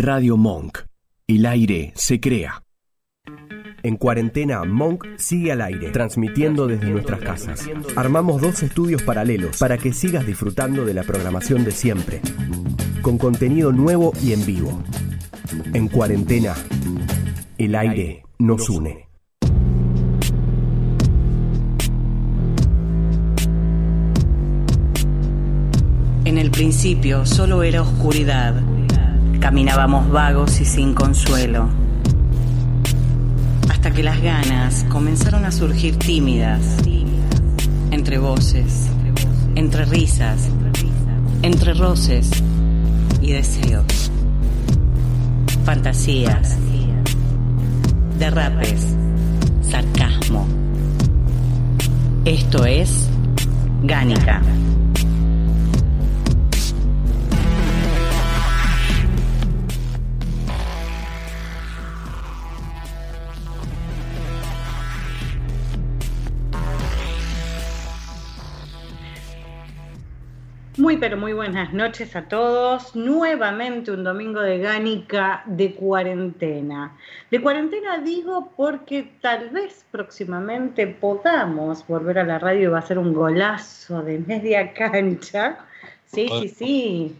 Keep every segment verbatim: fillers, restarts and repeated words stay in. Radio Monk. El aire se crea. En cuarentena, Monk sigue al aire, transmitiendo desde nuestras casas. Armamos dos estudios paralelos para que sigas disfrutando de la programación de siempre, con contenido nuevo y en vivo. En cuarentena, el aire nos une. En el principio solo era oscuridad. Caminábamos vagos y sin consuelo, hasta que las ganas comenzaron a surgir tímidas, entre voces, entre risas, entre roces y deseos, fantasías, derrapes, sarcasmo. Esto es Gánica. Muy pero muy buenas noches a todos, nuevamente un domingo de Gánica de cuarentena. De cuarentena digo porque tal vez próximamente podamos volver a la radio y va a ser un golazo de media cancha. Sí, sí, sí,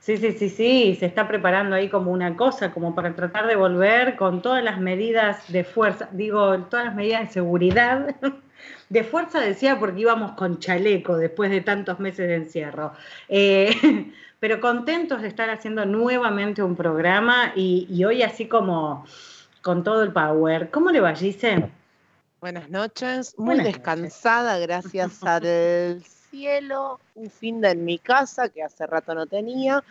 sí, sí, sí, sí, se está preparando ahí como una cosa, como para tratar de volver con todas las medidas de fuerza, digo, todas las medidas de seguridad. De fuerza decía porque íbamos con chaleco después de tantos meses de encierro. Eh, pero contentos de estar haciendo nuevamente un programa y, y hoy así como con todo el power. ¿Cómo le va, Gisen? Buenas noches, muy Buenas descansada, noches. Gracias al cielo. Un fin de en mi casa que hace rato no tenía.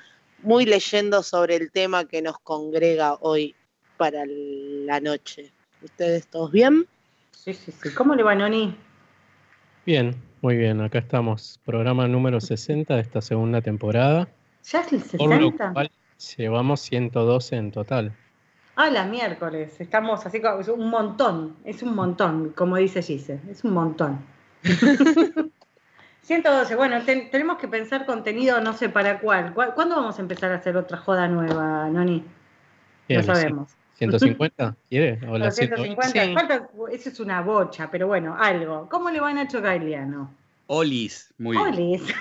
Muy leyendo sobre el tema que nos congrega hoy para la noche. ¿Ustedes todos bien? Sí, sí, sí. ¿Cómo le va, Noni? Bien, muy bien. Acá estamos. Programa número sesenta de esta segunda temporada. ¿Ya es el sesenta? Por lo cual llevamos ciento doce en total. Ah, la miércoles. Estamos así como... Es un montón. Es un montón, como dice Gise. Es un montón. ciento doce. Bueno, ten, tenemos que pensar contenido no sé para cuál. ¿Cuándo vamos a empezar a hacer otra joda nueva, Noni? Bien, no sabemos. Sí. ¿ciento cincuenta? ¿Quiere? ¿O la ciento cincuenta? Sí. Falta, eso es una bocha, pero bueno, algo. ¿Cómo le va Nacho Gagliano? Olis, muy bien. Olis.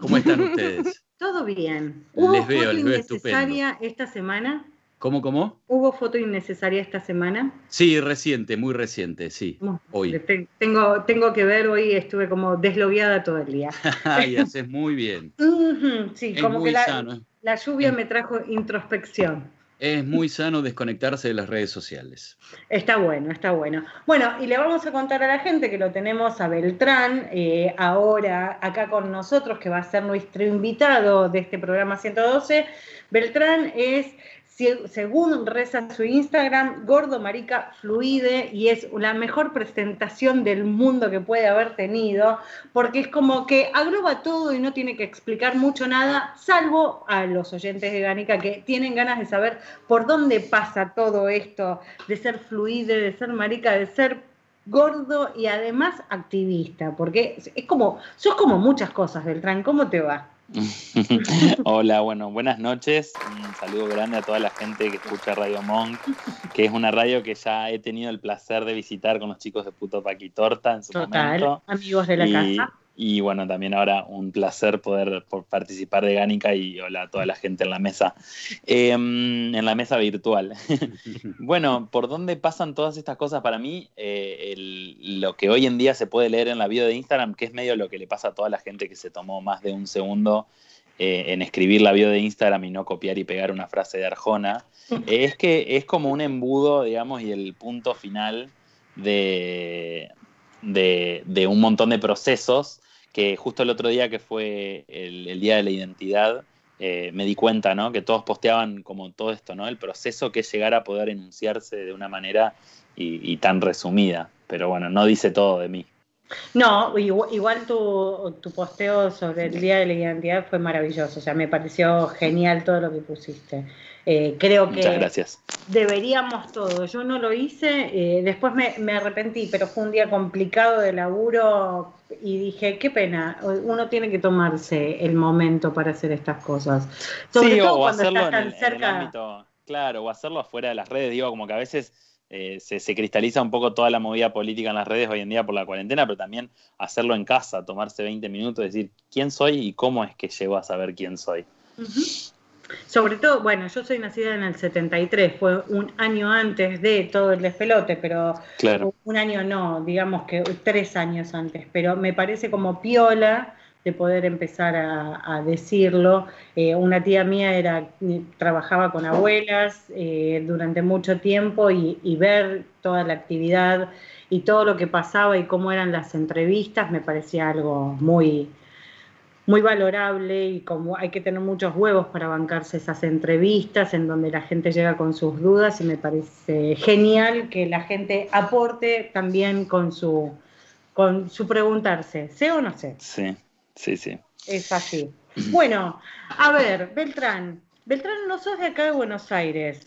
¿Cómo están ustedes? Todo bien. ¿Hubo les veo, foto les veo innecesaria estupendo. Esta semana? ¿Cómo, cómo? ¿Hubo foto innecesaria esta semana? Sí, reciente, muy reciente, sí. No, hoy. Tengo, tengo que ver, hoy estuve como deslogueada todo el día. Ay, haces muy bien. Uh-huh, sí, es como que la, la lluvia me trajo introspección. Es muy sano desconectarse de las redes sociales. Está bueno, está bueno. Bueno, y le vamos a contar a la gente que lo tenemos a Beltrán, eh, ahora acá con nosotros, que va a ser nuestro invitado de este programa ciento doce. Beltrán es, según reza su Instagram, gordo marica fluide, y es la mejor presentación del mundo que puede haber tenido, porque es como que agloba todo y no tiene que explicar mucho nada, salvo a los oyentes de Gánica que tienen ganas de saber por dónde pasa todo esto de ser fluide, de ser marica, de ser gordo y además activista, porque es como, sos como muchas cosas, Beltrán. ¿Cómo te va? Hola, bueno, buenas noches. Un saludo grande a toda la gente que escucha Radio Monk, que es una radio que ya he tenido el placer de visitar con los chicos de Puto Paquitorta en su Total, momento. Amigos de la y, casa. Y bueno, también ahora un placer poder por participar de Gánica y hola a toda la gente en la mesa, eh, en la mesa virtual. Bueno, ¿por dónde pasan todas estas cosas? Para mí, eh, el, lo que hoy en día se puede leer en la bio de Instagram, que es medio lo que le pasa a toda la gente que se tomó más de un segundo eh, en escribir la bio de Instagram y no copiar y pegar una frase de Arjona, eh, es que es como un embudo, digamos, y el punto final de... De, de un montón de procesos que justo el otro día que fue el, el Día de la Identidad eh, me di cuenta, ¿no? Que todos posteaban como todo esto, ¿no? El proceso que es llegar a poder enunciarse de una manera y, y tan resumida. Pero bueno, no dice todo de mí. No, igual, igual tu, tu posteo sobre el Día de la Identidad fue maravilloso, o sea, me pareció genial todo lo que pusiste. Eh, creo que Muchas gracias. Deberíamos todo. Yo no lo hice, eh, después me, me arrepentí, pero fue un día complicado de laburo y dije, qué pena, uno tiene que tomarse el momento para hacer estas cosas. Sobre sí, todo o cuando hacerlo estás tan en, cerca. En el ámbito, claro, o hacerlo afuera de las redes, digo, como que a veces... Eh, se, se cristaliza un poco toda la movida política en las redes hoy en día por la cuarentena, pero también hacerlo en casa, tomarse veinte minutos, decir quién soy y cómo es que llego a saber quién soy. Uh-huh. Sobre todo, bueno, yo soy nacida en el setenta y tres, fue un año antes de todo el despelote, pero claro. un año no, digamos que tres años antes, pero me parece como piola de poder empezar a, a decirlo. Eh, una tía mía era, trabajaba con abuelas eh, durante mucho tiempo y, y ver toda la actividad y todo lo que pasaba y cómo eran las entrevistas me parecía algo muy, muy valorable, y como hay que tener muchos huevos para bancarse esas entrevistas en donde la gente llega con sus dudas, y me parece genial que la gente aporte también con su, con su preguntarse, ¿sé o no sé? Sí. Sí, sí. Es así. Bueno, a ver, Beltrán. Beltrán, no sos de acá de Buenos Aires.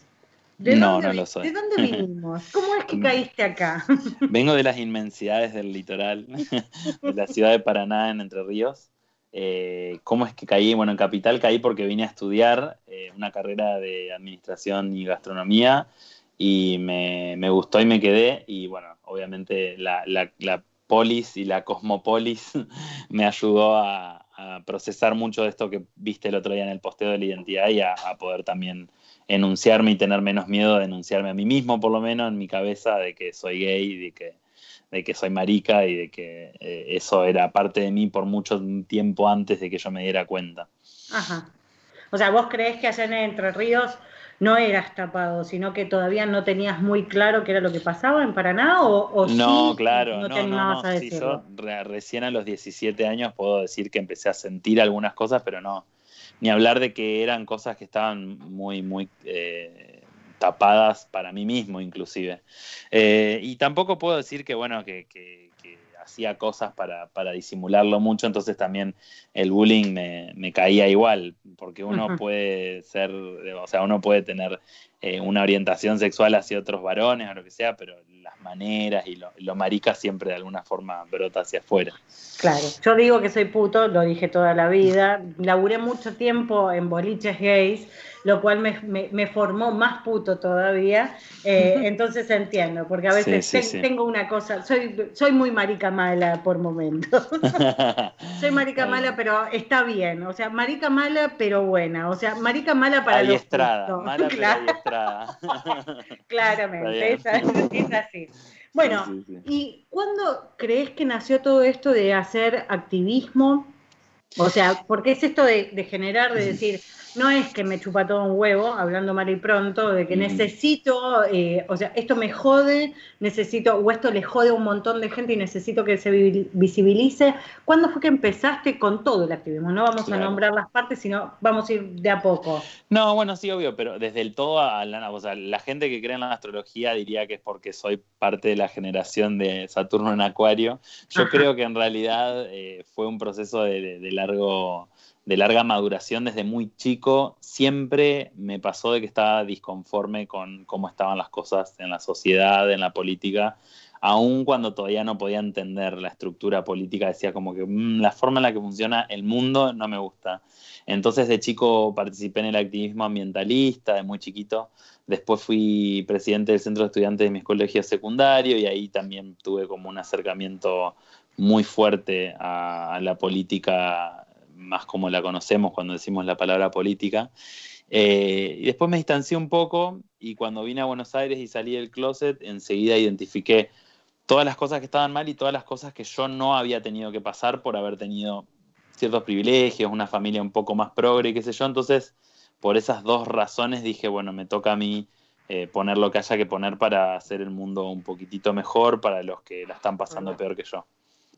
¿De no, dónde, no lo soy. ¿De dónde vinimos? ¿Cómo es que caíste acá? Vengo de las inmensidades del litoral, de la ciudad de Paraná, en Entre Ríos. Eh, ¿Cómo es que caí? Bueno, en Capital caí porque vine a estudiar eh, una carrera de administración y gastronomía, y me, me gustó y me quedé. Y bueno, obviamente la... la, la Polis y la Cosmopolis me ayudó a, a procesar mucho de esto que viste el otro día en el posteo de la identidad, y a, a poder también enunciarme y tener menos miedo de enunciarme a mí mismo, por lo menos en mi cabeza, de que soy gay, de que, de que soy marica, y de que eh, eso era parte de mí por mucho tiempo antes de que yo me diera cuenta. Ajá. O sea, ¿vos creés que allá en Entre Ríos no eras tapado, sino que todavía no tenías muy claro qué era lo que pasaba en Paraná, o, o no, sí, claro, no, no te animabas no, no, a decirlo? Sí, yo re, recién a los diecisiete años puedo decir que empecé a sentir algunas cosas, pero no, ni hablar de que eran cosas que estaban muy, muy eh, tapadas para mí mismo, inclusive. Eh, y tampoco puedo decir que, bueno, que... que, que hacía cosas para, para disimularlo mucho, entonces también el bullying me, me caía igual, porque uno uh-huh. puede ser, o sea, uno puede tener eh, una orientación sexual hacia otros varones o lo que sea, pero las maneras y lo, lo marica siempre de alguna forma brota hacia afuera. Claro, yo digo que soy puto, lo dije toda la vida, laburé mucho tiempo en boliches gays, lo cual me, me, me formó más puto todavía, eh, entonces entiendo, porque a veces sí, sí, ten, sí. tengo una cosa, soy, soy muy marica mala por momentos, soy marica mala pero está bien, o sea, marica mala pero buena, o sea, marica mala para los justos. Mala claro. pero adiestrada. Claramente, es, es así. Bueno, sí, sí, sí. ¿Y cuándo crees que nació todo esto de hacer activismo? O sea, porque es esto de, de generar, de decir... No es que me chupa todo un huevo, hablando mal y pronto, de que necesito, eh, o sea, esto me jode, necesito, o esto le jode a un montón de gente y necesito que se visibilice. ¿Cuándo fue que empezaste con todo el activismo? No vamos claro. a nombrar las partes, sino vamos a ir de a poco. No, bueno, sí, obvio, pero desde el todo a la, o sea, la gente que cree en la astrología diría que es porque soy parte de la generación de Saturno en Acuario. Yo Ajá. creo que en realidad eh, fue un proceso de, de, de largo... de larga maduración. Desde muy chico siempre me pasó de que estaba disconforme con cómo estaban las cosas en la sociedad, en la política, aun cuando todavía no podía entender la estructura política. Decía como que mmm, la forma en la que funciona el mundo no me gusta. Entonces de chico participé en el activismo ambientalista, de muy chiquito. Después fui presidente del centro de estudiantes de mis colegios secundarios, y ahí también tuve como un acercamiento muy fuerte a, a la política, más como la conocemos cuando decimos la palabra política. Eh, y después me distancié un poco, y cuando vine a Buenos Aires y salí del closet, enseguida identifiqué todas las cosas que estaban mal y todas las cosas que yo no había tenido que pasar por haber tenido ciertos privilegios, una familia un poco más progre, qué sé yo. Entonces, por esas dos razones dije, bueno, me toca a mí eh, poner lo que haya que poner para hacer el mundo un poquitito mejor para los que la están pasando peor que yo.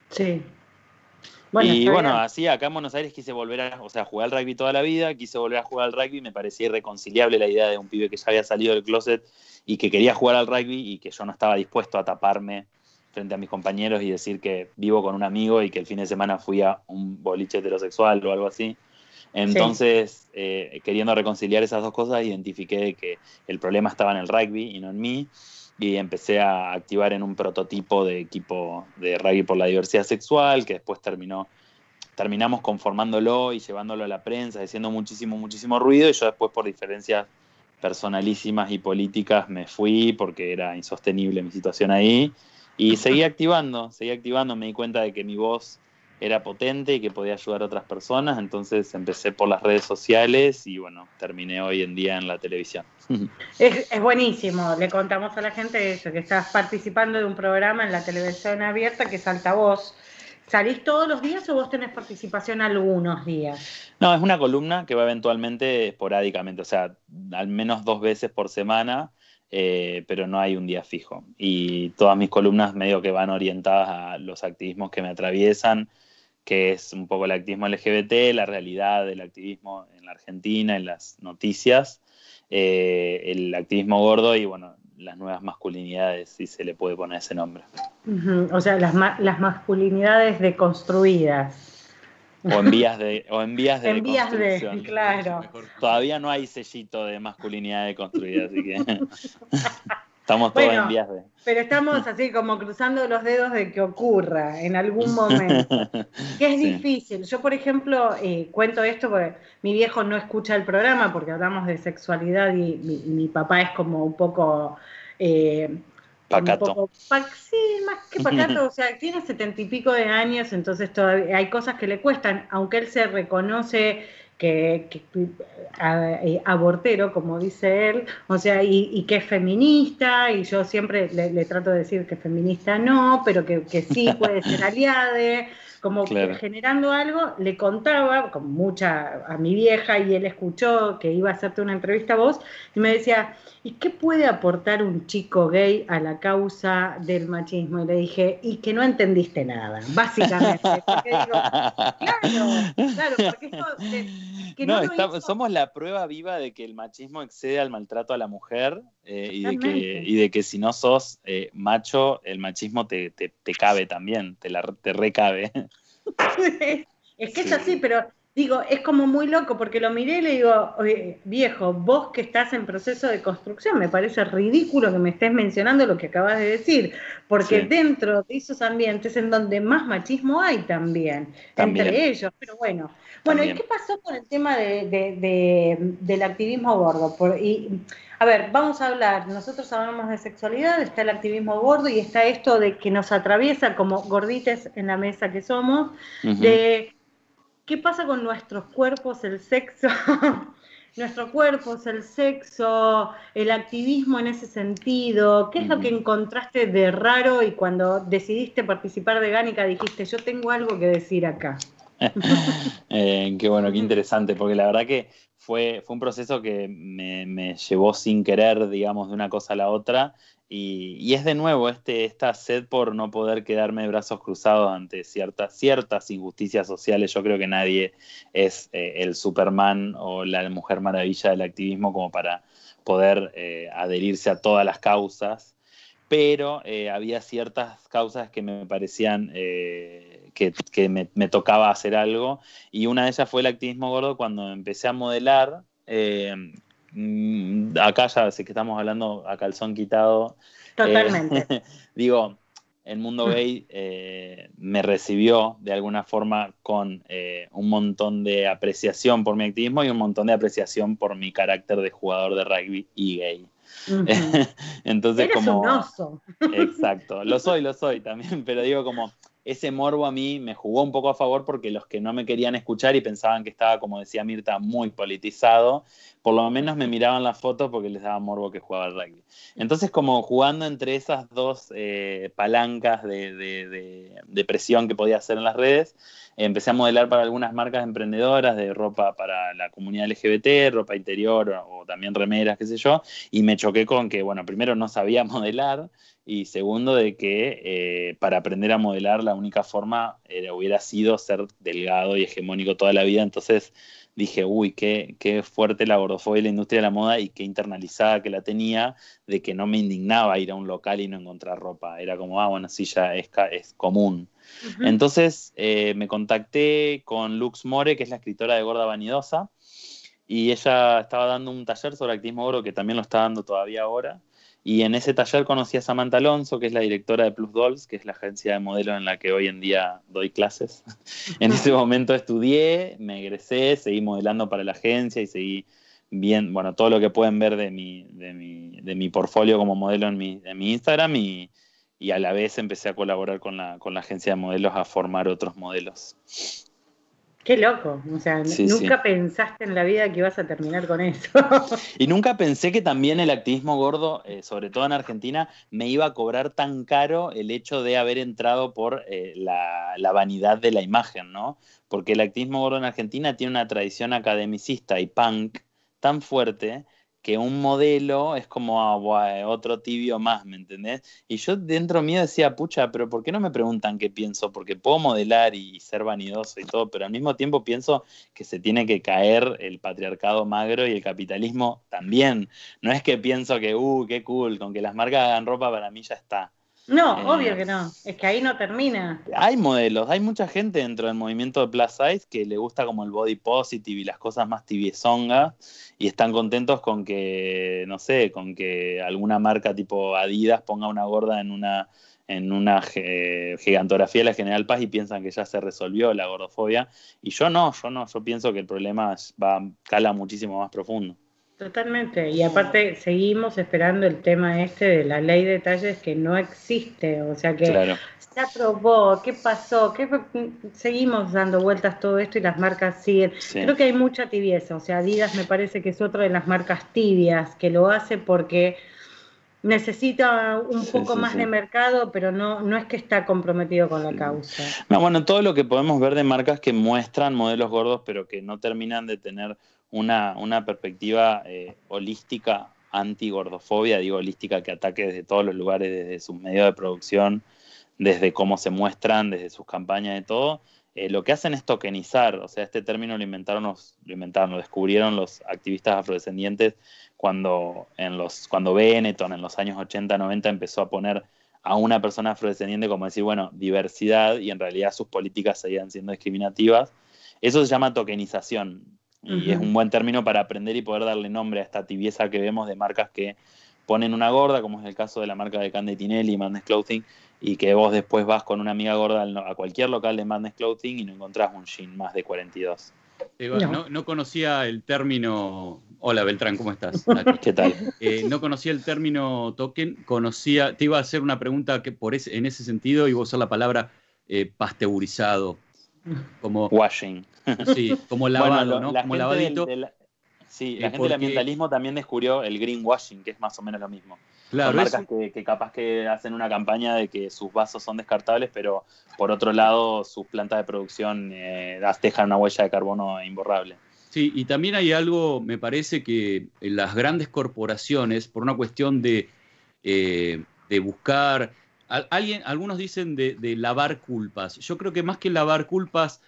Sí. Bueno, y bueno, así acá en Buenos Aires quise volver a, o sea, jugué al rugby toda la vida, quise volver a jugar al rugby, me parecía irreconciliable la idea de un pibe que ya había salido del closet y que quería jugar al rugby y que yo no estaba dispuesto a taparme frente a mis compañeros y decir que vivo con un amigo y que el fin de semana fui a un boliche heterosexual o algo así. Entonces, sí. eh, queriendo reconciliar esas dos cosas, identifiqué que el problema estaba en el rugby y no en mí, y empecé a activar en un prototipo de equipo de rugby por la diversidad sexual, que después terminó terminamos conformándolo y llevándolo a la prensa, haciendo muchísimo, muchísimo ruido, y yo después, por diferencias personalísimas y políticas, me fui porque era insostenible mi situación ahí, y seguí activando, seguí activando, me di cuenta de que mi voz era potente y que podía ayudar a otras personas, entonces empecé por las redes sociales y bueno, terminé hoy en día en la televisión. Es, es buenísimo, le contamos a la gente eso, que estás participando de un programa en la televisión abierta que es Altavoz. ¿Salís todos los días o vos tenés participación algunos días? No, es una columna que va eventualmente esporádicamente, o sea, al menos dos veces por semana, eh, pero no hay un día fijo. Y todas mis columnas medio que van orientadas a los activismos que me atraviesan, que es un poco el activismo L G B T, la realidad del activismo en la Argentina, en las noticias, eh, el activismo gordo y, bueno, las nuevas masculinidades, si se le puede poner ese nombre. Uh-huh. O sea, las, ma- las masculinidades deconstruidas. O en vías de, o en vías de en vías de, claro. Todavía no hay sellito de masculinidad deconstruida, así que... Estamos todos bueno, en vías de... Pero estamos así como cruzando los dedos de que ocurra en algún momento. Que es sí. difícil. Yo, por ejemplo, eh, cuento esto porque mi viejo no escucha el programa porque hablamos de sexualidad y mi, mi papá es como un poco... Eh, pacato. Un poco, pa, sí, más que pacato. O sea, tiene setenta y pico de años, entonces todavía hay cosas que le cuestan, aunque él se reconoce... Que, que a, eh, abortero, como dice él, o sea, y, y que es feminista, y yo siempre le, le trato de decir que feminista no, pero que, que sí puede ser aliade, como claro. que generando algo, le contaba, con mucha, a mi vieja, y él escuchó que iba a hacerte una entrevista a vos, y me decía, ¿y qué puede aportar un chico gay a la causa del machismo? Y le dije, y que no entendiste nada, básicamente, porque digo, claro, claro, porque esto... De, Que no, no está, somos la prueba viva de que el machismo excede al maltrato a la mujer eh, y, de que, y de que si no sos eh, macho, el machismo te, te, te cabe también, te, la, te recabe. Es que sí. es así, pero digo, es como muy loco, porque lo miré y le digo, oye, viejo, vos que estás en proceso de construcción, me parece ridículo que me estés mencionando lo que acabas de decir, porque sí. dentro de esos ambientes en donde más machismo hay también, también. entre ellos, pero bueno. Bueno, también. ¿Y qué pasó con el tema de, de, de, del activismo gordo? Por, y, a ver, vamos a hablar, nosotros hablamos de sexualidad, está el activismo gordo y está esto de que nos atraviesa como gordites en la mesa que somos, uh-huh. de qué pasa con nuestros cuerpos, el sexo, nuestro cuerpo, el sexo, el activismo en ese sentido, ¿qué es uh-huh. lo que encontraste de raro y cuando decidiste participar de Gánica dijiste, yo tengo algo que decir acá? eh, qué bueno, qué interesante, porque la verdad que fue, fue un proceso que me, me llevó sin querer, digamos, de una cosa a la otra, y, y es de nuevo este, esta sed por no poder quedarme de brazos cruzados ante ciertas, ciertas injusticias sociales. Yo creo que nadie es eh, el Superman o la Mujer Maravilla del activismo como para poder eh, adherirse a todas las causas, pero eh, había ciertas causas que me parecían... Eh, que, que me, me tocaba hacer algo, y una de ellas fue el activismo gordo cuando empecé a modelar, eh, acá ya sé que estamos hablando a calzón quitado. Totalmente. Eh, digo, el mundo gay eh, me recibió de alguna forma con eh, un montón de apreciación por mi activismo y un montón de apreciación por mi carácter de jugador de rugby y gay. Uh-huh. Entonces, eres como... un oso. Exacto, lo soy, lo soy también, pero digo como... Ese morbo a mí me jugó un poco a favor porque los que no me querían escuchar y pensaban que estaba, como decía Mirta, muy politizado, por lo menos me miraban las fotos porque les daba morbo que jugaba al rugby. Entonces, como jugando entre esas dos eh, palancas de, de, de, de presión que podía hacer en las redes, empecé a modelar para algunas marcas emprendedoras de ropa para la comunidad L G B T, ropa interior o, o también remeras, qué sé yo, y me choqué con que, bueno, primero no sabía modelar, y segundo de que eh, para aprender a modelar la única forma eh, hubiera sido ser delgado y hegemónico toda la vida. Entonces dije, uy, qué, qué fuerte la gordofobia y la industria de la moda, y qué internalizada que la tenía, de que no me indignaba ir a un local y no encontrar ropa. Era como, ah, bueno, sí, ya es, es común. Uh-huh. Entonces eh, me contacté con Lux More, que es la escritora de Gorda Vanidosa, y ella estaba dando un taller sobre activismo gordo, que también lo está dando todavía ahora. Y en ese taller conocí a Samantha Alonso, que es la directora de Plus Dolls, que es la agencia de modelos en la que hoy en día doy clases. En ese momento estudié, me egresé, seguí modelando para la agencia y seguí bien, bueno, todo lo que pueden ver de mi, de mi, de mi portfolio como modelo en mi, en mi Instagram, y, y a la vez empecé a colaborar con la, con la agencia de modelos a formar otros modelos. Qué loco, o sea, sí, nunca sí. pensaste en la vida que ibas a terminar con eso. Y nunca pensé que también el activismo gordo, eh, sobre todo en Argentina, me iba a cobrar tan caro el hecho de haber entrado por eh, la, la vanidad de la imagen, ¿no? Porque el activismo gordo en Argentina tiene una tradición academicista y punk tan fuerte que un modelo es como ah, wow, otro tibio más, ¿me entendés? Y yo dentro mío decía, pucha, pero ¿por qué no me preguntan qué pienso? Porque puedo modelar y ser vanidoso y todo, pero al mismo tiempo pienso que se tiene que caer el patriarcado magro y el capitalismo también. No es que pienso que, uh, qué cool, con que las marcas hagan ropa para mí ya está. No, eh, obvio que no. Es que ahí no termina. Hay modelos, hay mucha gente dentro del movimiento de plus size que le gusta como el body positive y las cosas más tibiezongas, y están contentos con que, no sé, con que alguna marca tipo Adidas ponga una gorda en una, en una eh, gigantografía de la General Paz y piensan que ya se resolvió la gordofobia. Y yo no, yo no, yo pienso que el problema va, cala muchísimo más profundo. Totalmente, y aparte seguimos esperando el tema este de la ley de talles que no existe, o sea que claro. se aprobó, ¿qué pasó? ¿Qué fue? Seguimos dando vueltas todo esto y las marcas siguen. Sí. Creo que hay mucha tibieza, o sea, Adidas me parece que es otra de las marcas tibias, que lo hace porque necesita un sí, poco sí, más sí. de mercado, pero no, no es que está comprometido con la causa. No, bueno, todo lo que podemos ver de marcas que muestran modelos gordos, pero que no terminan de tener Una, una perspectiva eh, holística, anti-gordofobia, digo holística, que ataque desde todos los lugares, desde sus medios de producción, desde cómo se muestran, desde sus campañas, de todo. Eh, lo que hacen es tokenizar, o sea, este término lo inventaron, lo inventaron, lo descubrieron los activistas afrodescendientes cuando, en los, cuando Benetton en los años ochenta, noventa empezó a poner a una persona afrodescendiente como decir, bueno, diversidad, y en realidad sus políticas seguían siendo discriminativas. Eso se llama tokenización. Y uh-huh. es un buen término para aprender y poder darle nombre a esta tibieza que vemos de marcas que ponen una gorda, como es el caso de la marca de Candy Tinelli, Madness Clothing, y que vos después vas con una amiga gorda a cualquier local de Madness Clothing y no encontrás un jean más de cuarenta y dos. Digo, no. No, no conocía el término... Hola Beltrán, ¿cómo estás? ¿Qué tal? Eh, no conocía el término token, conocía... Te iba a hacer una pregunta que por ese, en ese sentido iba a usar la palabra eh, pasteurizado. Como washing, sí, como lavado, bueno, ¿no? La como lavadito. Del, del, sí, la eh, gente porque... del ambientalismo también descubrió el greenwashing, que es más o menos lo mismo. Claro, son marcas eso... que, que capaz que hacen una campaña de que sus vasos son descartables, pero por otro lado sus plantas de producción eh, dejan una huella de carbono imborrable. Sí, y también hay algo, me parece que las grandes corporaciones, por una cuestión de, eh, de buscar... Alguien, algunos dicen de, de lavar culpas. Yo creo que más que lavar culpas,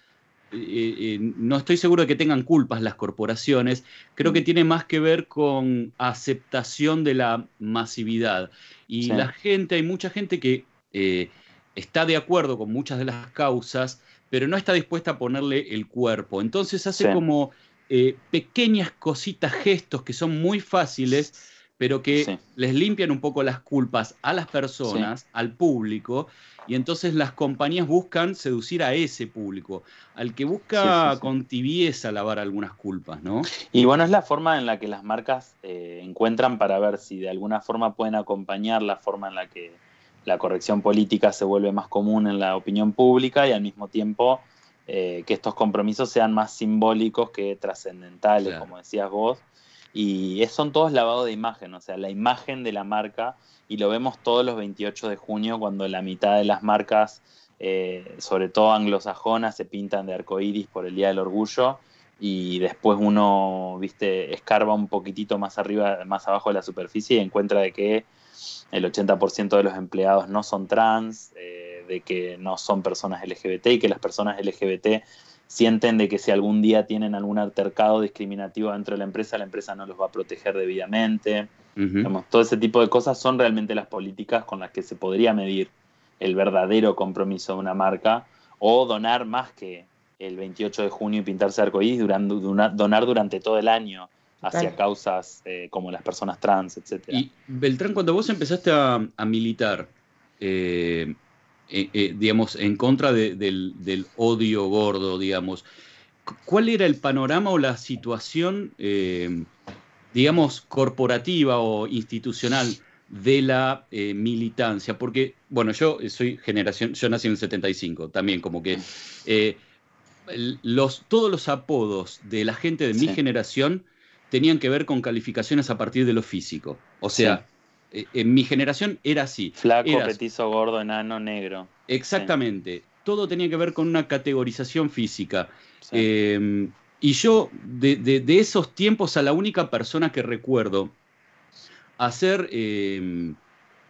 eh, eh, no estoy seguro de que tengan culpas las corporaciones. Creo que tiene más que ver con aceptación de la masividad. Y sí. la gente, hay mucha gente que eh, está de acuerdo con muchas de las causas, pero no está dispuesta a ponerle el cuerpo. Entonces hace sí. como eh, pequeñas cositas, gestos que son muy fáciles, pero que sí. les limpian un poco las culpas a las personas, sí. al público, y entonces las compañías buscan seducir a ese público, al que busca sí, sí, sí. con tibieza lavar algunas culpas, ¿no? Y bueno, es la forma en la que las marcas eh, encuentran para ver si de alguna forma pueden acompañar la forma en la que la corrección política se vuelve más común en la opinión pública, y al mismo tiempo eh, que estos compromisos sean más simbólicos que trascendentales, claro. como decías vos. Y son todos lavados de imagen, o sea, la imagen de la marca, y lo vemos todos los veintiocho de junio cuando la mitad de las marcas, eh, sobre todo anglosajonas, se pintan de arcoíris por el Día del Orgullo, y después uno, viste, escarba un poquitito más arriba, más abajo de la superficie y encuentra de que el ochenta por ciento de los empleados no son trans, eh, de que no son personas L G B T y que las personas L G B T sienten de que si algún día tienen algún altercado discriminativo dentro de la empresa, la empresa no los va a proteger debidamente. Uh-huh. Digamos, todo ese tipo de cosas son realmente las políticas con las que se podría medir el verdadero compromiso de una marca, o donar más que el veintiocho de junio y pintarse arcoíris, durante, donar durante todo el año hacia Tal. causas eh, como las personas trans, etcétera. Y Beltrán, cuando vos empezaste a, a militar, eh, eh, eh, digamos, en contra de, del, del odio gordo, digamos, ¿cuál era el panorama o la situación, eh, digamos, corporativa o institucional de la eh, militancia? Porque, bueno, yo soy generación, yo nací en el setenta y cinco, también como que... Eh, Los, todos los apodos de la gente de mi sí. generación tenían que ver con calificaciones a partir de lo físico. O sea, sí. eh, en mi generación era así. Flaco, Eras, petizo, gordo, enano, negro. Exactamente. Sí. Todo tenía que ver con una categorización física. Sí. Eh, y yo, de, de, de esos tiempos, a la única persona que recuerdo hacer, eh,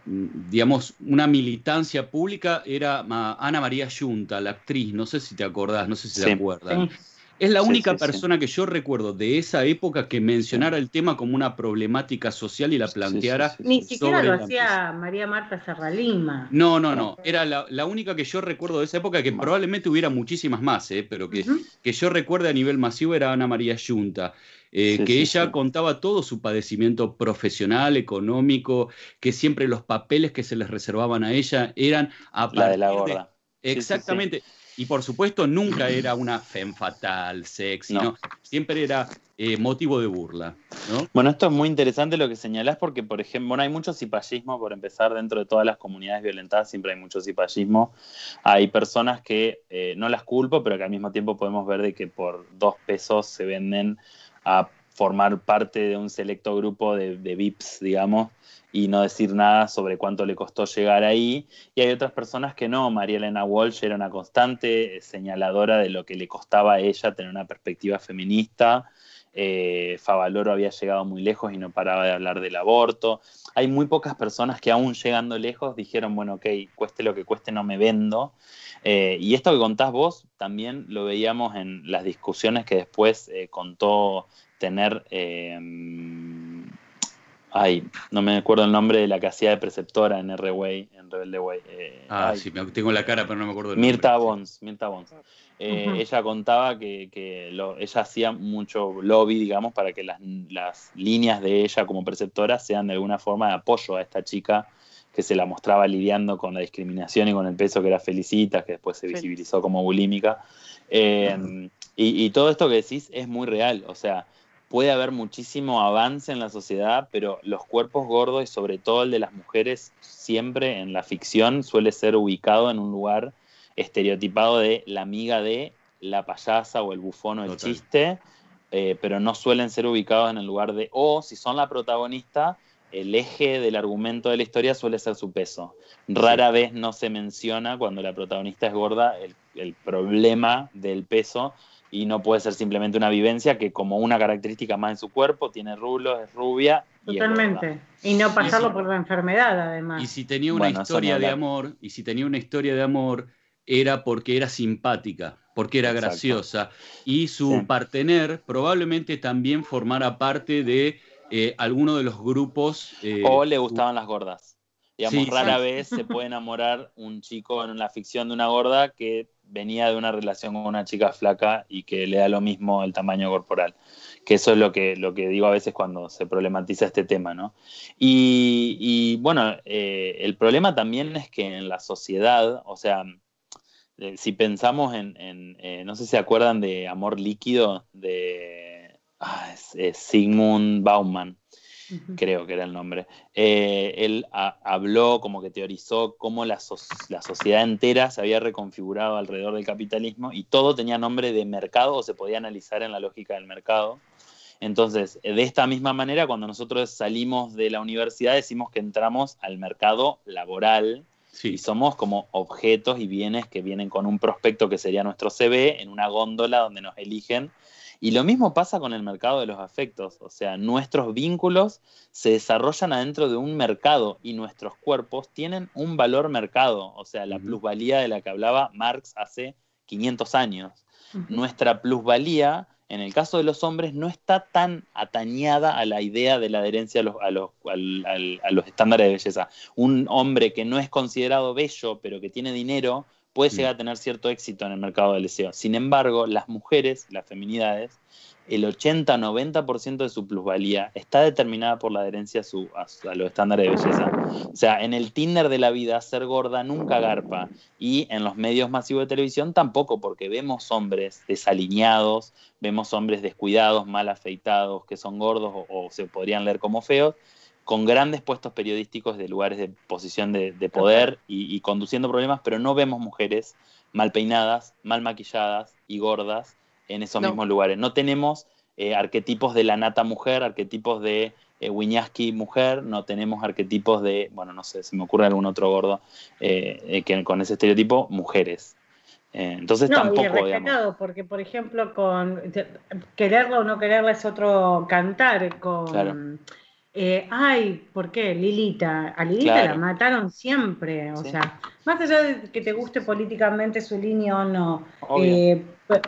digamos, una militancia pública era Ana María Yunta, la actriz, no sé si te acordás, no sé si sí. te acuerdas. Es la sí, única sí, persona sí. que yo recuerdo de esa época que mencionara sí. el tema como una problemática social y la planteara. Sí, sí, sí, sí. Ni siquiera lo hacía María Marta Serralima. No, no, no. Era la, la única que yo recuerdo de esa época, que probablemente hubiera muchísimas más, eh, pero que, uh-huh. que yo recuerde a nivel masivo era Ana María Yunta. Eh, sí, que sí, ella sí. contaba todo su padecimiento profesional, económico, que siempre los papeles que se les reservaban a ella eran a partir la de la gorda. De... Exactamente. Sí, sí, sí. Y por supuesto nunca era una femme fatal, sexy, no. ¿no? Siempre era eh, motivo de burla, ¿no? Bueno, esto es muy interesante lo que señalás porque, por ejemplo, bueno, hay mucho cipallismo, por empezar, dentro de todas las comunidades violentadas siempre hay mucho cipallismo. Hay personas que eh, no las culpo, pero que al mismo tiempo podemos ver de que por dos pesos se venden a formar parte de un selecto grupo de, de V I Ps, digamos, y no decir nada sobre cuánto le costó llegar ahí. Y hay otras personas que no. María Elena Walsh era una constante señaladora de lo que le costaba a ella tener una perspectiva feminista. Eh, Favaloro había llegado muy lejos y no paraba de hablar del aborto. Hay muy pocas personas que aún llegando lejos dijeron, bueno, ok, cueste lo que cueste, no me vendo. Eh, y esto que contás vos también lo veíamos en las discusiones que después eh, contó tener... Eh, ay, no me acuerdo el nombre de la que hacía de preceptora en R-Way, en Rebelde Way. Eh, ah, ay. sí, tengo la cara, pero no me acuerdo el Mirta nombre. Bons, Mirta Bons. Eh, uh-huh. Ella contaba que, que lo, ella hacía mucho lobby, digamos, para que las, las líneas de ella como preceptora sean de alguna forma de apoyo a esta chica que se la mostraba lidiando con la discriminación y con el peso que era Felicitas, que después se visibilizó como bulímica. Eh, uh-huh. y, y todo esto que decís es muy real, o sea, puede haber muchísimo avance en la sociedad, pero los cuerpos gordos, y sobre todo el de las mujeres, siempre en la ficción suele ser ubicado en un lugar estereotipado de la amiga de la payasa o el bufón o el Total. chiste, eh, pero no suelen ser ubicados en el lugar de, o si son la protagonista, el eje del argumento de la historia suele ser su peso. Rara sí. vez no se menciona, cuando la protagonista es gorda, el, el problema del peso, y no puede ser simplemente una vivencia que, como una característica más en su cuerpo, tiene rulos, es rubia. Totalmente. Y, y no pasarlo y si, por la enfermedad, además. Y si tenía una bueno, historia de amor, y si tenía una historia de amor, era porque era simpática, porque era Exacto. graciosa. Y su sí. partener probablemente también formara parte de eh, alguno de los grupos. Eh, o le gustaban las gordas. Digamos, sí, rara sí. vez se puede enamorar un chico en la ficción de una gorda que venía de una relación con una chica flaca y que le da lo mismo el tamaño corporal. Que eso es lo que, lo que digo a veces cuando se problematiza este tema, ¿no? Y, y bueno, eh, el problema también es que en la sociedad, o sea, eh, si pensamos en, en eh, no sé si se acuerdan de Amor Líquido, de ah, es, es Zygmunt Bauman, creo que era el nombre. Eh, él a, habló, como que teorizó cómo la, so- la sociedad entera se había reconfigurado alrededor del capitalismo y todo tenía nombre de mercado o se podía analizar en la lógica del mercado. Entonces, de esta misma manera, cuando nosotros salimos de la universidad, decimos que entramos al mercado laboral sí. y somos como objetos y bienes que vienen con un prospecto que sería nuestro C V en una góndola donde nos eligen. Y lo mismo pasa con el mercado de los afectos, o sea, nuestros vínculos se desarrollan adentro de un mercado y nuestros cuerpos tienen un valor mercado, o sea, la uh-huh. plusvalía de la que hablaba Marx hace quinientos años. Uh-huh. Nuestra plusvalía, en el caso de los hombres, no está tan atañada a la idea de la adherencia a los, a los, a los, a los estándares de belleza. Un hombre que no es considerado bello, pero que tiene dinero, puede llegar a tener cierto éxito en el mercado del deseo. Sin embargo, las mujeres, las feminidades, el ochenta a noventa por ciento de su plusvalía está determinada por la adherencia a, su, a, su, a los estándares de belleza. O sea, en el Tinder de la vida, ser gorda nunca garpa. Y en los medios masivos de televisión tampoco, porque vemos hombres desaliñados, vemos hombres descuidados, mal afeitados, que son gordos o, o se podrían leer como feos, con grandes puestos periodísticos de lugares de posición de, de poder y, y conduciendo problemas, pero no vemos mujeres mal peinadas, mal maquilladas y gordas en esos no. mismos lugares. No tenemos eh, arquetipos de la nata mujer, arquetipos de eh, Wiñaski mujer, no tenemos arquetipos de, bueno, no sé, se me ocurre algún otro gordo eh, eh, que con ese estereotipo, mujeres. Eh, entonces no, tampoco, y rescatado, digamos. Porque, por ejemplo, con quererla o no quererla es otro cantar, con... Claro. Eh, ay, ¿por qué? Lilita. A Lilita claro. la mataron siempre. O sí. sea, más allá de que te guste políticamente su línea o no. Eh,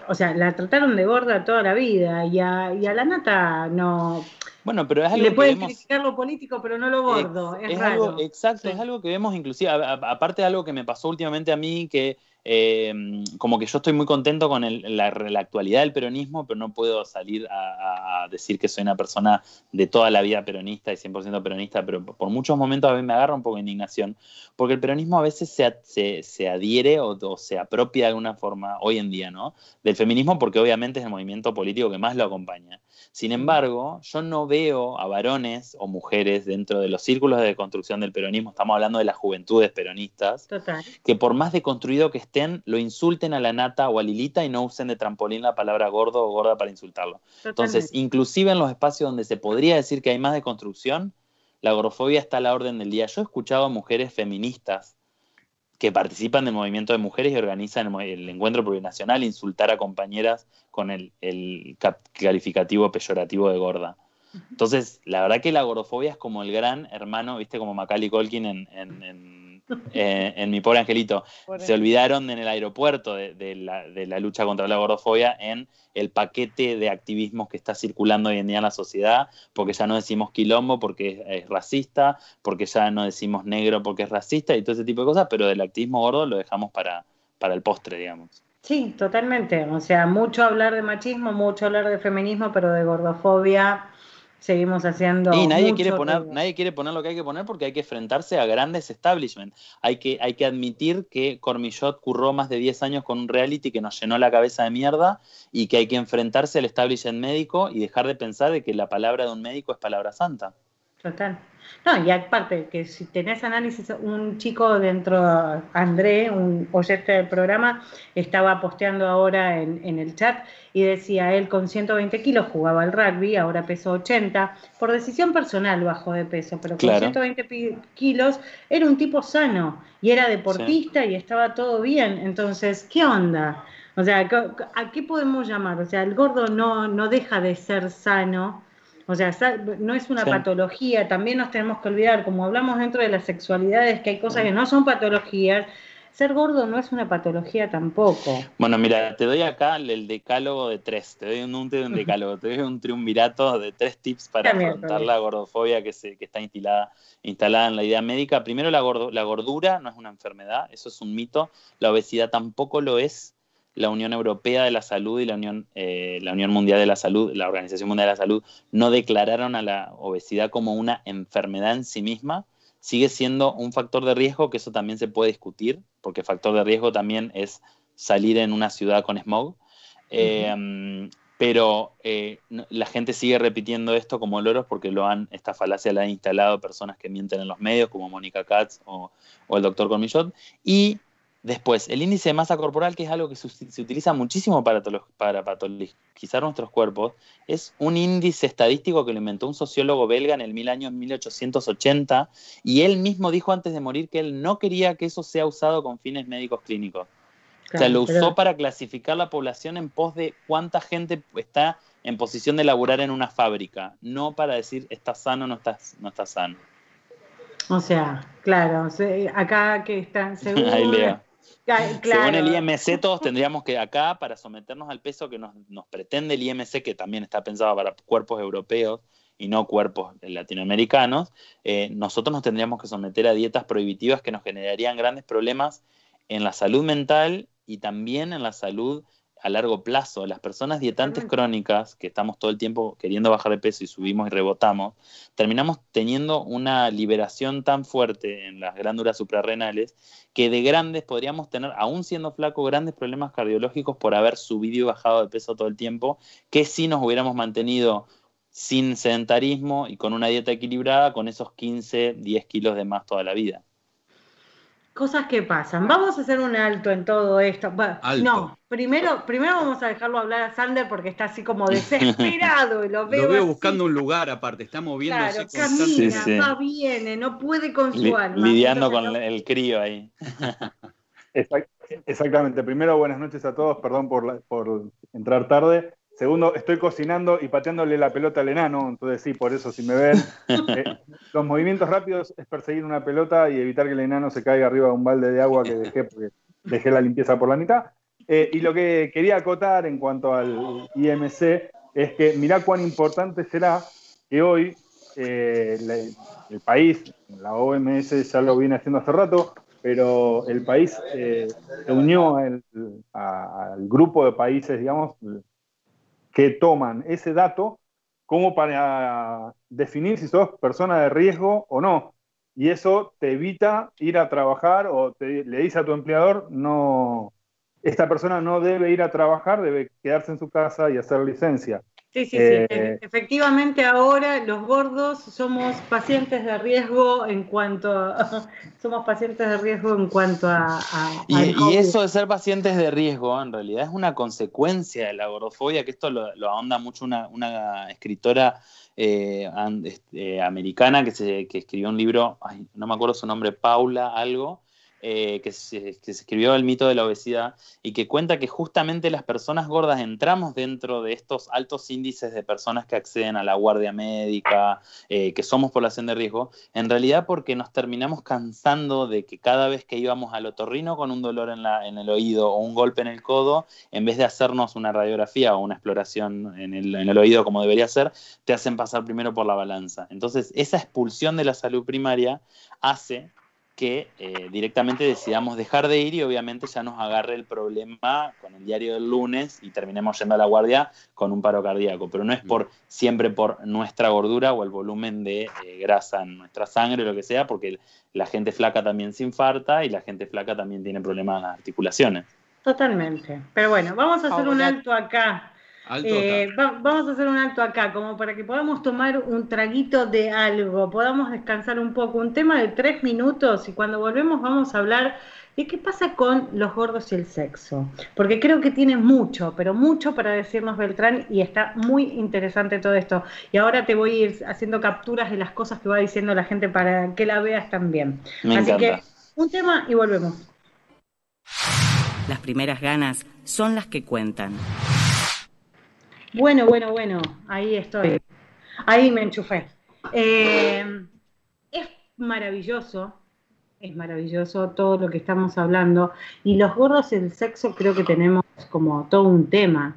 o sea, la trataron de gorda toda la vida. Y a, y a la nata no. Bueno, pero es algo le pueden que vemos, criticar lo político, pero no lo gordo. Es, es raro. Algo, exacto, sí. es algo que vemos inclusive. A, a, aparte de algo que me pasó últimamente a mí, que eh, como que yo estoy muy contento con el, la, la actualidad del peronismo, pero no puedo salir a, a decir que soy una persona de toda la vida peronista y cien por ciento peronista, pero por muchos momentos a mí me agarra un poco de indignación, porque el peronismo a veces se, se, se adhiere o, o se apropia de alguna forma, hoy en día, ¿no?, del feminismo, porque obviamente es el movimiento político que más lo acompaña. Sin embargo, yo no veo a varones o mujeres dentro de los círculos de deconstrucción del peronismo, estamos hablando de las juventudes peronistas, total, que por más deconstruido que estén, lo insulten a la nata o a Lilita y no usen de trampolín la palabra gordo o gorda para insultarlo. Totalmente. Entonces, inclusive en los espacios donde se podría decir que hay más deconstrucción, la agorofobia está a la orden del día. Yo he escuchado a mujeres feministas que participan del movimiento de mujeres y organizan el, el encuentro plurinacional, insultar a compañeras con el, el calificativo peyorativo de gorda. Entonces, la verdad que la agorofobia es como el gran hermano, viste, como Macaulay Culkin en, en, en, eh, en Mi Pobre Angelito. Se olvidaron en el aeropuerto de, de, la, de la lucha contra la agorofobia en el paquete de activismos que está circulando hoy en día en la sociedad, porque ya no decimos quilombo porque es, es racista, porque ya no decimos negro porque es racista y todo ese tipo de cosas, pero del activismo gordo lo dejamos para, para el postre, digamos. Sí, totalmente. O sea, mucho hablar de machismo, mucho hablar de feminismo, pero de gordofobia... Seguimos haciendo. Y nadie quiere poner, de... nadie quiere poner lo que hay que poner porque hay que enfrentarse a grandes establishments. Hay que, hay que admitir que Cormillot curró más de diez años con un reality que nos llenó la cabeza de mierda y que hay que enfrentarse al establishment médico y dejar de pensar de que la palabra de un médico es palabra santa. Total. No, y aparte, que si tenés análisis, un chico dentro, André, un oyente del programa, estaba posteando ahora en, en el chat y decía, él con ciento veinte kilos jugaba al rugby, ahora pesó ochenta, por decisión personal bajó de peso, pero con claro. ciento veinte kilos era un tipo sano y era deportista sí. y estaba todo bien. Entonces, ¿qué onda? O sea, ¿a qué podemos llamar? O sea, el gordo no, no deja de ser sano. O sea, no es una sí. patología, también nos tenemos que olvidar, como hablamos dentro de las sexualidades, que hay cosas que no son patologías, ser gordo no es una patología tampoco. Bueno, mira, te doy acá el decálogo de tres, te doy un, un, un decálogo, te doy un triunvirato de tres tips para también, afrontar también. la gordofobia que, se, que está instalada, instalada en la idea médica. Primero, la, gordo, la gordura no es una enfermedad, eso es un mito, la obesidad tampoco lo es. La Unión Europea de la Salud y la Unión, eh, la Unión Mundial de la Salud, la Organización Mundial de la Salud, no declararon a la obesidad como una enfermedad en sí misma. Sigue siendo un factor de riesgo, que eso también se puede discutir, porque factor de riesgo también es salir en una ciudad con smog. Eh, uh-huh. Pero eh, la gente sigue repitiendo esto como loros porque lo han, esta falacia la han instalado personas que mienten en los medios, como Mónica Katz o, o el doctor Cormillot. Y... Después, el índice de masa corporal, que es algo que se, se utiliza muchísimo para, para patologizar nuestros cuerpos, es un índice estadístico que lo inventó un sociólogo belga en el mil años mil ochocientos ochenta, y él mismo dijo antes de morir que él no quería que eso sea usado con fines médicos clínicos. Claro, o sea, lo usó pero... para clasificar la población en pos de cuánta gente está en posición de laburar en una fábrica, no para decir está sano o no está, no está sano. O sea, claro, acá que están según... Ahí leo. Claro. Según el I M C todos tendríamos que acá, para someternos al peso que nos, nos pretende el I M C, que también está pensado para cuerpos europeos y no cuerpos latinoamericanos, eh, nosotros nos tendríamos que someter a dietas prohibitivas que nos generarían grandes problemas en la salud mental y también en la salud a largo plazo. Las personas dietantes crónicas, que estamos todo el tiempo queriendo bajar de peso y subimos y rebotamos, terminamos teniendo una liberación tan fuerte en las glándulas suprarrenales que de grandes podríamos tener, aún siendo flacos, grandes problemas cardiológicos por haber subido y bajado de peso todo el tiempo, que si nos hubiéramos mantenido sin sedentarismo y con una dieta equilibrada, con esos quince, diez kilos de más toda la vida. Cosas que pasan. Vamos a hacer un alto en todo esto. Alto. No, primero, primero vamos a dejarlo hablar a Sander porque está así como desesperado. Y lo veo, lo veo así, buscando un lugar aparte. Está moviéndose. Claro, camina, sí, sí. va, viene, no puede con su Li- alma. Lidiando con no... el crío ahí. Exactamente. Primero, buenas noches a todos. Perdón por, la, por entrar tarde. Segundo, estoy cocinando y pateándole la pelota al enano, entonces sí, por eso si me ven. Eh, los movimientos rápidos es perseguir una pelota y evitar que el enano se caiga arriba de un balde de agua que dejé, porque dejé la limpieza por la mitad. Eh, y lo que quería acotar en cuanto al I M C es que mirá cuán importante será que hoy eh, el, el país, la O M S ya lo viene haciendo hace rato, pero el país eh, se unió al grupo de países, digamos, que toman ese dato como para definir si sos persona de riesgo o no. Y eso te evita ir a trabajar o te, le dice a tu empleador, no, esta persona no debe ir a trabajar, debe quedarse en su casa y hacer licencia. Sí, sí, eh, sí. Efectivamente ahora los gordos somos pacientes de riesgo en cuanto a, somos pacientes de riesgo en cuanto a... a y, y eso de ser pacientes de riesgo en realidad es una consecuencia de la gordofobia, que esto lo, lo ahonda mucho una, una escritora eh, and, eh, americana que, se, que escribió un libro, ay, no me acuerdo su nombre, Paula algo, Eh, que, se, que se escribió El mito de la obesidad y que cuenta que justamente las personas gordas entramos dentro de estos altos índices de personas que acceden a la guardia médica, eh, que somos población de riesgo, en realidad porque nos terminamos cansando de que cada vez que íbamos al otorrino con un dolor en, la, en el oído o un golpe en el codo, en vez de hacernos una radiografía o una exploración en el, en el oído como debería ser, te hacen pasar primero por la balanza. Entonces esa expulsión de la salud primaria hace que eh, directamente decidamos dejar de ir y obviamente ya nos agarre el problema con el diario del lunes y terminemos yendo a la guardia con un paro cardíaco. Pero no es por siempre por nuestra gordura o el volumen de eh, grasa en nuestra sangre o lo que sea, porque la gente flaca también se infarta y la gente flaca también tiene problemas en las articulaciones. Totalmente. Pero bueno, vamos a hacer Ahora, un alto acá. Alto eh, acá. Va, vamos a hacer un alto acá, como para que podamos tomar un traguito de algo, podamos descansar un poco, un tema de tres minutos y cuando volvemos vamos a hablar de qué pasa con los gordos y el sexo, porque creo que tiene mucho, pero mucho para decirnos Beltrán y está muy interesante todo esto. Y ahora te voy a ir haciendo capturas de las cosas que va diciendo la gente para que la veas también. Me Así encanta. Que un tema y volvemos. Las primeras ganas son las que cuentan. Bueno, bueno, bueno, ahí estoy, ahí me enchufé. Eh, es maravilloso, es maravilloso todo lo que estamos hablando y los gordos en el sexo creo que tenemos como todo un tema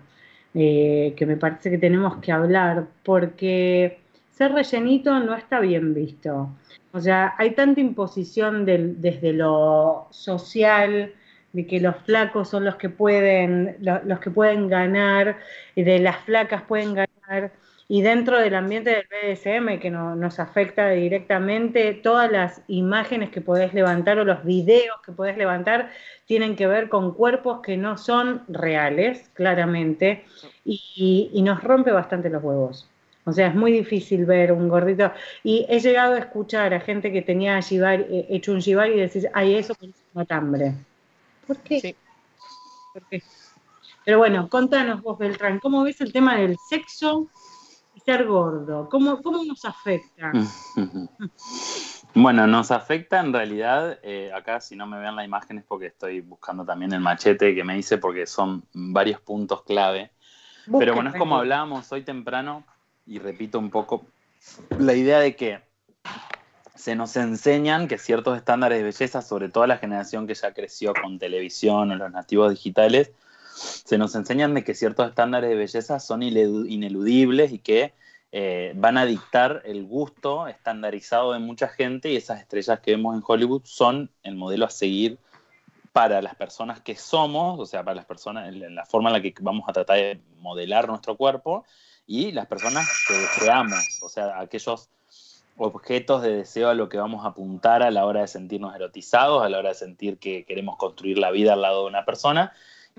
eh, que me parece que tenemos que hablar porque ser rellenito no está bien visto. O sea, hay tanta imposición del, desde lo social, de que los flacos son los que pueden, lo, los que pueden ganar, y de las flacas pueden ganar, y dentro del ambiente del B D S M que no, nos afecta directamente, todas las imágenes que podés levantar o los videos que podés levantar tienen que ver con cuerpos que no son reales, claramente, y, y nos rompe bastante los huevos. O sea, es muy difícil ver un gordito. Y he llegado a escuchar a gente que tenía shibari, hecho un shibari y decís, ay, eso es un matambre. ¿Por qué? Sí. ¿Por qué? Pero bueno, contanos vos, Beltrán, ¿cómo ves el tema del sexo y ser gordo? ¿Cómo, cómo nos afecta? Bueno, nos afecta en realidad, eh, acá si no me vean la imagen es porque estoy buscando también el machete que me hice porque son varios puntos clave. Búsquete. Pero bueno, es como hablábamos hoy temprano, y repito un poco, la idea de que se nos enseñan que ciertos estándares de belleza, sobre todo la generación que ya creció con televisión o los nativos digitales, se nos enseñan de que ciertos estándares de belleza son ineludibles y que Eh, van a dictar el gusto estandarizado de mucha gente, y esas estrellas que vemos en Hollywood son el modelo a seguir para las personas que somos, o sea, para las personas, la forma en la que vamos a tratar de modelar nuestro cuerpo, y las personas que deseamos, o sea, aquellos objetos de deseo a lo que vamos a apuntar a la hora de sentirnos erotizados, a la hora de sentir que queremos construir la vida al lado de una persona.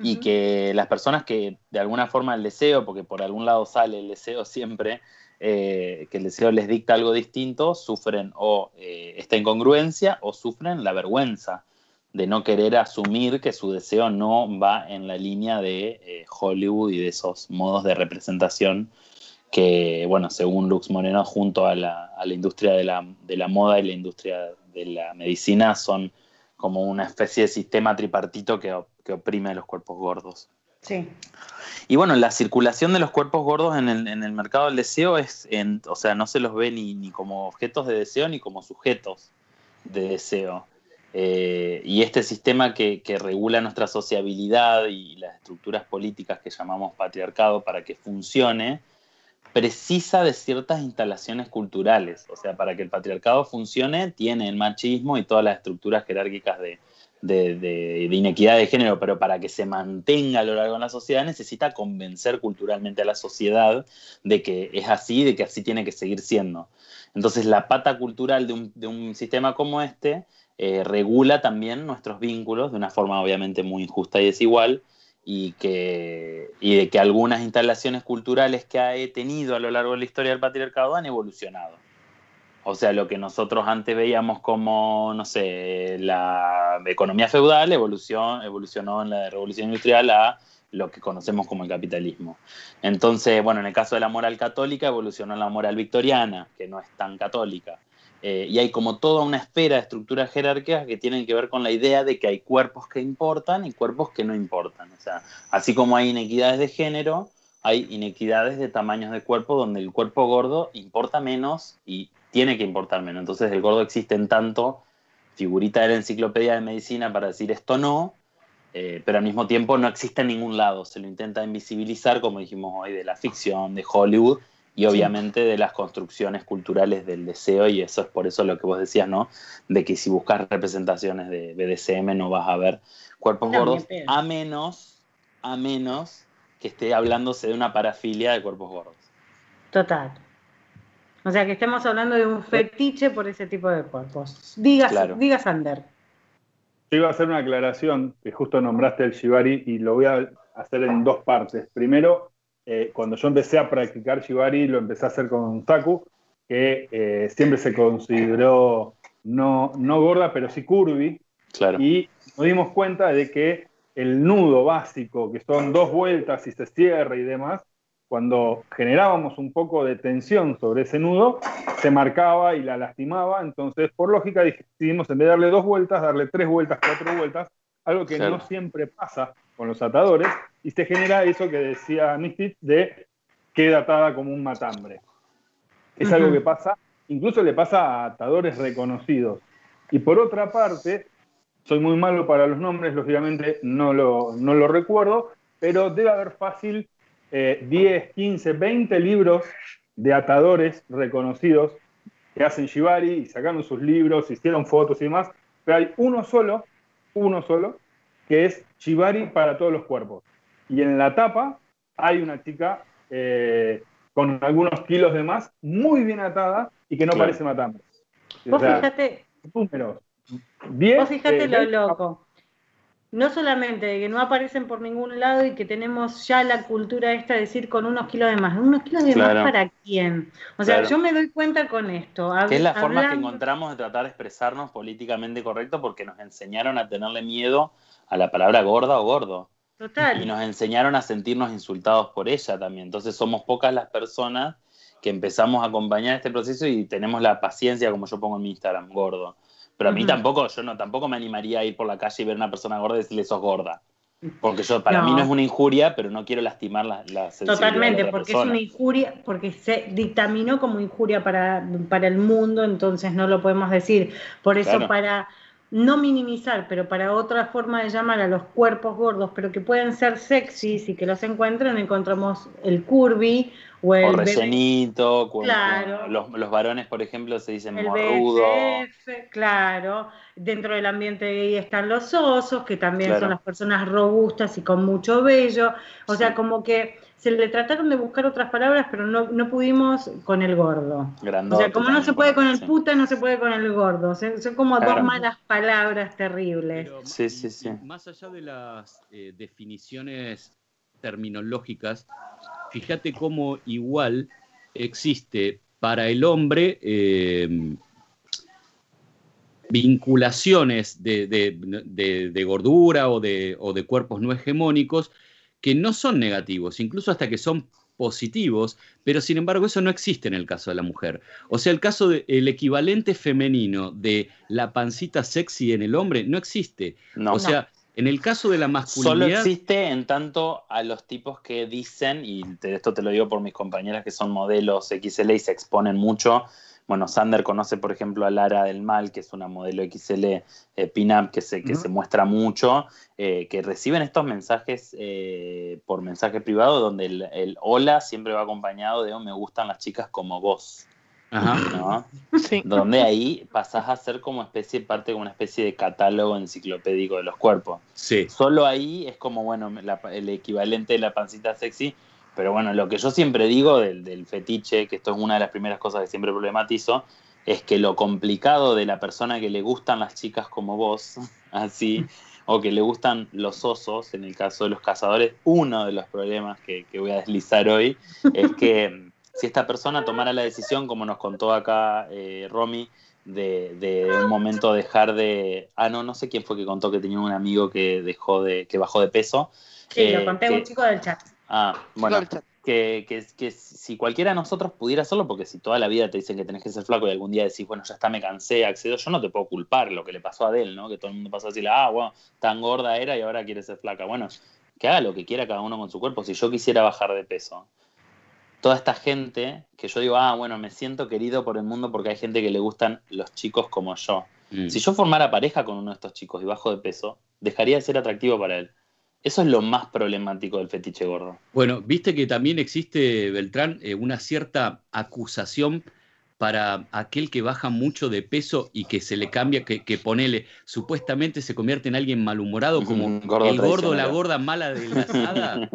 Y que las personas que de alguna forma el deseo, porque por algún lado sale el deseo siempre, eh, que el deseo les dicta algo distinto, sufren o eh, esta incongruencia, o sufren la vergüenza de no querer asumir que su deseo no va en la línea de eh, Hollywood y de esos modos de representación que, bueno, según Lux Moreno, junto a la, a la industria de la, de la moda y la industria de la medicina, son como una especie de sistema tripartito que, que oprime a los cuerpos gordos. Sí. Y bueno, la circulación de los cuerpos gordos en el, en el mercado del deseo es, en, o sea, no se los ve ni, ni como objetos de deseo ni como sujetos de deseo. Eh, y este sistema que, que regula nuestra sociabilidad y las estructuras políticas que llamamos patriarcado para que funcione, precisa de ciertas instalaciones culturales. O sea, para que el patriarcado funcione, tiene el machismo y todas las estructuras jerárquicas de, de, de, de inequidad de género, pero para que se mantenga a lo largo de la sociedad necesita convencer culturalmente a la sociedad de que es así, de que así tiene que seguir siendo. Entonces, la pata cultural de un, de un sistema como este eh, regula también nuestros vínculos de una forma obviamente muy injusta y desigual, y que y de que algunas instalaciones culturales que ha tenido a lo largo de la historia del patriarcado han evolucionado. O sea, lo que nosotros antes veíamos como, no sé, la economía feudal evolucionó, evolucionó en la revolución industrial a lo que conocemos como el capitalismo. Entonces, bueno, en el caso de la moral católica evolucionó en la moral victoriana, que no es tan católica. Eh, y hay como toda una esfera de estructuras jerárquicas que tienen que ver con la idea de que hay cuerpos que importan y cuerpos que no importan. O sea, así como hay inequidades de género, hay inequidades de tamaños de cuerpo donde el cuerpo gordo importa menos y tiene que importar menos. Entonces el gordo existe en tanto figurita de la enciclopedia de medicina para decir esto no, eh, pero al mismo tiempo no existe en ningún lado. Se lo intenta invisibilizar, como dijimos hoy, de la ficción, de Hollywood, y obviamente de las construcciones culturales del deseo, y eso es por eso lo que vos decías, ¿no? De que si buscas representaciones de B D S M no vas a ver cuerpos no, gordos, a menos, a menos que esté hablándose de una parafilia de cuerpos gordos. Total. O sea, que estemos hablando de un fetiche por ese tipo de cuerpos. Diga, claro. Diga Sander. Yo iba a hacer una aclaración, que justo nombraste el shibari, y lo voy a hacer en dos partes. Primero, Eh, cuando yo empecé a practicar shibari, lo empecé a hacer con un Saku, que eh, siempre se consideró no, no gorda, pero sí curvy. Claro. Y nos dimos cuenta de que el nudo básico, que son dos vueltas y se cierra y demás, cuando generábamos un poco de tensión sobre ese nudo, se marcaba y la lastimaba. Entonces, por lógica, decidimos en vez de darle dos vueltas, darle tres vueltas, cuatro vueltas, algo que claro. No siempre pasa con los atadores, y se genera eso que decía Misty, de queda atada como un matambre. Es uh-huh. algo que pasa, incluso le pasa a atadores reconocidos. Y por otra parte, soy muy malo para los nombres, lógicamente no lo, no lo recuerdo, pero debe haber fácil eh, diez, quince, veinte libros de atadores reconocidos que hacen shibari, y sacaron sus libros, hicieron fotos y demás, pero hay uno solo, uno solo, que es shibari para todos los cuerpos. Y en la tapa hay una chica eh, con algunos kilos de más, muy bien atada y que no claro. parece matambre. Vos o sea, fijate, números. Diez, vos fijate eh, lo diez, loco. No solamente de que no aparecen por ningún lado y que tenemos ya la cultura esta de decir con unos kilos de más. ¿Unos kilos de claro. más para quién? O sea, claro. yo me doy cuenta con esto. Hab- que es la hablando... forma que encontramos de tratar de expresarnos políticamente correcto, porque nos enseñaron a tenerle miedo a la palabra gorda o gordo. Total. Y nos enseñaron a sentirnos insultados por ella también. Entonces somos pocas las personas que empezamos a acompañar este proceso y tenemos la paciencia, como yo pongo en mi Instagram, gordo. Pero a mí uh-huh. tampoco, yo no, tampoco me animaría a ir por la calle y ver a una persona gorda y decirle sos gorda. Porque yo, para no. mí no es una injuria, pero no quiero lastimar la, la sensibilidad. Totalmente, de porque persona. Es una injuria, porque se dictaminó como injuria para, para el mundo, entonces no lo podemos decir. Por eso claro. para no minimizar, pero para otra forma de llamar a los cuerpos gordos, pero que pueden ser sexys y que los encuentran, encontramos el curvy o el... O rellenito, claro. los, los varones, por ejemplo, se dicen el morrudo. B F F, claro. Dentro del ambiente gay están los osos, que también claro. son las personas robustas y con mucho vello. O sí. sea, como que se le trataron de buscar otras palabras, pero no, no pudimos con el gordo. Grandote, o sea, como no se puede con el puta, no se puede con el gordo. O sea, son como claro. dos malas palabras terribles. Pero, sí, sí, sí. Más allá de las eh, definiciones terminológicas, fíjate cómo igual existe para el hombre eh, vinculaciones de, de, de, de gordura o de, o de cuerpos no hegemónicos que no son negativos, incluso hasta que son positivos, pero sin embargo eso no existe en el caso de la mujer. O sea, el caso de, el equivalente femenino de la pancita sexy en el hombre no existe. No, o sea, no. En el caso de la masculinidad... Solo existe en tanto a los tipos que dicen, y te, esto te lo digo por mis compañeras que son modelos equis ele y se exponen mucho. Bueno, Sander conoce, por ejemplo, a Lara del Mal, que es una modelo equis ele eh, pin-up que, se, que uh-huh. se muestra mucho, eh, que reciben estos mensajes eh, por mensaje privado, donde el, el hola siempre va acompañado de oh, me gustan las chicas como vos. Ajá. ¿No? Sí. Donde ahí pasás a ser como especie, parte de una especie de catálogo enciclopédico de los cuerpos. Sí. Solo ahí es como, bueno, la, el equivalente de la pancita sexy. Pero bueno, lo que yo siempre digo del, del fetiche, que esto es una de las primeras cosas que siempre problematizo, es que lo complicado de la persona que le gustan las chicas como vos, así, o que le gustan los osos, en el caso de los cazadores, uno de los problemas que, que voy a deslizar hoy, es que si esta persona tomara la decisión, como nos contó acá eh, Romy, de, de un momento dejar de... Ah, no, no sé quién fue que contó que tenía un amigo que dejó de que bajó de peso. Sí, eh, lo conté a un chico del chat. Ah, bueno, que, que, que si cualquiera de nosotros pudiera hacerlo, porque si toda la vida te dicen que tenés que ser flaco y algún día decís, bueno, ya está, me cansé, accedo, yo no te puedo culpar lo que le pasó a Adele, ¿no? Que todo el mundo pasó a decirle, ah, bueno, tan gorda era y ahora quiere ser flaca. Bueno, que haga lo que quiera cada uno con su cuerpo. Si yo quisiera bajar de peso, toda esta gente que yo digo, ah, bueno, me siento querido por el mundo porque hay gente que le gustan los chicos como yo. Mm. Si yo formara pareja con uno de estos chicos y bajo de peso, dejaría de ser atractivo para él. Eso es lo más problemático del fetiche gordo. Bueno, viste que también existe, Beltrán, eh, una cierta acusación para aquel que baja mucho de peso y que se le cambia, que, que ponele, supuestamente se convierte en alguien malhumorado, como gordo el gordo, la gorda, mala adelgazada.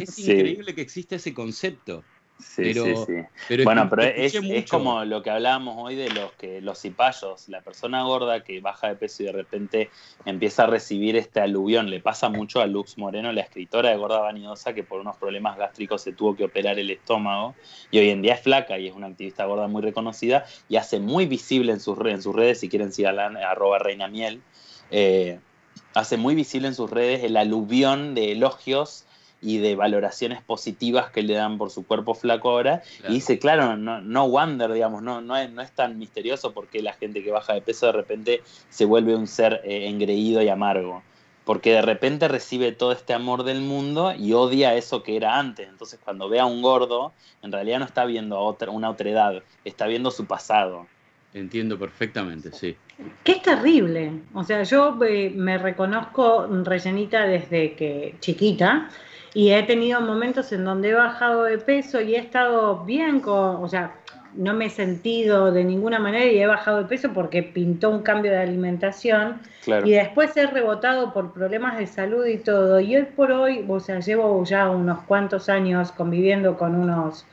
Es increíble sí. que exista ese concepto. Sí, pero, sí, sí. Pero bueno, pero es, es como lo que hablábamos hoy de los que los cipayos, la persona gorda que baja de peso y de repente empieza a recibir este aluvión. Le pasa mucho a Lux Moreno, la escritora de Gorda Vanidosa, que por unos problemas gástricos se tuvo que operar el estómago y hoy en día es flaca y es una activista gorda muy reconocida y hace muy visible en sus redes, en sus redes si quieren síganla, arroba Reina Miel, eh, hace muy visible en sus redes el aluvión de elogios y de valoraciones positivas que le dan por su cuerpo flaco ahora, claro. Y dice, claro, no, no wonder, digamos, no, no, es, no es tan misterioso porque la gente que baja de peso de repente se vuelve un ser eh, engreído y amargo, porque de repente recibe todo este amor del mundo y odia eso que era antes, entonces cuando ve a un gordo, en realidad no está viendo a otra, una otredad, está viendo su pasado. Entiendo perfectamente, sí. Que es terrible, o sea, yo eh, me reconozco rellenita desde que chiquita, y he tenido momentos en donde he bajado de peso y he estado bien con... O sea, no me he sentido de ninguna manera y he bajado de peso porque pintó un cambio de alimentación. Claro. Y después he rebotado por problemas de salud y todo. Y hoy por hoy, o sea, llevo ya unos cuantos años conviviendo con unos...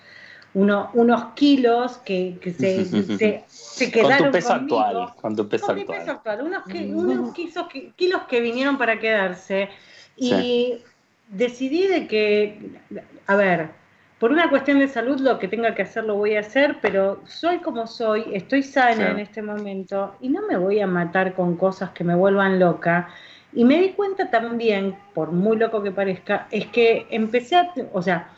Uno, unos kilos que, que se, se, se quedaron con tu peso conmigo, actual. Con tu peso, con mi actual. peso actual. Unos, que, unos quisos, que, kilos que vinieron para quedarse. Y... Sí. Decidí de que, a ver, por una cuestión de salud lo que tenga que hacer lo voy a hacer, pero soy como soy, estoy sana sí. en este momento y no me voy a matar con cosas que me vuelvan loca. Y me di cuenta también, por muy loco que parezca, es que empecé a, o sea,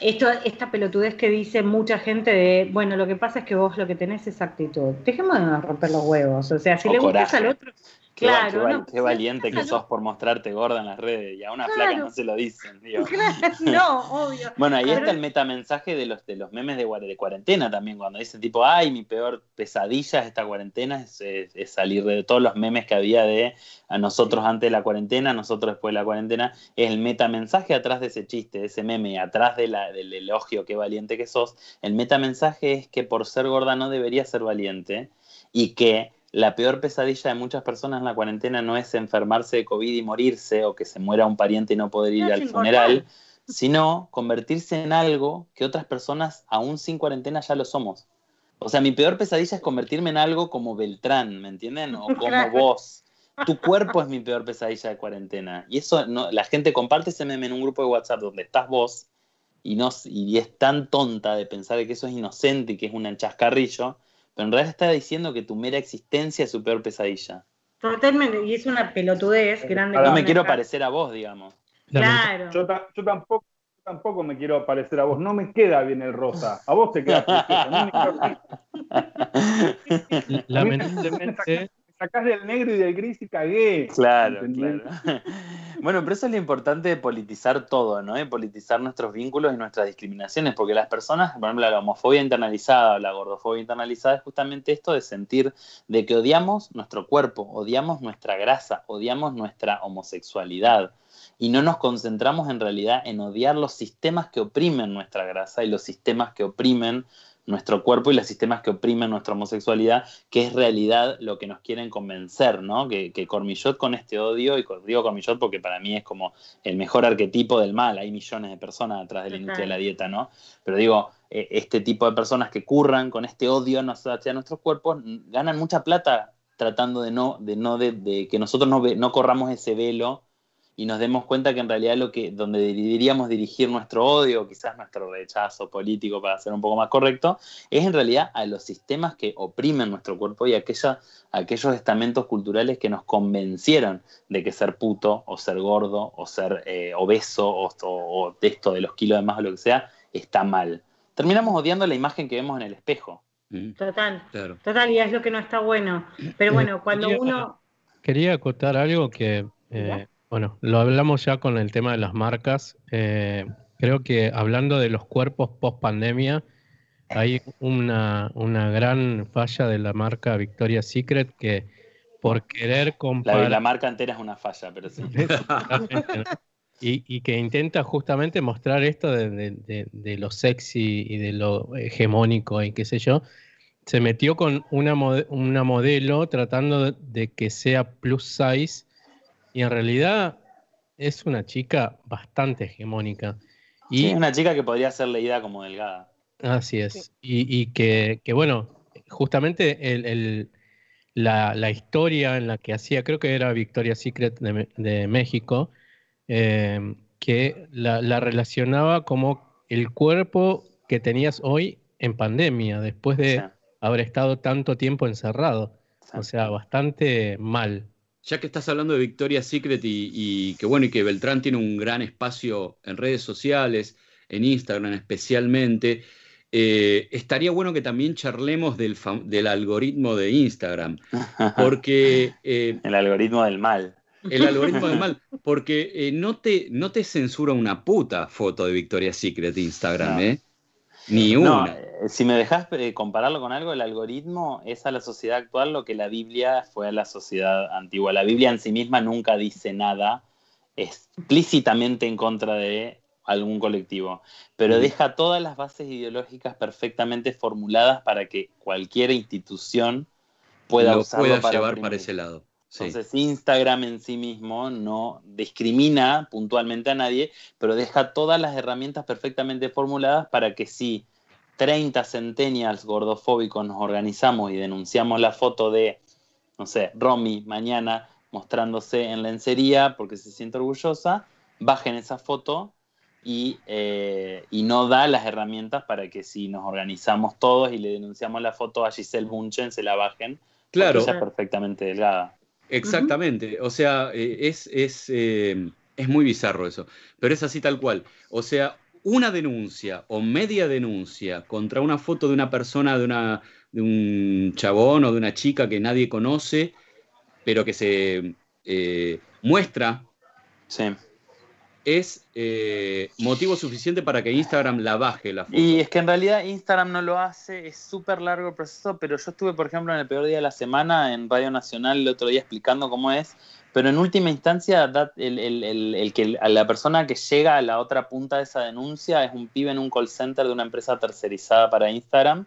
Esto, esta pelotudez que dice mucha gente de, bueno, lo que pasa es que vos lo que tenés es actitud. Dejemos de romper los huevos. O sea, si o le gustas al otro... Qué, claro, va, qué, no, qué no, valiente que sos por mostrarte gorda en las redes. Y a una claro, flaca no se lo dicen, digo. Claro, no, obvio. Bueno, ahí ahora está el metamensaje de los, de los memes de, de cuarentena también, cuando dicen tipo, ay, mi peor pesadilla de esta cuarentena es, es, es salir de todos los memes que había de a nosotros antes de la cuarentena, a nosotros después de la cuarentena. Es el metamensaje atrás de ese chiste, de ese meme, atrás de la, del elogio, qué valiente que sos. El metamensaje es que por ser gorda no debería ser valiente y que la peor pesadilla de muchas personas en la cuarentena no es enfermarse de COVID y morirse, o que se muera un pariente y no poder ir no al funeral, importar. Sino convertirse en algo que otras personas, aún sin cuarentena, ya lo somos. O sea, mi peor pesadilla es convertirme en algo como Beltrán, ¿me entienden? O como claro, vos. Tu cuerpo es mi peor pesadilla de cuarentena. Y eso, no, la gente comparte ese meme en un grupo de WhatsApp donde estás vos, y, no, y es tan tonta de pensar que eso es inocente y que es un chascarrillo, pero en realidad está diciendo que tu mera existencia es su peor pesadilla. Totalmente, y es una pelotudez grande. No me quiero parecer a vos, digamos. Claro. Yo, ta- yo tampoco tampoco me quiero parecer a vos. No me queda bien el rosa. A vos te queda precioso. No me queda bien. Lamentablemente... sacás del negro y del gris y cagué. Claro, ¿entendés? Claro. Bueno, pero eso es lo importante de politizar todo, ¿no? De politizar nuestros vínculos y nuestras discriminaciones, porque las personas, por ejemplo, la homofobia internalizada o la gordofobia internalizada es justamente esto de sentir de que odiamos nuestro cuerpo, odiamos nuestra grasa, odiamos nuestra homosexualidad. Y no nos concentramos en realidad en odiar los sistemas que oprimen nuestra grasa y los sistemas que oprimen nuestro cuerpo y los sistemas que oprimen nuestra homosexualidad, que es realidad lo que nos quieren convencer, ¿no? Que, que Cormillot con este odio, y digo Cormillot porque para mí es como el mejor arquetipo del mal, hay millones de personas atrás de la industria de la dieta, ¿no? Pero digo, este tipo de personas que curran con este odio hacia nuestros cuerpos, ganan mucha plata tratando de no, de no, de, de que nosotros no, no corramos ese velo y nos demos cuenta que en realidad lo que donde deberíamos dirigir nuestro odio, quizás nuestro rechazo político, para ser un poco más correcto, es en realidad a los sistemas que oprimen nuestro cuerpo y aquella, aquellos estamentos culturales que nos convencieron de que ser puto, o ser gordo, o ser eh, obeso, o, o esto de los kilos de más o lo que sea, está mal. Terminamos odiando la imagen que vemos en el espejo. Total, claro. Total, y es lo que no está bueno. Pero bueno, cuando quería, uno... Quería acotar algo que... Eh, bueno, lo hablamos ya con el tema de las marcas. Eh, creo que hablando de los cuerpos post pandemia, hay una, una gran falla de la marca Victoria's Secret que por querer comparar... La, la marca entera es una falla, pero sí. y, y que intenta justamente mostrar esto de, de, de, de lo sexy y de lo hegemónico y qué sé yo. Se metió con una, una modelo tratando de que sea plus size. Y en realidad es una chica bastante hegemónica. Y sí, es una chica que podría ser leída como delgada. Así es. Sí. Y, y que, que, bueno, justamente el, el, la, la historia en la que hacía, creo que era Victoria's Secret de, de México, eh, que la, la relacionaba como el cuerpo que tenías hoy en pandemia, después de sí. haber estado tanto tiempo encerrado. Sí. O sea, bastante mal. Ya que estás hablando de Victoria's Secret y, y que bueno, y que Beltrán tiene un gran espacio en redes sociales, en Instagram especialmente, eh, estaría bueno que también charlemos del, fam- del algoritmo de Instagram. Porque eh, el algoritmo del mal. El algoritmo del mal. Porque eh, no, te, no te censura una puta foto de Victoria's Secret de Instagram, no. ¿eh? Ni una. No, si me dejas compararlo con algo, el algoritmo es a la sociedad actual lo que la Biblia fue a la sociedad antigua. La Biblia en sí misma nunca dice nada explícitamente en contra de algún colectivo, pero deja todas las bases ideológicas perfectamente formuladas para que cualquier institución pueda lo usarlo pueda para llevar oprimir. Para ese lado. Entonces sí. Instagram en sí mismo no discrimina puntualmente a nadie, pero deja todas las herramientas perfectamente formuladas para que si treinta centennials gordofóbicos nos organizamos y denunciamos la foto de, no sé, Romy mañana mostrándose en lencería porque se siente orgullosa, bajen esa foto y, eh, y no da las herramientas para que si nos organizamos todos y le denunciamos la foto a Giselle Bunchen, se la bajen. Claro. Porque ella es perfectamente delgada. Exactamente, uh-huh. O sea, eh, es, es, eh, es muy bizarro eso, pero es así tal cual. O sea, una denuncia o media denuncia contra una foto de una persona, de, una, de un chabón o de una chica que nadie conoce, pero que se eh, muestra, sí, es eh, motivo suficiente para que Instagram la baje la foto. Y es que en realidad Instagram no lo hace, es súper largo el proceso, pero yo estuve, por ejemplo, en el peor día de la semana en Radio Nacional el otro día explicando cómo es, pero en última instancia da el, el, el, el que a la persona que llega a la otra punta de esa denuncia es un pibe en un call center de una empresa tercerizada para Instagram,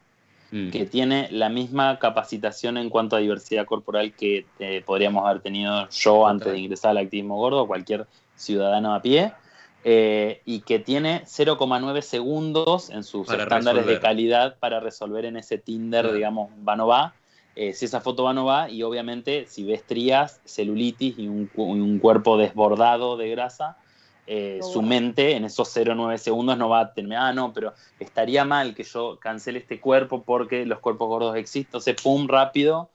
mm, que tiene la misma capacitación en cuanto a diversidad corporal que eh, podríamos haber tenido yo, okay, antes de ingresar al activismo gordo o cualquier ciudadano a pie, eh, y que tiene cero coma nueve segundos en sus para estándares resolver. de calidad para resolver en ese Tinder, yeah, digamos, va no va, eh, si esa foto va no va, y obviamente si ves estrías, celulitis y un, un cuerpo desbordado de grasa, eh, no, su mente en esos cero coma nueve segundos no va a tener, ah, no, pero estaría mal que yo cancele este cuerpo porque los cuerpos gordos existen, entonces pum, rápido,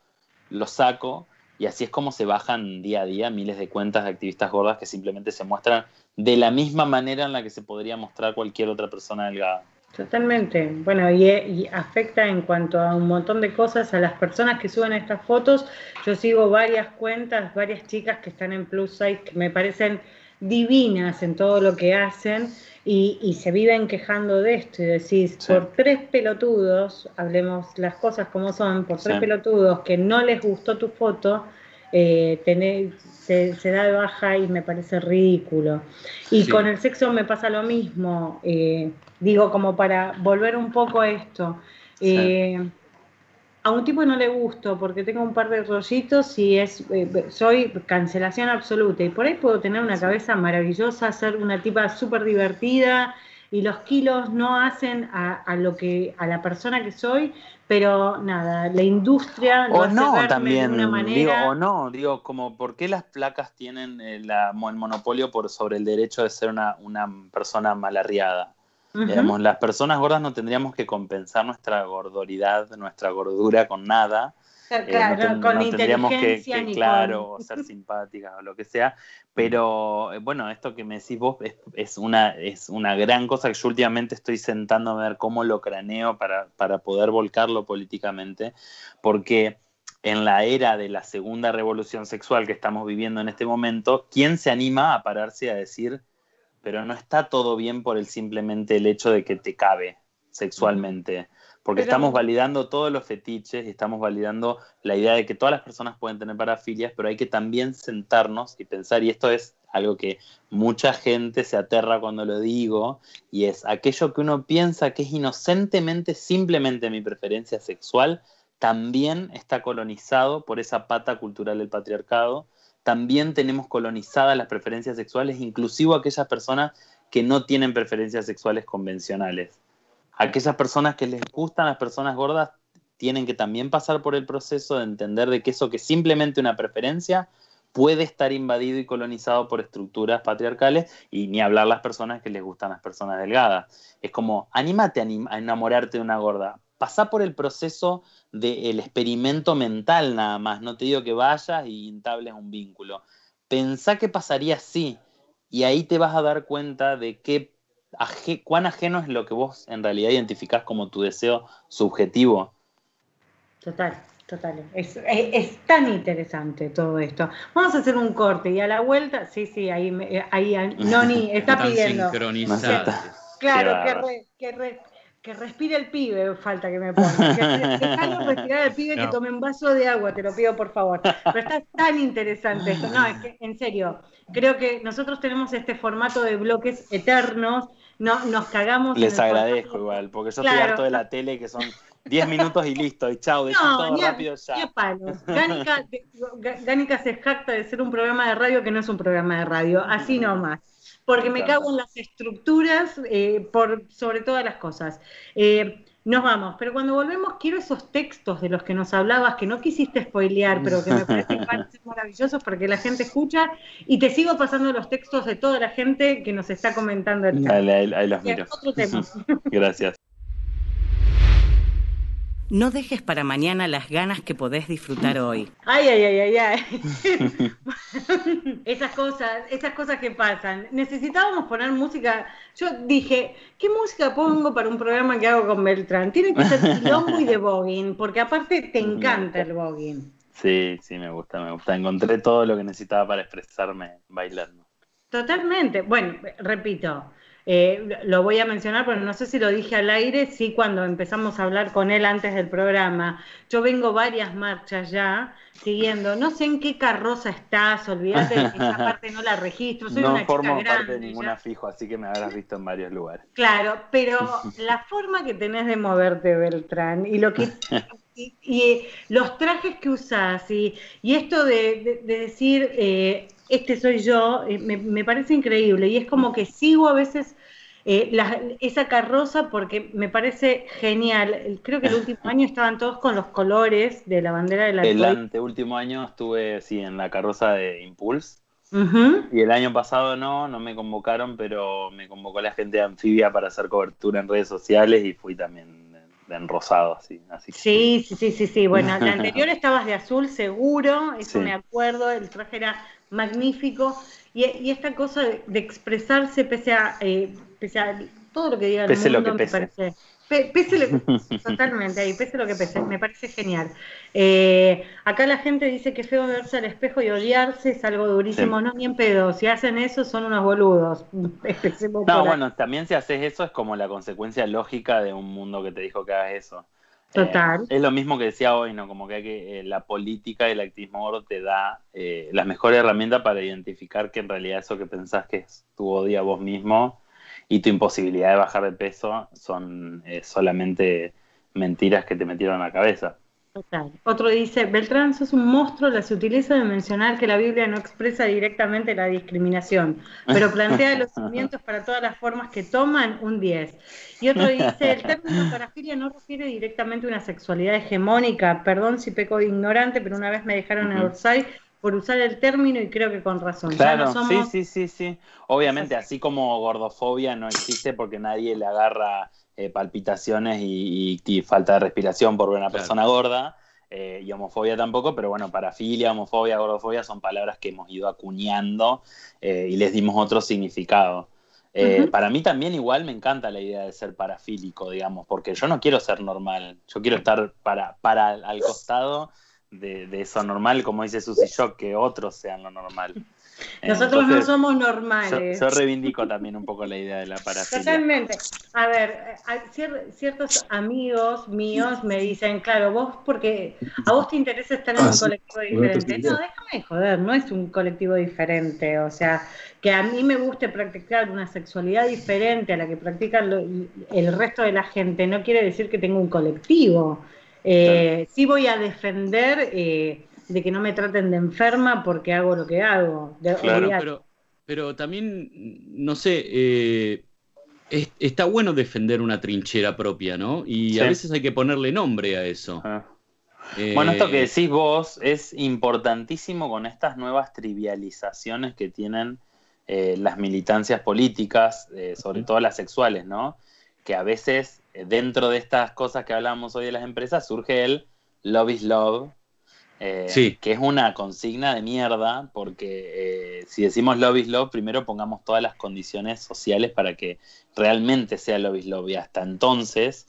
lo saco. Y así es como se bajan día a día miles de cuentas de activistas gordas que simplemente se muestran de la misma manera en la que se podría mostrar cualquier otra persona delgada. Totalmente. Bueno, y, y afecta en cuanto a un montón de cosas a las personas que suben estas fotos. Yo sigo varias cuentas, varias chicas que están en plus size que me parecen divinas en todo lo que hacen y, y se viven quejando de esto y decís, sí, por tres pelotudos, hablemos las cosas como son, por tres, sí, pelotudos que no les gustó tu foto, eh, tenés, se, se da de baja y me parece ridículo. Y sí, con el sexo me pasa lo mismo, eh, digo, como para volver un poco a esto, eh, sí. A un tipo no le gusto porque tengo un par de rollitos y es eh, soy cancelación absoluta. Y por ahí puedo tener una cabeza maravillosa, ser una tipa súper divertida y los kilos no hacen a, a lo que a la persona que soy, pero nada, la industria lo hace verme también, de una manera. Digo, o no, digo, como ¿por qué las placas tienen el, la, el monopolio por sobre el derecho de ser una, una persona malarriada? Uh-huh. Digamos, las personas gordas no tendríamos que compensar nuestra gordoridad, nuestra gordura con nada. Claro, eh, no ten, con no tendríamos que, que ni claro, con... ser simpáticas o lo que sea. Pero bueno, esto que me decís vos es, es, una, es una gran cosa que yo últimamente estoy sentándome a ver cómo lo craneo para, para poder volcarlo políticamente. Porque en la era de la segunda revolución sexual que estamos viviendo en este momento, ¿quién se anima a pararse a decir... pero no está todo bien por el simplemente el hecho de que te cabe sexualmente? Porque pero, estamos validando todos los fetiches y estamos validando la idea de que todas las personas pueden tener parafilias, pero hay que también sentarnos y pensar, y esto es algo que mucha gente se aterra cuando lo digo, y es aquello que uno piensa que es inocentemente simplemente mi preferencia sexual, también está colonizado por esa pata cultural del patriarcado. También tenemos colonizadas las preferencias sexuales, inclusive aquellas personas que no tienen preferencias sexuales convencionales. Aquellas personas que les gustan las personas gordas tienen que también pasar por el proceso de entender de que eso que es simplemente una preferencia puede estar invadido y colonizado por estructuras patriarcales, y ni hablar las personas que les gustan las personas delgadas. Es como, anímate a, anim- a enamorarte de una gorda. Pasá por el proceso del experimento mental nada más. No te digo que vayas y entables un vínculo. Pensá qué pasaría así. Y ahí te vas a dar cuenta de qué, aje, cuán ajeno es lo que vos en realidad identificás como tu deseo subjetivo. Total, total. Es, es, es tan interesante todo esto. Vamos a hacer un corte y a la vuelta... Sí, sí, ahí, ahí Noni está pidiendo. Sincronizada. Claro, qué re... Qué re... Que respire el pibe, falta que me ponga. Dejalo respirar al pibe, no, que tome un vaso de agua, te lo pido por favor. Pero está tan interesante esto. No, es que, en serio, creo que nosotros tenemos este formato de bloques eternos. No, nos cagamos. Les agradezco formato. Igual, porque yo, claro, estoy harto de la tele, que son diez minutos y listo, y chau, de no, todo a, rápido ya. Qué palos. Gánica, Gánica se jacta de ser un programa de radio que no es un programa de radio, así nomás. Porque me cago en las estructuras, eh, por sobre todas las cosas. Eh, nos vamos, pero cuando volvemos quiero esos textos de los que nos hablabas, que no quisiste spoilear, pero que me parecen maravillosos porque la gente escucha, y te sigo pasando los textos de toda la gente que nos está comentando el tema. Ahí los miro. Otro tema. Gracias. No dejes para mañana las ganas que podés disfrutar hoy. Ay, ay, ay, ay, ay. Esas cosas, esas cosas que pasan. Necesitábamos poner música. Yo dije, ¿qué música pongo para un programa que hago con Beltrán? Tiene que ser quilombo y de voguing, porque aparte te encanta el voguing. Sí, sí, me gusta, me gusta. Encontré todo lo que necesitaba para expresarme bailando. Totalmente. Bueno, repito. Eh, lo voy a mencionar, pero no sé si lo dije al aire, sí, cuando empezamos a hablar con él antes del programa. Yo vengo varias marchas ya, siguiendo, no sé en qué carroza estás, olvídate de que esa parte no la registro, soy no una chica grande. No formo parte de ninguna ya. Fijo, así que me habrás visto en varios lugares. Claro, pero la forma que tenés de moverte, Beltrán, y lo que... Y, y los trajes que usás, y, y esto de, de, de decir, eh, este soy yo, eh, me, me parece increíble. Y es como que sigo a veces eh, la, esa carroza porque me parece genial. Creo que el último año estaban todos con los colores de la bandera de la... El anteúltimo año estuve, sí, en la carroza de Impulse. Uh-huh. Y el año pasado no, no me convocaron, pero me convocó la gente de Anfibia para hacer cobertura en redes sociales y fui también. En rosado, así. así que... Sí, sí, sí, sí, sí. Bueno, la anterior estabas de azul, seguro, eso sí. Me acuerdo, el traje era magnífico. Y, y esta cosa de, de expresarse pese a, eh, pese a todo lo que diga el pese mundo, lo que pese. Me parece... Pe, pese lo, totalmente, ahí, pese lo que pese, me parece genial. Eh, acá la gente dice que feo verse al espejo y odiarse es algo durísimo, sí. No, ni en pedo, si hacen eso son unos boludos. Empecemos no, bueno, ahí. También si haces eso es como la consecuencia lógica de un mundo que te dijo que hagas eso. Total. Eh, es lo mismo que decía hoy, ¿no? Como que, hay que eh, la política y el activismo gordo te da eh, las mejores herramientas para identificar que en realidad eso que pensás que es tu odio a vos mismo y tu imposibilidad de bajar de peso son eh, solamente mentiras que te metieron a la cabeza. Total. Otro dice, Beltrán, sos un monstruo, la sutileza de mencionar que la Biblia no expresa directamente la discriminación, pero plantea los cimientos para todas las formas que toman, un diez. Y otro dice, el término parafilia no refiere directamente a una sexualidad hegemónica, perdón si peco de ignorante, pero una vez me dejaron en Orsay por usar el término y creo que con razón. Claro, no somos... sí, sí, sí, sí. Obviamente, así. así como gordofobia no existe porque nadie le agarra eh, palpitaciones y, y, y falta de respiración por una persona claro. gorda, eh, y homofobia tampoco, pero bueno, parafilia, homofobia, gordofobia son palabras que hemos ido acuñando eh, y les dimos otro significado. Eh, uh-huh. Para mí también igual me encanta la idea de ser parafílico, digamos, porque yo no quiero ser normal, yo quiero estar para, para al costado... De, de eso normal, como dice Susy Shock, que otros sean lo normal. Nosotros Entonces, no somos normales. Yo, yo reivindico también un poco la idea de la parafilia. Totalmente. A ver, ciertos amigos míos me dicen, claro, vos porque a vos te interesa estar en ah, un sí, colectivo diferente. No, déjame joder, no es un colectivo diferente. O sea, que a mí me guste practicar una sexualidad diferente a la que practica lo, el resto de la gente, no quiere decir que tenga un colectivo. Eh, sí voy a defender eh, de que no me traten de enferma porque hago lo que hago. De, claro, pero, pero también, no sé, eh, es, está bueno defender una trinchera propia, ¿no? Y sí. A veces hay que ponerle nombre a eso. Ah. Eh, bueno, esto que decís vos es importantísimo con estas nuevas trivializaciones que tienen eh, las militancias políticas, eh, sobre uh-huh. todo las sexuales, ¿no? Que a veces... Dentro de estas cosas que hablamos hoy de las empresas surge el Love is Love, eh, sí. que es una consigna de mierda, porque eh, si decimos Love is Love, primero pongamos todas las condiciones sociales para que realmente sea Love is Love. Y hasta entonces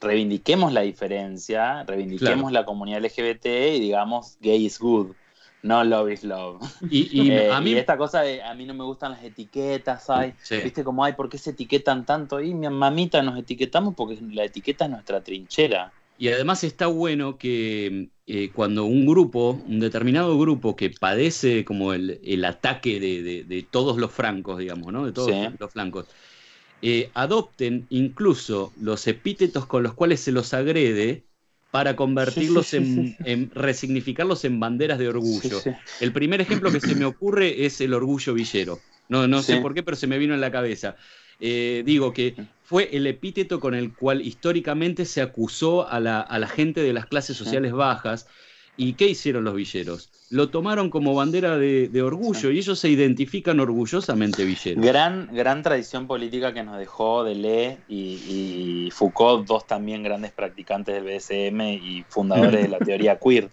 reivindiquemos la diferencia, reivindiquemos claro. la comunidad L G B T y digamos gay is good. No, love is love. Y, y, eh, a mí... y esta cosa de a mí no me gustan las etiquetas, ay, sí. viste como, ay, ¿por qué se etiquetan tanto? Y mi mamita nos etiquetamos porque la etiqueta es nuestra trinchera. Y además está bueno que eh, cuando un grupo, un determinado grupo que padece como el, el ataque de, de, de todos los francos, digamos, ¿no? De todos sí. los flancos, eh, adopten incluso los epítetos con los cuales se los agrede, para convertirlos sí, sí, sí, sí. en, en resignificarlos en banderas de orgullo. Sí, sí. El primer ejemplo que se me ocurre es el orgullo villero. No, no sí. sé por qué, pero se me vino en la cabeza. Eh, digo que fue el epíteto con el cual históricamente se acusó a la, a la gente de las clases sociales bajas ¿Y qué hicieron los villeros? Lo tomaron como bandera de, de orgullo, sí. Y ellos se identifican orgullosamente villeros. Gran, gran tradición política que nos dejó Deleuze y, y Foucault, dos también grandes practicantes del B D S M y fundadores de la teoría queer.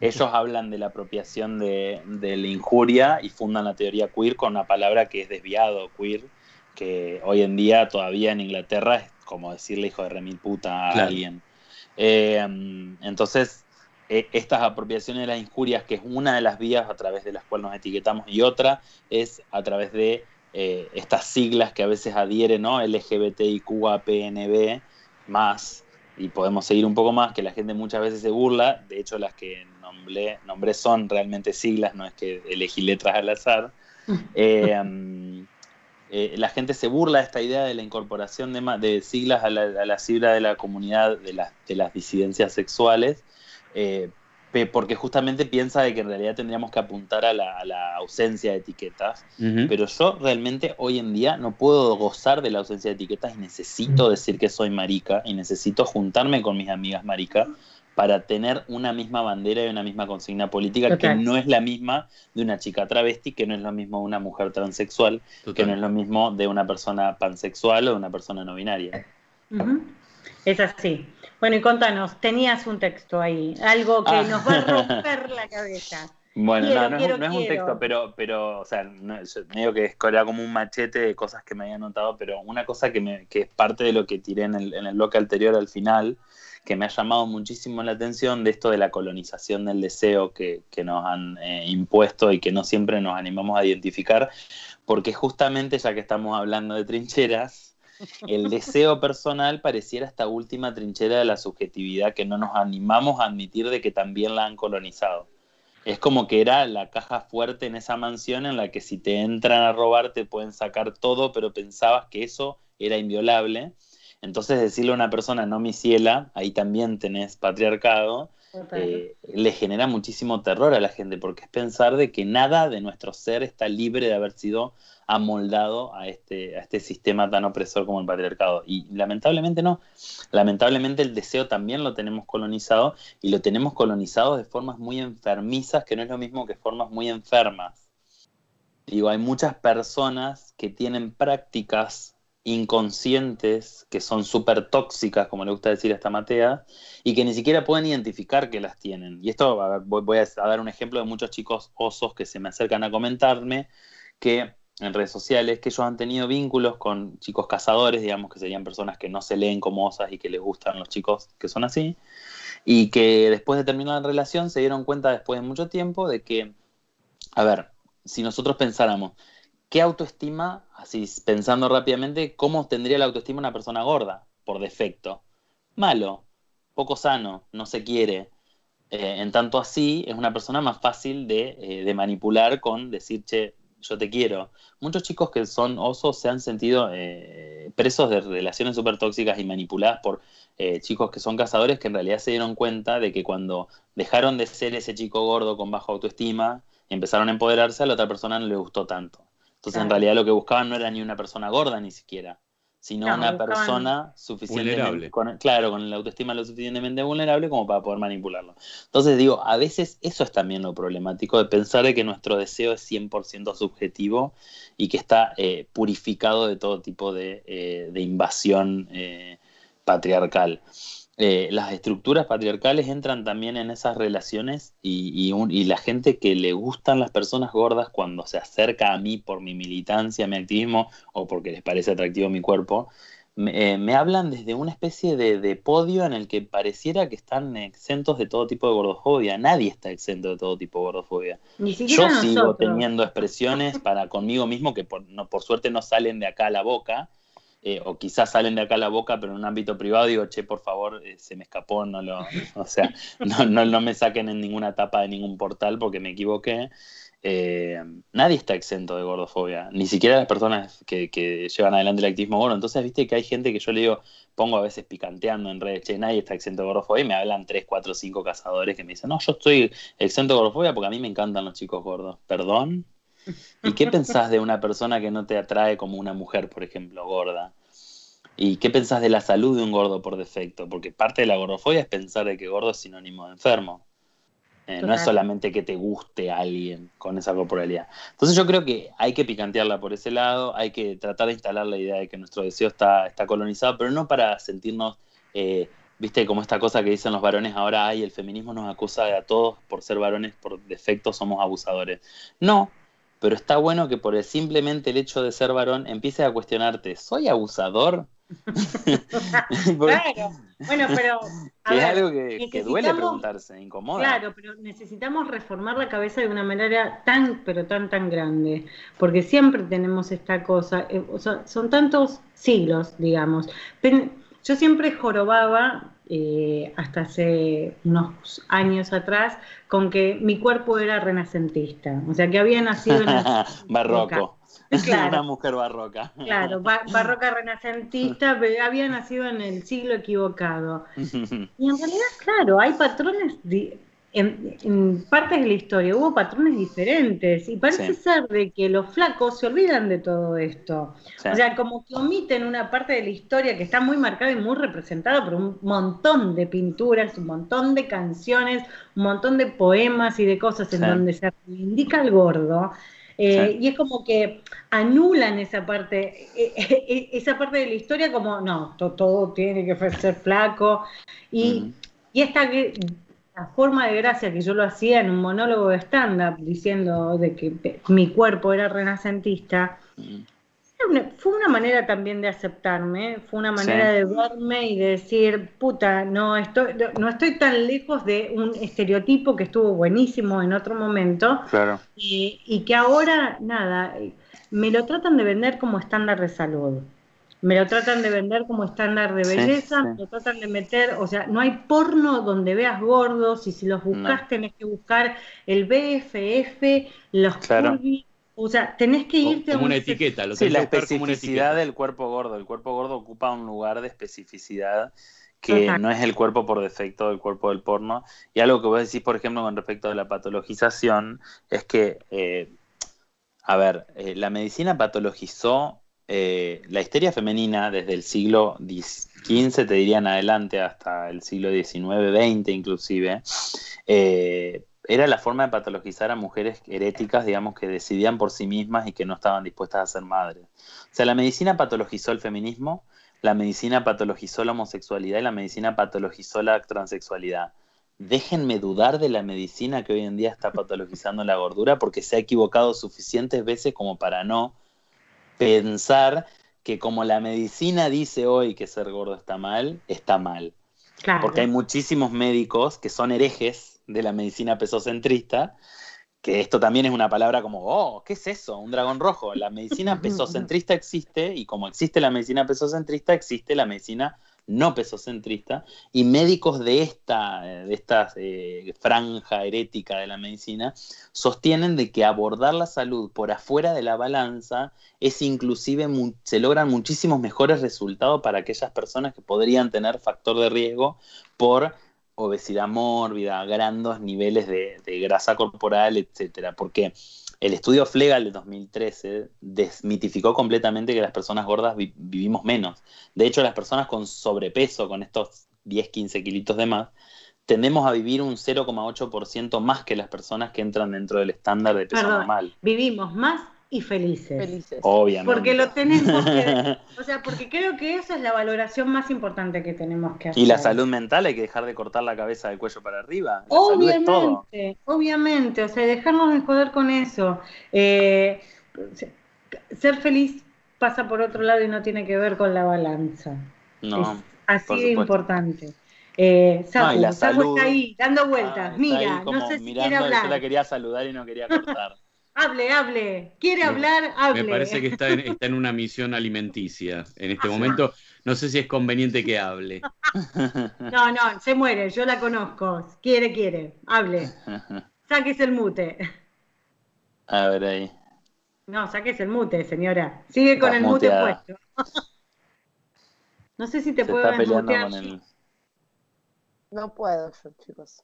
Ellos hablan de la apropiación de, de la injuria y fundan la teoría queer con una palabra que es desviado, queer, que hoy en día todavía en Inglaterra es como decirle hijo de remil puta a claro. alguien. Eh, entonces... Estas apropiaciones de las injurias, que es una de las vías a través de las cuales nos etiquetamos, y otra es a través de eh, estas siglas que a veces adhieren, ¿no? L G B T I Q A P N B, más, y podemos seguir un poco más, que la gente muchas veces se burla. De hecho, las que nombré, nombré son realmente siglas, no es que elegí letras al azar. Eh, eh, la gente se burla de esta idea de la incorporación de, de siglas a la, a la sigla de la comunidad de, la, de las disidencias sexuales. Eh, porque justamente piensa de que en realidad tendríamos que apuntar a la, a la ausencia de etiquetas, uh-huh. pero yo realmente hoy en día no puedo gozar de la ausencia de etiquetas y necesito decir que soy marica y necesito juntarme con mis amigas marica para tener una misma bandera y una misma consigna política. Total. Que no es la misma de una chica travesti, que no es lo mismo de una mujer transexual. Total. Que no es lo mismo de una persona pansexual o de una persona no binaria. Uh-huh. Es así. Bueno, y contanos, tenías un texto ahí, algo que ah. nos va a romper la cabeza. Bueno, quiero, no, no, quiero, es, no es un texto, pero, pero o sea, no, yo medio que era como un machete de cosas que me había anotado, pero una cosa que, me, que es parte de lo que tiré en el, en el bloque anterior al final, que me ha llamado muchísimo la atención, de esto de la colonización del deseo que, que nos han eh, impuesto y que no siempre nos animamos a identificar, porque justamente ya que estamos hablando de trincheras, el deseo personal pareciera esta última trinchera de la subjetividad que no nos animamos a admitir de que también la han colonizado. Es como que era la caja fuerte en esa mansión en la que si te entran a robar te pueden sacar todo, pero pensabas que eso era inviolable. Entonces decirle a una persona, no mi ciela, ahí también tenés patriarcado, eh, le genera muchísimo terror a la gente, porque es pensar de que nada de nuestro ser está libre de haber sido amoldado a este, a este sistema tan opresor como el patriarcado. Y lamentablemente no. Lamentablemente el deseo también lo tenemos colonizado, y lo tenemos colonizado de formas muy enfermizas, que no es lo mismo que formas muy enfermas. Digo, hay muchas personas que tienen prácticas inconscientes que son súper tóxicas, como le gusta decir a esta Matea, y que ni siquiera pueden identificar que las tienen. Y esto voy a dar un ejemplo de muchos chicos osos que se me acercan a comentarme que en redes sociales, que ellos han tenido vínculos con chicos cazadores, digamos, que serían personas que no se leen como osas y que les gustan los chicos que son así, y que después de terminar la relación se dieron cuenta después de mucho tiempo de que, a ver, si nosotros pensáramos, ¿qué autoestima, así pensando rápidamente, cómo tendría la autoestima una persona gorda? Por defecto. Malo, poco sano, no se quiere. Eh, en tanto así, es una persona más fácil de, eh, de manipular con decir, che, yo te quiero. Muchos chicos que son osos se han sentido eh, presos de relaciones súper tóxicas y manipuladas por eh, chicos que son cazadores, que en realidad se dieron cuenta de que cuando dejaron de ser ese chico gordo con baja autoestima, empezaron a empoderarse, a la otra persona no le gustó tanto. Entonces, claro. en realidad lo que buscaban no era ni una persona gorda ni siquiera, sino claro, una persona suficientemente... Con, claro, con la autoestima lo suficientemente vulnerable como para poder manipularlo. Entonces, digo, a veces eso es también lo problemático, de pensar de que nuestro deseo es cien por ciento subjetivo y que está eh, purificado de todo tipo de, eh, de invasión eh, patriarcal. Eh, las estructuras patriarcales entran también en esas relaciones y, y, un, y la gente que le gustan las personas gordas, cuando se acerca a mí por mi militancia, mi activismo o porque les parece atractivo mi cuerpo, me, eh, me hablan desde una especie de, de podio en el que pareciera que están exentos de todo tipo de gordofobia. Nadie está exento de todo tipo de gordofobia. Ni siquiera nosotros. Yo sigo teniendo expresiones para conmigo mismo que por, no, por suerte no salen de acá a la boca. Eh, o quizás salen de acá a la boca, pero en un ámbito privado digo, che, por favor, eh, se me escapó, no lo, o sea, no, no, no me saquen en ninguna tapa de ningún portal porque me equivoqué. Eh, nadie está exento de gordofobia, ni siquiera las personas que, que llevan adelante el activismo gordo. Entonces, viste que hay gente que yo le digo, pongo a veces picanteando en redes, che, nadie está exento de gordofobia, y me hablan tres, cuatro, cinco cazadores que me dicen, no, yo estoy exento de gordofobia porque a mí me encantan los chicos gordos. ¿Perdón? ¿Y qué pensás de una persona que no te atrae como una mujer, por ejemplo, gorda? ¿Y qué pensás de la salud de un gordo por defecto? Porque parte de la gordofobia es pensar de que gordo es sinónimo de enfermo. Eh, no es solamente que te guste a alguien con esa corporalidad. Entonces yo creo que hay que picantearla por ese lado, hay que tratar de instalar la idea de que nuestro deseo está, está colonizado, pero no para sentirnos, eh, viste, como esta cosa que dicen los varones ahora, ay, el feminismo nos acusa de a todos por ser varones, por defecto somos abusadores. No, pero está bueno que por el simplemente el hecho de ser varón empieces a cuestionarte, ¿soy abusador? Porque, claro, bueno, pero a que ver, es algo que, que duele preguntarse, incomoda. Claro, pero necesitamos reformar la cabeza de una manera tan, pero tan, tan grande, porque siempre tenemos esta cosa, eh, o sea, son tantos siglos, digamos. Pero yo siempre jorobaba eh, hasta hace unos años atrás con que mi cuerpo era renacentista, o sea, que había nacido en el... barroco. Claro, una mujer barroca. Claro, bar- barroca renacentista, pero había nacido en el siglo equivocado. Y en realidad, claro, hay patrones, di- en, en partes de la historia hubo patrones diferentes, y parece sí. ser de que los flacos se olvidan de todo esto. Sí. O sea, como que omiten una parte de la historia que está muy marcada y muy representada por un montón de pinturas, un montón de canciones, un montón de poemas y de cosas en sí. donde se reivindica al gordo. Eh, sí. Y es como que anulan esa parte, eh, eh, esa parte de la historia como, no, todo, todo tiene que ser flaco. Y, mm. y esta la forma de gracia que yo lo hacía en un monólogo de stand-up, diciendo de que mi cuerpo era renacentista, mm. era una, fue una manera también de aceptarme, fue una manera sí. de verme y de decir, puta, no estoy, no estoy tan lejos de un estereotipo que estuvo buenísimo en otro momento. Claro. Y, y que ahora, nada, me lo tratan de vender como estándar de salud, me lo tratan de vender como estándar de belleza, sí, sí. me lo tratan de meter, o sea, no hay porno donde veas gordos, y si los buscas no. tenés que buscar el B F F, los claro. curvis. O sea, tenés que irte como a una etiqueta. Lo sí, la especificidad del cuerpo gordo. El cuerpo gordo ocupa un lugar de especificidad que Exacto. no es el cuerpo por defecto, el cuerpo del porno. Y algo que vos decís, por ejemplo, con respecto a la patologización, es que, eh, a ver, eh, la medicina patologizó eh, la histeria femenina desde el siglo quince, te dirían adelante, hasta el siglo diecinueve, veinte inclusive, eh, era la forma de patologizar a mujeres heréticas, digamos, que decidían por sí mismas y que no estaban dispuestas a ser madres. O sea, la medicina patologizó el feminismo, la medicina patologizó la homosexualidad y la medicina patologizó la transexualidad. Déjenme dudar de la medicina que hoy en día está patologizando la gordura, porque se ha equivocado suficientes veces como para no pensar que como la medicina dice hoy que ser gordo está mal, está mal. Claro. Porque hay muchísimos médicos que son herejes de la medicina pesocentrista, que esto también es una palabra como, oh, ¿qué es eso? Un dragón rojo. La medicina pesocentrista existe, y como existe la medicina pesocentrista, existe la medicina no pesocentrista, y médicos de esta, de esta eh, franja herética de la medicina sostienen de que abordar la salud por afuera de la balanza es inclusive, mu- se logran muchísimos mejores resultados para aquellas personas que podrían tener factor de riesgo por obesidad mórbida, grandes niveles de, de grasa corporal, etcétera. Porque el estudio Flegal de dos mil trece desmitificó completamente que las personas gordas vi- vivimos menos. De hecho, las personas con sobrepeso, con estos diez, quince kilitos de más, tendemos a vivir un cero coma ocho por ciento más que las personas que entran dentro del estándar de peso Perdón, normal. Vivimos más y felices. felices. Obviamente. Porque lo tenemos que... O sea, porque creo que esa es la valoración más importante que tenemos que hacer. Y la salud mental, hay que dejar de cortar la cabeza del cuello para arriba. La obviamente, salud es todo. Obviamente. O sea, dejarnos de joder con eso. Eh, ser feliz pasa por otro lado y no tiene que ver con la balanza. No, es así de importante. Eh, Sapu, no, Sapu salud, está ahí, dando vueltas. Ah, Mira, no sé si quiere hablar. Yo la quería saludar y no quería cortar. Hable, hable. Quiere hablar, no, hable. Me parece que está en, está en una misión alimenticia en este momento. No sé si es conveniente que hable. No, no, se muere. Yo la conozco. Quiere, quiere. Hable. Sáquese el mute. A ver ahí. No, sáquese el mute, señora. Sigue con Estás el mute muteada. puesto. No sé si te se puedo desmutear. El... No puedo yo, chicos.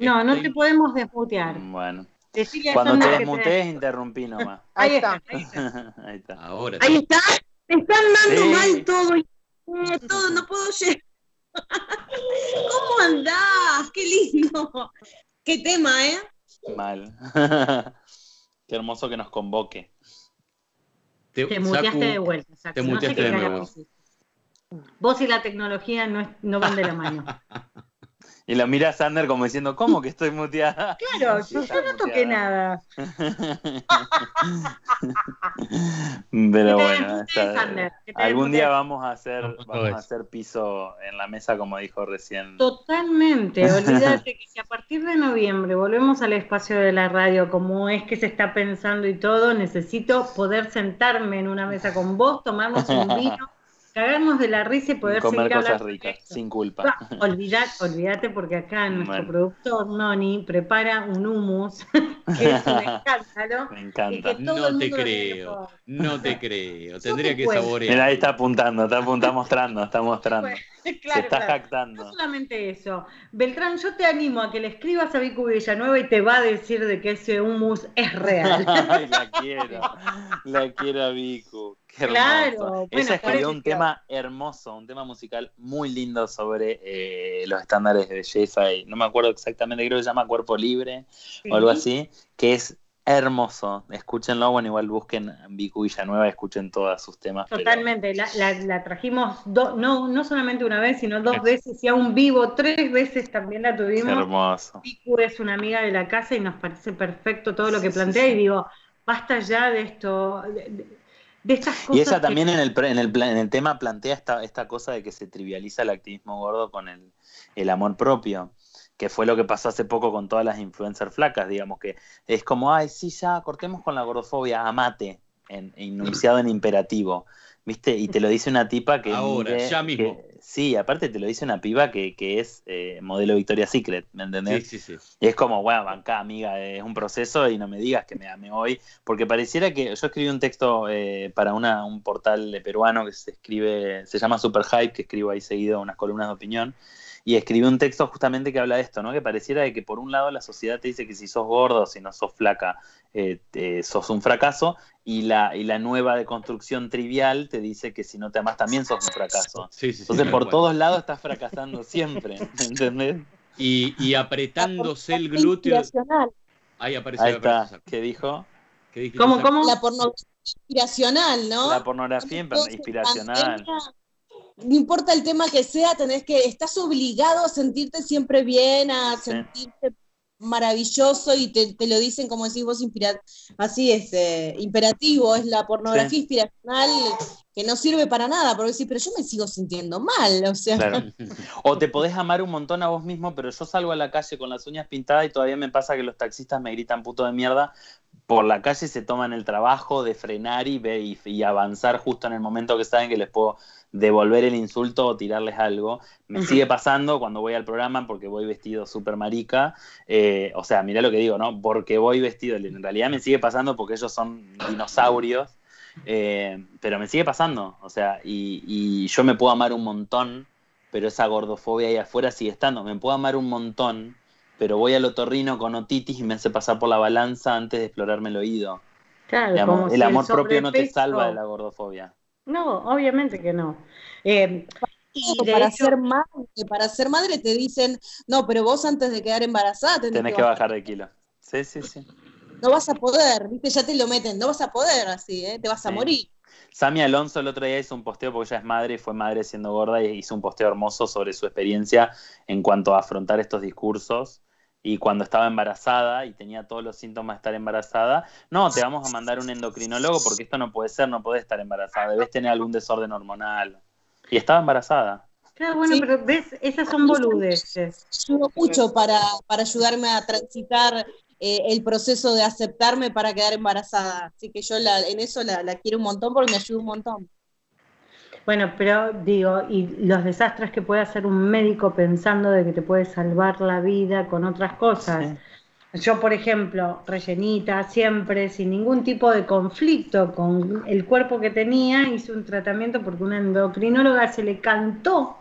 No, no te podemos desmutear. Bueno. Decirle Cuando te desmutees, te... interrumpí nomás. Ahí está. Ahí está. Ahí está. Ahora ahí está. Están dando sí. mal todo. Eh, todo, no puedo llegar. ¿Cómo andás? Qué lindo. Qué tema, ¿eh? Mal. Qué hermoso que nos convoque. Te, te muteaste Saku, de vuelta, Saku. Te muteaste no sé de nuevo. Vos y la tecnología no, es, no van de la mano. Y la mira Sander como diciendo, ¿cómo que estoy muteada? Claro, sí, yo, yo no toqué muteada. Nada. Pero bueno, esta, algún día vamos a hacer, vamos a hacer piso en la mesa, como dijo recién. Totalmente, olvídate que si a partir de noviembre volvemos al espacio de la radio, como es que se está pensando y todo, necesito poder sentarme en una mesa con vos, tomarnos un vino, cagarnos de la risa y poder comer seguir cosas ricas, sin culpa. Olvídate, porque acá nuestro bueno. productor Noni prepara un hummus que es un escándalo. Me encanta. Que no, te creo, no te creo, no te creo. Tendría que saborear. Mirá, ahí está apuntando, está apuntando, está mostrando, está mostrando. Claro, se está claro. jactando. No solamente eso. Beltrán, yo te animo a que le escribas a Vicu Villanueva y te va a decir de que ese hummus es real. Ay, la quiero, la quiero a Vicu. Qué claro. Bueno, ella escribió un tema hermoso, un tema musical muy lindo sobre eh, los estándares de belleza. Y no me acuerdo exactamente, creo que se llama Cuerpo Libre ¿Sí? o algo así, que es hermoso. Escúchenlo, bueno, igual busquen Vicu Villanueva y escuchen todos sus temas. Totalmente, pero... la, la, la trajimos do, no, no solamente una vez, sino dos veces, y aún vivo tres veces también la tuvimos. Es hermoso. Vicu es una amiga de la casa y nos parece perfecto todo lo que sí, plantea sí, sí. y digo, basta ya de esto... De, de, de estas cosas y ella también que... en, el, en, el, en el tema plantea esta, esta cosa de que se trivializa el activismo gordo con el, el amor propio, que fue lo que pasó hace poco con todas las influencers flacas, digamos, que es como, ay, sí, ya, cortemos con la gordofobia, amate, en, en enunciado en imperativo, ¿viste? Y te lo dice una tipa que... Ahora, mire, ya mismo. Que, sí, aparte te lo dice una piba que, que es eh, modelo Victoria's Secret, ¿me entendés? Sí, sí, sí. Y es como, bueno, bancá, amiga, es un proceso y no me digas que me ame hoy, porque pareciera que... Yo escribí un texto eh, para una, un portal peruano que se escribe, se llama Superhype, que escribo ahí seguido unas columnas de opinión, y escribí un texto justamente que habla de esto, ¿no? Que pareciera de que por un lado la sociedad te dice que si sos gordo, si no sos flaca, eh, eh, sos un fracaso, y la, y la nueva deconstrucción trivial te dice que si no te amás también sos un fracaso. Sí, sí, Entonces sí, por todos lados estás fracasando siempre, ¿entendés? Y, y apretándose el glúteo. Ahí apareció. Ahí está. ¿Qué dijo? ¿Qué dijiste? ¿Cómo, cómo? La pornografía inspiracional, ¿no? La pornografía inspiracional. No importa el tema que sea, tenés que, estás obligado a sentirte siempre bien, a sí. sentirte maravilloso, y te, te lo dicen, como decís vos, inspira- así es, eh, imperativo, es la pornografía sí. inspiracional que no sirve para nada, porque decís, pero yo me sigo sintiendo mal, o sea. Claro. O te podés amar un montón a vos mismo, pero yo salgo a la calle con las uñas pintadas y todavía me pasa que los taxistas me gritan puto de mierda, por la calle se toman el trabajo de frenar y, ve, y, y avanzar justo en el momento que saben que les puedo devolver el insulto o tirarles algo. Me uh-huh. sigue pasando cuando voy al programa porque voy vestido súper marica. Eh, o sea, mirá lo que digo, ¿no? Porque voy vestido. En realidad me sigue pasando porque ellos son dinosaurios. Eh, pero me sigue pasando. O sea, y, y yo me puedo amar un montón, pero esa gordofobia ahí afuera sigue estando. Me puedo amar un montón, pero voy al otorrino con otitis y me hace pasar por la balanza antes de explorarme el oído. Claro, digamos, como el si amor el propio no te salva de la gordofobia. No, obviamente que no. Eh, y para, hecho, ser madre, para ser madre te dicen, no, pero vos antes de quedar embarazada tenés, tenés que, bajar. que bajar de kilo. Sí, sí, sí. No vas a poder, viste, ya te lo meten, no vas a poder así, ¿eh? Te vas sí. a morir. Sami Alonso el otro día hizo un posteo, porque ella es madre y fue madre siendo gorda, y hizo un posteo hermoso sobre su experiencia en cuanto a afrontar estos discursos. Y cuando estaba embarazada y tenía todos los síntomas de estar embarazada, no, te vamos a mandar un endocrinólogo porque esto no puede ser, no podés estar embarazada, debes tener algún desorden hormonal. Y estaba embarazada. Claro, bueno, sí. pero ves, esas son boludeces. Ayudó mucho para, para ayudarme a transitar eh, el proceso de aceptarme para quedar embarazada. Así que yo la, en eso la, la quiero un montón porque me ayuda un montón. Bueno, pero digo, y los desastres que puede hacer un médico pensando de que te puede salvar la vida con otras cosas. Sí. Yo, por ejemplo, rellenita, siempre, sin ningún tipo de conflicto con el cuerpo que tenía, hice un tratamiento porque una endocrinóloga se le cantó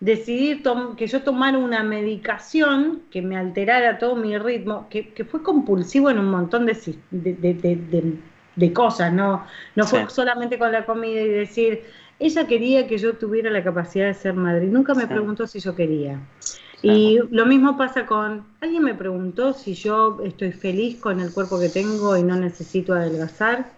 decidir tom- que yo tomara una medicación que me alterara todo mi ritmo, que, que fue compulsivo en un montón de... de, de, de, de, de cosas, no, no fue sí. solamente con la comida y decir, ella quería que yo tuviera la capacidad de ser madre, y nunca me sí. preguntó si yo quería. Claro. Y lo mismo pasa con, alguien me preguntó si yo estoy feliz con el cuerpo que tengo y no necesito adelgazar.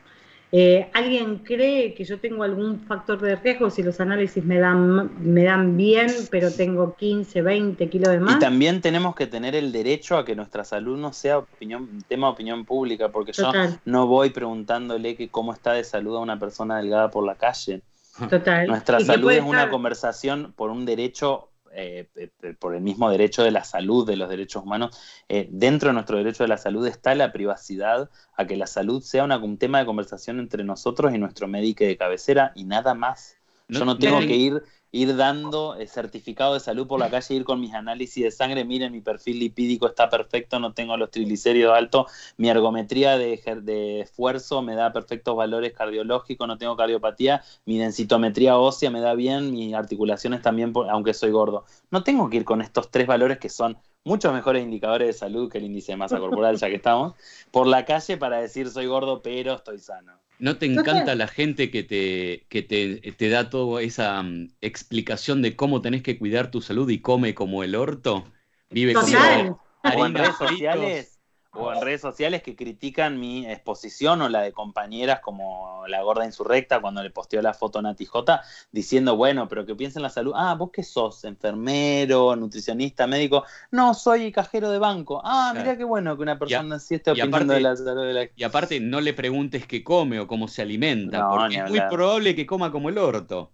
Eh, ¿Alguien cree que yo tengo algún factor de riesgo si los análisis me dan, me dan bien, pero tengo quince, veinte kilos de más? Y también tenemos que tener el derecho a que nuestra salud no sea opinión, tema de opinión pública, porque Total. Yo no voy preguntándole que cómo está de salud a una persona delgada por la calle. Total. Nuestra salud es una estar... conversación por un derecho... Eh, eh, por el mismo derecho de la salud, de los derechos humanos, eh, dentro de nuestro derecho de la salud está la privacidad, a que la salud sea una, un tema de conversación entre nosotros y nuestro médico de cabecera y nada más. Yo no tengo que ir, ir dando eh, certificado de salud por la calle, ir con mis análisis de sangre, miren, mi perfil lipídico está perfecto, no tengo los triglicéridos altos, mi ergometría de, de esfuerzo me da perfectos valores cardiológicos, no tengo cardiopatía, mi densitometría ósea me da bien, mis articulaciones también, aunque soy gordo. No tengo que ir con estos tres valores que son muchos mejores indicadores de salud que el índice de masa corporal, ya que estamos, por la calle para decir soy gordo pero estoy sano. ¿No te encanta la gente que te, que te, te da toda esa um, explicación de cómo tenés que cuidar tu salud y come como el orto? Vive Total. Como o en redes sociales, o en redes sociales que critican mi exposición o la de compañeras como la gorda insurrecta cuando le posteó la foto a Nati Jota, diciendo, bueno, pero que piensa en la salud. Ah, ¿vos qué sos? ¿Enfermero, nutricionista, médico? No, soy cajero de banco. Ah, claro. Mirá qué bueno que una persona así esté opinando aparte, de la salud. De la... Y aparte no le preguntes qué come o cómo se alimenta, no, porque es muy probable que coma como el orto.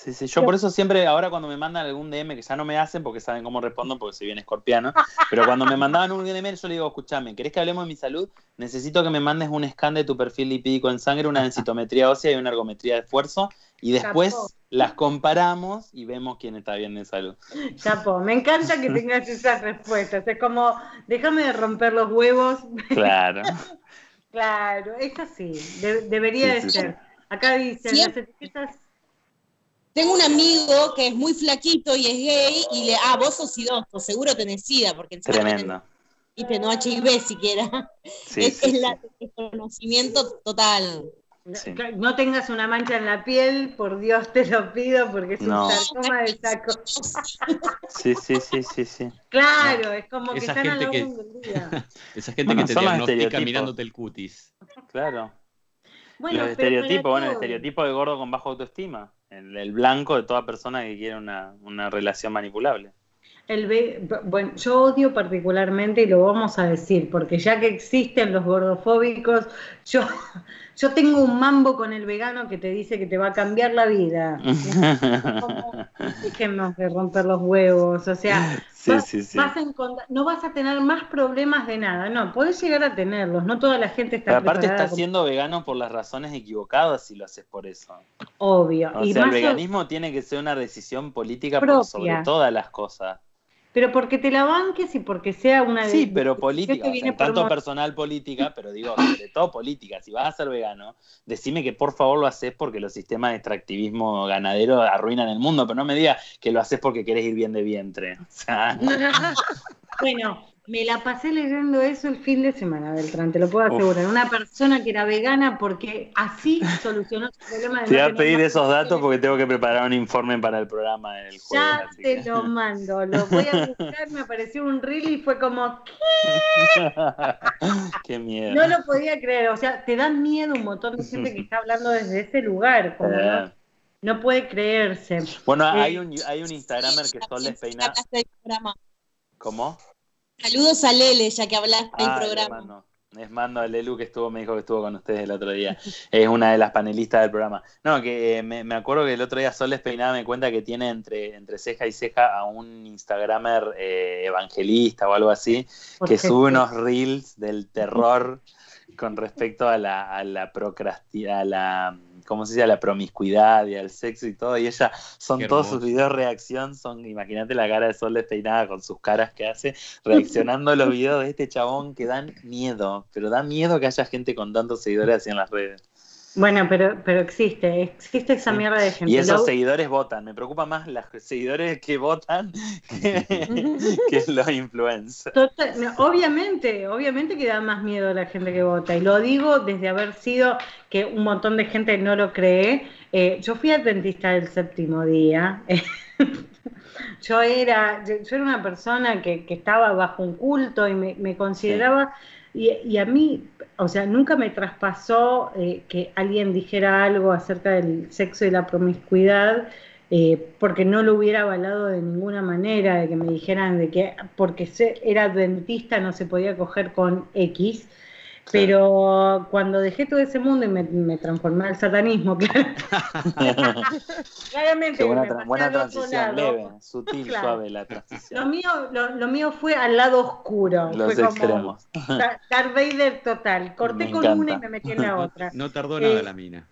Sí, sí, yo por eso siempre, ahora cuando me mandan algún D M, que ya no me hacen porque saben cómo respondo, porque soy bien escorpiano, pero cuando me mandaban un D M yo le digo, escuchame, ¿querés que hablemos de mi salud? Necesito que me mandes un scan de tu perfil lipídico en sangre, una densitometría ósea y una ergometría de esfuerzo, y después Chapo. Las comparamos y vemos quién está bien de salud. Chapo, me encanta que tengas esas respuestas, es como, déjame de romper los huevos. Claro. Claro, es así, de- debería sí, de sí, ser. Sí. Acá dicen, ¿sí? Las etiquetas... Tengo un amigo que es muy flaquito y es gay y le, ah, vos sos idoso, seguro tenés SIDA, porque encima tremendo. Tenés, no H I V siquiera. Sí, es sí, el sí. Conocimiento total. Sí. No, no tengas una mancha en la piel, por Dios te lo pido, porque es no. Un sarcoma de saco. Sí, sí, sí, sí, sí. Claro, no. Es como que esa están gente a la que, del día. Esa gente bueno, que te diagnostica mirándote el cutis. Claro. Bueno, los estereotipos, bueno, el estereotipo de gordo con baja autoestima. El, el blanco de toda persona que quiere una, una relación manipulable. El be- bueno, yo odio particularmente, y lo vamos a decir, porque ya que existen los gordofóbicos, yo, yo tengo un mambo con el vegano que te dice que te va a cambiar la vida. Dejemos de romper los huevos, o sea, sí, vas, sí, sí. Vas a encont- no vas a tener más problemas de nada, no, podés llegar a tenerlos, no toda la gente está preparada. Aparte estás siendo vegano por las razones equivocadas si lo haces por eso. Obvio. O y sea, el veganismo o... tiene que ser una decisión política por sobre todas las cosas. Pero porque te la banques y porque sea una... Sí, de... pero política, o sea, tanto por... personal política, pero digo, sobre todo política. Si vas a ser vegano, decime que por favor lo haces porque los sistemas de extractivismo ganadero arruinan el mundo, pero no me digas que lo haces porque querés ir bien de vientre. O sea... Bueno, me la pasé leyendo eso el fin de semana, Beltrán, te lo puedo asegurar. Uf. Una persona que era vegana porque así solucionó su problema. De te voy a pedir esos datos porque tengo que preparar un informe para el programa del jueves. Ya te que... lo mando, lo voy a buscar, me apareció un reel y fue como, ¿qué? Qué miedo. No lo podía creer, o sea, te da miedo un montón de gente que está hablando desde ese lugar, como eh. no, no puede creerse. Bueno, eh, hay un hay un Instagramer que Sol Despeinada. ¿Cómo? Saludos a Lele, ya que hablaste del ah, programa. Mando, les mando a Lelu que estuvo, me dijo que estuvo con ustedes el otro día. Es una de las panelistas del programa. No, que eh, me, me acuerdo que el otro día Sol Despeinada me cuenta que tiene entre, entre ceja y ceja a un Instagramer eh, evangelista o algo así, que sube unos reels del terror con respecto a la, a la procrastinación, a la... ¿cómo se dice? La promiscuidad y al sexo y todo, y ella, son todos sus videos reacción, son, imagínate la cara de Sol Despeinada con sus caras que hace, reaccionando a los videos de este chabón que dan miedo, pero da miedo que haya gente con tantos seguidores así en las redes. Bueno, pero, pero existe, existe esa mierda de gente. Y esos seguidores votan, me preocupa más los seguidores que votan que, que los influencers. Total, no, obviamente, obviamente que da más miedo a la gente que vota, y lo digo desde haber sido que un montón de gente no lo cree. Eh, yo fui al dentista el séptimo día, Yo era, yo era una persona que, que estaba bajo un culto y me, me consideraba, sí. y, y a mí, o sea, nunca me traspasó eh, que alguien dijera algo acerca del sexo y la promiscuidad, eh, porque no lo hubiera avalado de ninguna manera, de que me dijeran de que porque se, era adventista no se podía coger con X. Pero cuando dejé todo ese mundo y me, me transformé al satanismo, claro. Claramente. Buena, me tra- buena transición, leve, sutil, claro. Suave la transición. Lo mío, lo, lo mío fue al lado oscuro. Los fue extremos. Como Darth Vader total. Corté me con encanta. Una y me metí en la otra. No tardó nada eh, la mina.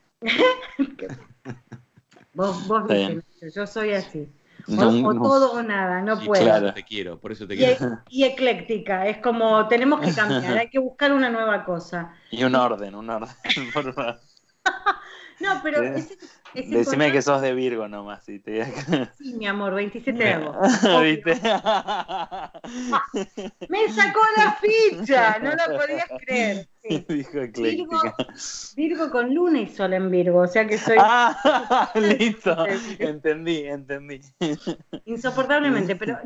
vos vos viste, yo soy así. O, no, o no. Todo o nada, no sí, puedo. Claro, te quiero, por eso te quiero. Y, y ecléctica, es como tenemos que cambiar, hay que buscar una nueva cosa. Y un orden, un orden. No, pero ese, ese decime color... que sos de Virgo nomás. Y te... sí, mi amor, veintisiete de agosto. ¿Viste? Me sacó la ficha, no la podías creer. Sí. Dijo ecléctica. Virgo, Virgo con luna y sol en Virgo, o sea que soy... Ah, listo, entendí, entendí. Insoportablemente, pero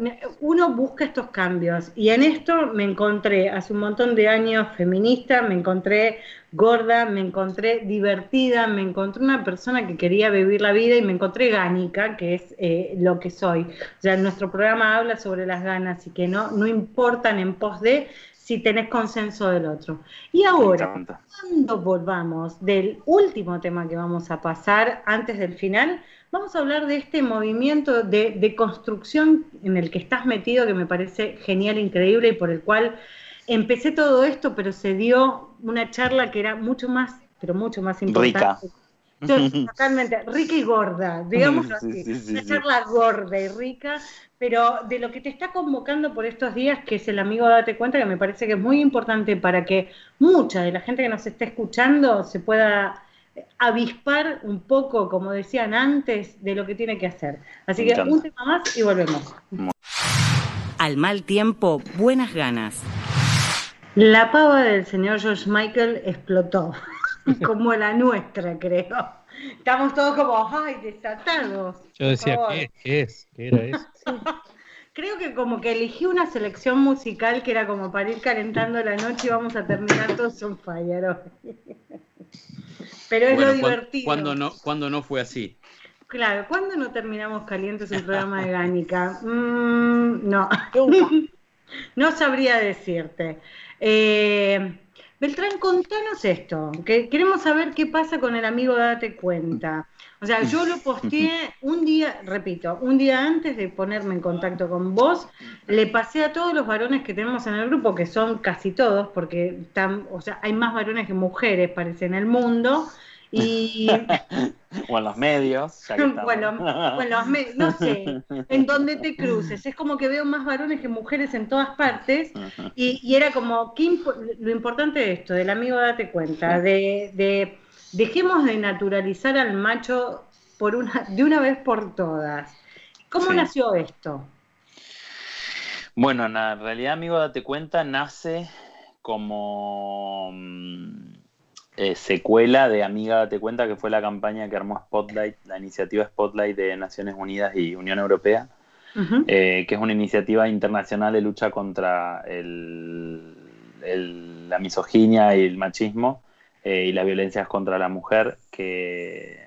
uno busca estos cambios. Y en esto me encontré hace un montón de años feminista, me encontré... gorda, me encontré divertida, me encontré una persona que quería vivir la vida y me encontré gánica, que es eh, lo que soy. Ya nuestro programa habla sobre las ganas y que no, no importan en pos de si tenés consenso del otro. Y ahora, cuando volvamos del último tema que vamos a pasar antes del final, vamos a hablar de este movimiento de, de construcción en el que estás metido, que me parece genial, increíble y por el cual... empecé todo esto, pero se dio una charla que era mucho más, pero mucho más importante. Rica. Yo, totalmente, rica y gorda, digámoslo así. Sí, sí, sí, una charla sí. Gorda y rica, pero de lo que te está convocando por estos días, que es el amigo Date Cuenta, que me parece que es muy importante para que mucha de la gente que nos esté escuchando se pueda avispar un poco, como decían antes, de lo que tiene que hacer. Así que un tema más y volvemos. Al mal tiempo, buenas ganas. La pava del señor George Michael explotó, como la nuestra, creo. Estamos todos como, ¡ay, desatados! Yo decía, ¿qué es? ¿Qué es? ¿Qué era eso? Creo que como que elegí una selección musical que era como para ir calentando la noche y vamos a terminar todos on fire hoy. Pero es bueno, lo divertido. ¿Cuándo no, cuando no fue así? Claro, ¿cuándo no terminamos calientes un programa de Gánica? Mm, no. No sabría decirte. Eh, Beltrán, contanos esto, que queremos saber qué pasa con el amigo Date Cuenta. O sea, yo lo posteé un día, repito, un día antes de ponerme en contacto con vos, le pasé a todos los varones que tenemos en el grupo, que son casi todos, porque están, o sea, hay más varones que mujeres, parece, en el mundo, y... o en los medios, ya que bueno, bueno, no sé, en donde te cruces, es como que veo más varones que mujeres en todas partes y, y era como ¿qué impo- lo importante de esto, del amigo Date Cuenta, de, de dejemos de naturalizar al macho por una, de una vez por todas. ¿Cómo sí. nació esto? Bueno, en realidad amigo Date Cuenta nace como... Eh, secuela de Amiga Date Cuenta, que fue la campaña que armó Spotlight, la iniciativa Spotlight de Naciones Unidas y Unión Europea, uh-huh. eh, que es una iniciativa internacional de lucha contra el, el, la misoginia y el machismo eh, y las violencias contra la mujer, que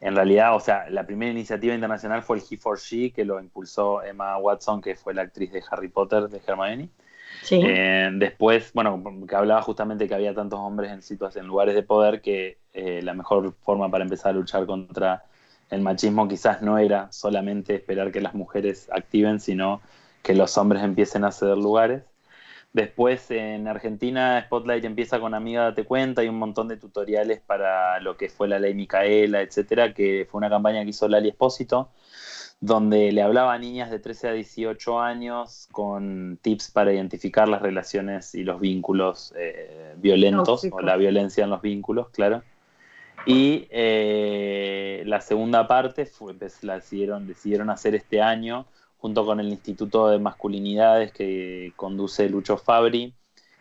en realidad, o sea, la primera iniciativa internacional fue el He for She, que lo impulsó Emma Watson, que fue la actriz de Harry Potter, de Hermione. Sí. Eh, después, bueno, que hablaba justamente que había tantos hombres en situaciones, en lugares de poder, que eh, la mejor forma para empezar a luchar contra el machismo quizás no era solamente esperar que las mujeres activen, sino que los hombres empiecen a ceder lugares. Después en Argentina Spotlight empieza con Amiga Date Cuenta y un montón de tutoriales para lo que fue la ley Micaela, etcétera, que fue una campaña que hizo Lali Espósito, donde le hablaba a niñas de trece a dieciocho años con tips para identificar las relaciones y los vínculos eh, violentos, no, o la violencia en los vínculos, claro. Y eh, la segunda parte fue, pues, la decidieron, decidieron hacer este año junto con el Instituto de Masculinidades que conduce Lucho Fabri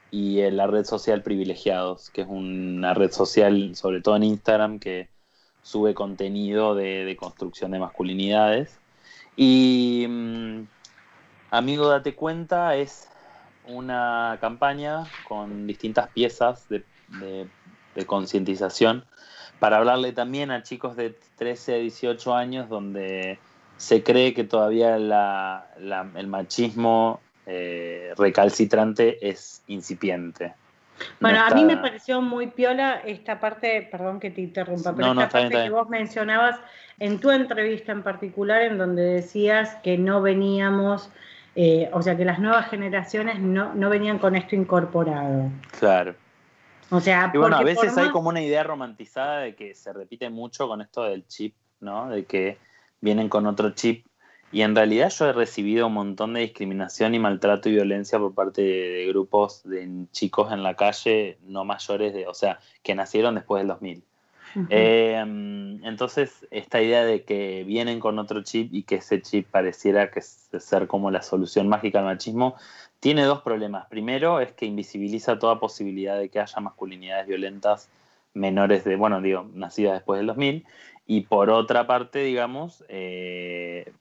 y la red social Privilegiados, que es una red social, sobre todo en Instagram, que sube contenido de, de construcción de masculinidades. Y mmm, Amigo Date Cuenta es una campaña con distintas piezas de, de, de concientización para hablarle también a chicos de trece a dieciocho años, donde se cree que todavía la, la, el machismo eh, recalcitrante es incipiente. Bueno, no está... a mí me pareció muy piola esta parte, perdón que te interrumpa, pero no, no, esta parte bien, que vos mencionabas en tu entrevista en particular, en donde decías que no veníamos, eh, o sea, que las nuevas generaciones no, no venían con esto incorporado. Claro. O sea, y bueno, a veces más... hay como una idea romantizada de que se repite mucho con esto del chip, ¿no? De que vienen con otro chip. Y en realidad yo he recibido un montón de discriminación y maltrato y violencia por parte de grupos de chicos en la calle no mayores, de, o sea, que nacieron después del dos mil. Uh-huh. Eh, entonces, esta idea de que vienen con otro chip y que ese chip pareciera que es ser como la solución mágica al machismo, tiene dos problemas. Primero, es que invisibiliza toda posibilidad de que haya masculinidades violentas menores de, bueno, digo, nacidas después del dos mil. Y por otra parte, digamos... Eh,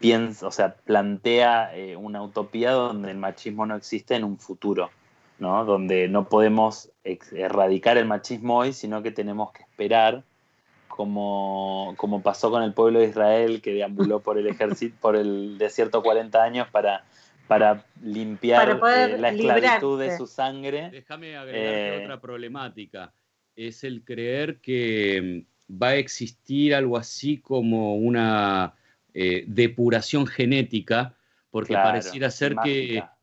Piensa, o sea, plantea eh, una utopía donde el machismo no existe en un futuro, ¿no? Donde no podemos ex- erradicar el machismo hoy, sino que tenemos que esperar, como, como pasó con el pueblo de Israel, que deambuló por el ejército, por el desierto cuarenta años para, para limpiar para eh, la esclavitud librarse de su sangre. Déjame agregar eh, otra problemática. Es el creer que va a existir algo así como una... Eh, depuración genética, porque claro, pareciera ser mágica.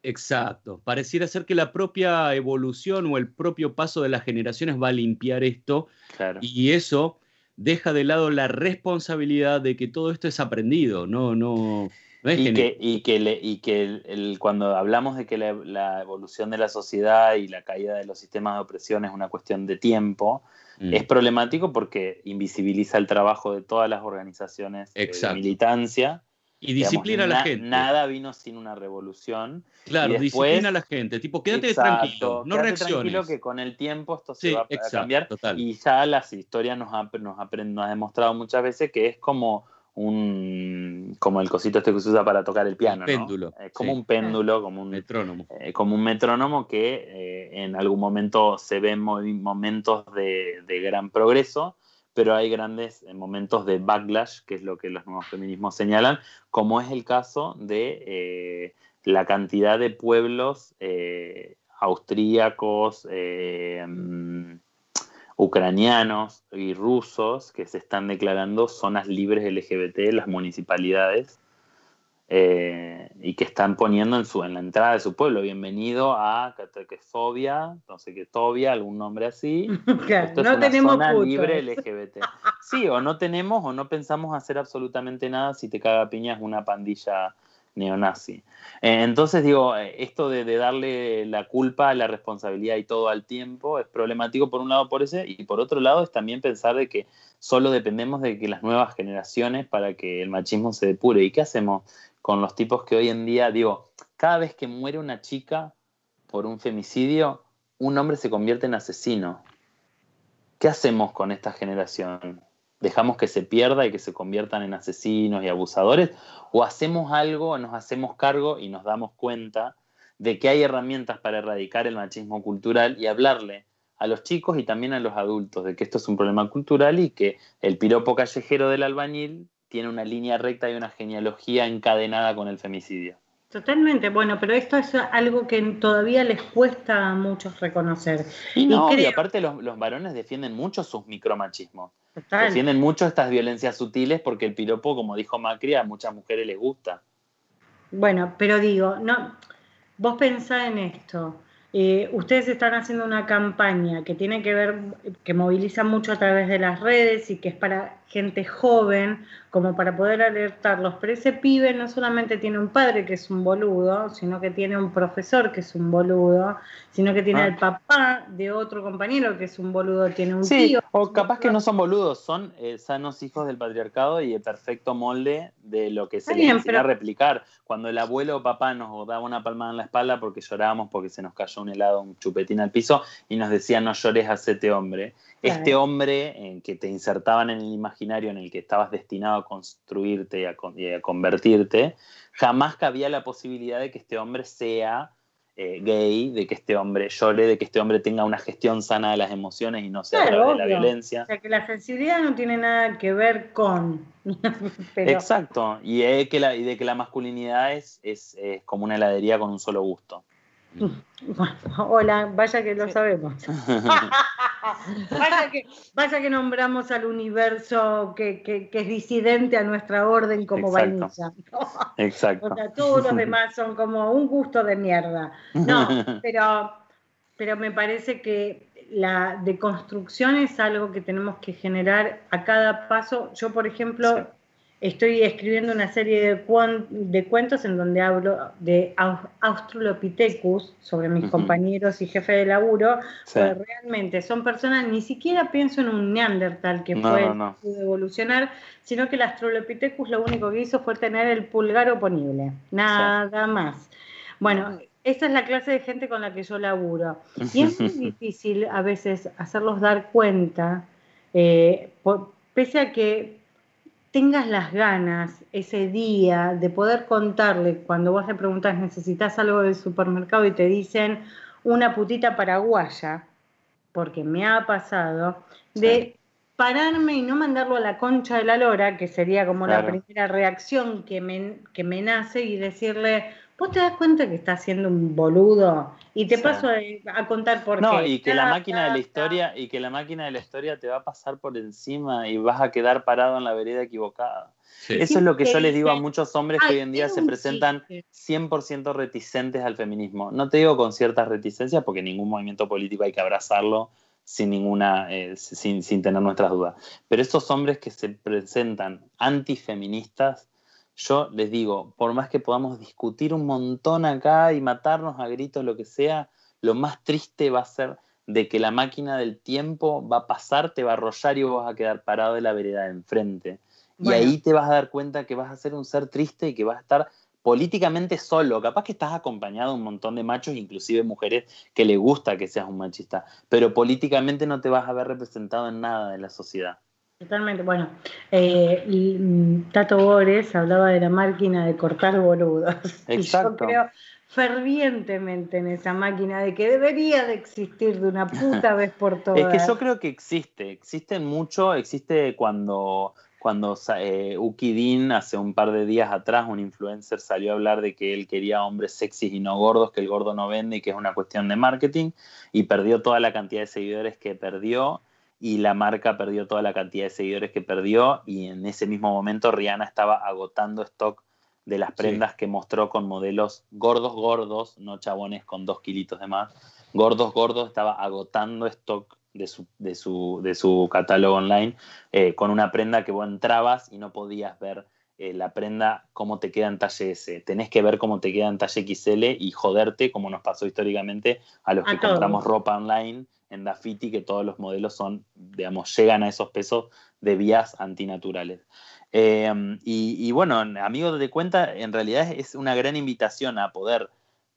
que exacto, pareciera ser que la propia evolución o el propio paso de las generaciones va a limpiar esto, claro. Y eso deja de lado la responsabilidad de que todo esto es aprendido, no, no, no es y genético. Que, y que, le, y que el, el, cuando hablamos de que la, la evolución de la sociedad y la caída de los sistemas de opresión es una cuestión de tiempo, es problemático porque invisibiliza el trabajo de todas las organizaciones eh, de militancia. Y disciplina digamos, a la na- gente. Nada vino sin una revolución. Claro, después, disciplina a la gente. Tipo, quédate exacto, tranquilo, no quédate reacciones. Tranquilo que con el tiempo esto sí, se va a exacto, cambiar. Total. Y ya las historias nos ha, nos, ha, nos ha demostrado muchas veces que es como un como el cosito este que se usa para tocar el piano. El péndulo. ¿No? Es como sí. un péndulo, como un metrónomo. Eh, como un metrónomo que eh, en algún momento se ven momentos de, de gran progreso, pero hay grandes momentos de backlash, que es lo que los nuevos feminismos señalan, como es el caso de eh, la cantidad de pueblos eh, austríacos, eh, ucranianos y rusos que se están declarando zonas libres L G B T, las municipalidades, eh, y que están poniendo en, su, en la entrada de su pueblo, bienvenido a Catequefobia, no sé qué Tobia, algún nombre así. Okay, esto no es una tenemos zona putos. Libre L G B T. Sí, o no tenemos o no pensamos hacer absolutamente nada si te caga piñas una pandilla neonazi. Eh, entonces digo, esto de, de darle la culpa, la responsabilidad y todo al tiempo es problemático por un lado por ese, y por otro lado es también pensar de que solo dependemos de que las nuevas generaciones para que el machismo se depure. ¿Y qué hacemos con los tipos que hoy en día, digo, cada vez que muere una chica por un femicidio, un hombre se convierte en asesino? ¿Qué hacemos con esta generación? ¿Dejamos que se pierda y que se conviertan en asesinos y abusadores? ¿O hacemos algo, nos hacemos cargo y nos damos cuenta de que hay herramientas para erradicar el machismo cultural y hablarle a los chicos y también a los adultos de que esto es un problema cultural y que el piropo callejero del albañil tiene una línea recta y una genealogía encadenada con el femicidio? Totalmente, bueno, pero esto es algo que todavía les cuesta a muchos reconocer. Y no, y, creo... y aparte los, los varones defienden mucho sus micromachismos. Total. Defienden mucho estas violencias sutiles porque el piropo, como dijo Macri, a muchas mujeres les gusta. Bueno, pero digo, no, vos pensá en esto. Eh, ustedes están haciendo una campaña que tiene que ver, que moviliza mucho a través de las redes y que es para gente joven, como para poder alertarlos, pero ese pibe no solamente tiene un padre que es un boludo, sino que tiene un profesor que es un boludo, sino que tiene ah. el papá de otro compañero que es un boludo, tiene un sí, tío. O capaz que no son boludos, son eh, sanos hijos del patriarcado y el perfecto molde de lo que se les enseña a replicar. Cuando el abuelo o papá nos daba una palmada en la espalda porque llorábamos porque se nos cayó un helado, un chupetín al piso, y nos decía: no llores, hacete hombre. Claro. Este hombre en que te insertaban en el imaginario en el que estabas destinado a construirte y a, con, y a convertirte, jamás cabía la posibilidad de que este hombre sea eh, gay, de que este hombre llore, de que este hombre tenga una gestión sana de las emociones y no sea claro, a través de la violencia. O sea, que la sensibilidad no tiene nada que ver con... Pero... Exacto, y, es que la, y de que la masculinidad es, es, es como una heladería con un solo gusto. Bueno, hola, vaya que lo sabemos. Vaya que, vaya que nombramos al universo que, que, que es disidente a nuestra orden como vainilla. Exacto. O sea, todos los demás son como un gusto de mierda. No, pero, pero me parece que la deconstrucción es algo que tenemos que generar a cada paso. Yo, por ejemplo, sí. estoy escribiendo una serie de, cuan, de cuentos en donde hablo de Australopithecus, sobre mis uh-huh. compañeros y jefe de laburo, sí. pero realmente son personas, ni siquiera pienso en un Neandertal que no, fue no. evolucionar, sino que el Australopithecus lo único que hizo fue tener el pulgar oponible, nada sí. más. Bueno, esta es la clase de gente con la que yo laburo. Y es muy difícil a veces hacerlos dar cuenta, eh, por, pese a que tengas las ganas ese día de poder contarle, cuando vos le preguntás, ¿necesitas algo del supermercado? Y te dicen una putita paraguaya, porque me ha pasado, de sí. pararme y no mandarlo a la concha de la lora, que sería como claro. la primera reacción que me, que me nace, y decirle... ¿Vos te das cuenta que estás siendo un boludo? Y te sí. paso a, a contar por no, qué. No, y que la máquina de la historia, y que la máquina de la historia te va a pasar por encima y vas a quedar parado en la vereda equivocada. Sí. Eso es lo que yo les digo a muchos hombres que Ay, hoy en día se presentan cien por ciento reticentes al feminismo. No te digo con ciertas reticencias, porque ningún movimiento político hay que abrazarlo sin ninguna, eh, sin, sin tener nuestras dudas. Pero estos hombres que se presentan antifeministas, yo les digo, por más que podamos discutir un montón acá y matarnos a gritos, lo que sea, lo más triste va a ser de que la máquina del tiempo va a pasar, te va a arrollar y vos vas a quedar parado de la vereda de enfrente. Bueno. Y ahí te vas a dar cuenta que vas a ser un ser triste y que vas a estar políticamente solo. Capaz que estás acompañado de un montón de machos, inclusive mujeres, que les gusta que seas un machista. Pero políticamente no te vas a ver representado en nada de la sociedad. Totalmente, bueno, eh, Tato Bores hablaba de la máquina de cortar boludos. Exacto. Y yo creo fervientemente en esa máquina de que debería de existir de una puta vez por todas. Es que yo creo que existe, existe mucho, existe cuando, cuando eh, Uki Dean hace un par de días atrás, un influencer salió a hablar de que él quería hombres sexys y no gordos, que el gordo no vende y que es una cuestión de marketing, y perdió toda la cantidad de seguidores que perdió. Y la marca perdió toda la cantidad de seguidores que perdió, y en ese mismo momento Rihanna estaba agotando stock de las prendas sí. que mostró con modelos gordos, gordos, no chabones con dos kilitos de más, gordos, gordos, estaba agotando stock de su, de su, de su catálogo online, eh, con una prenda que vos entrabas y no podías ver eh, la prenda cómo te queda en talle S, tenés que ver cómo te queda en talle equis ele y joderte, como nos pasó históricamente a los que a compramos todos. Ropa online en Dafiti, que todos los modelos son, digamos, llegan a esos pesos de vías antinaturales. Eh, y, y bueno, amigos de cuenta, en realidad es una gran invitación a poder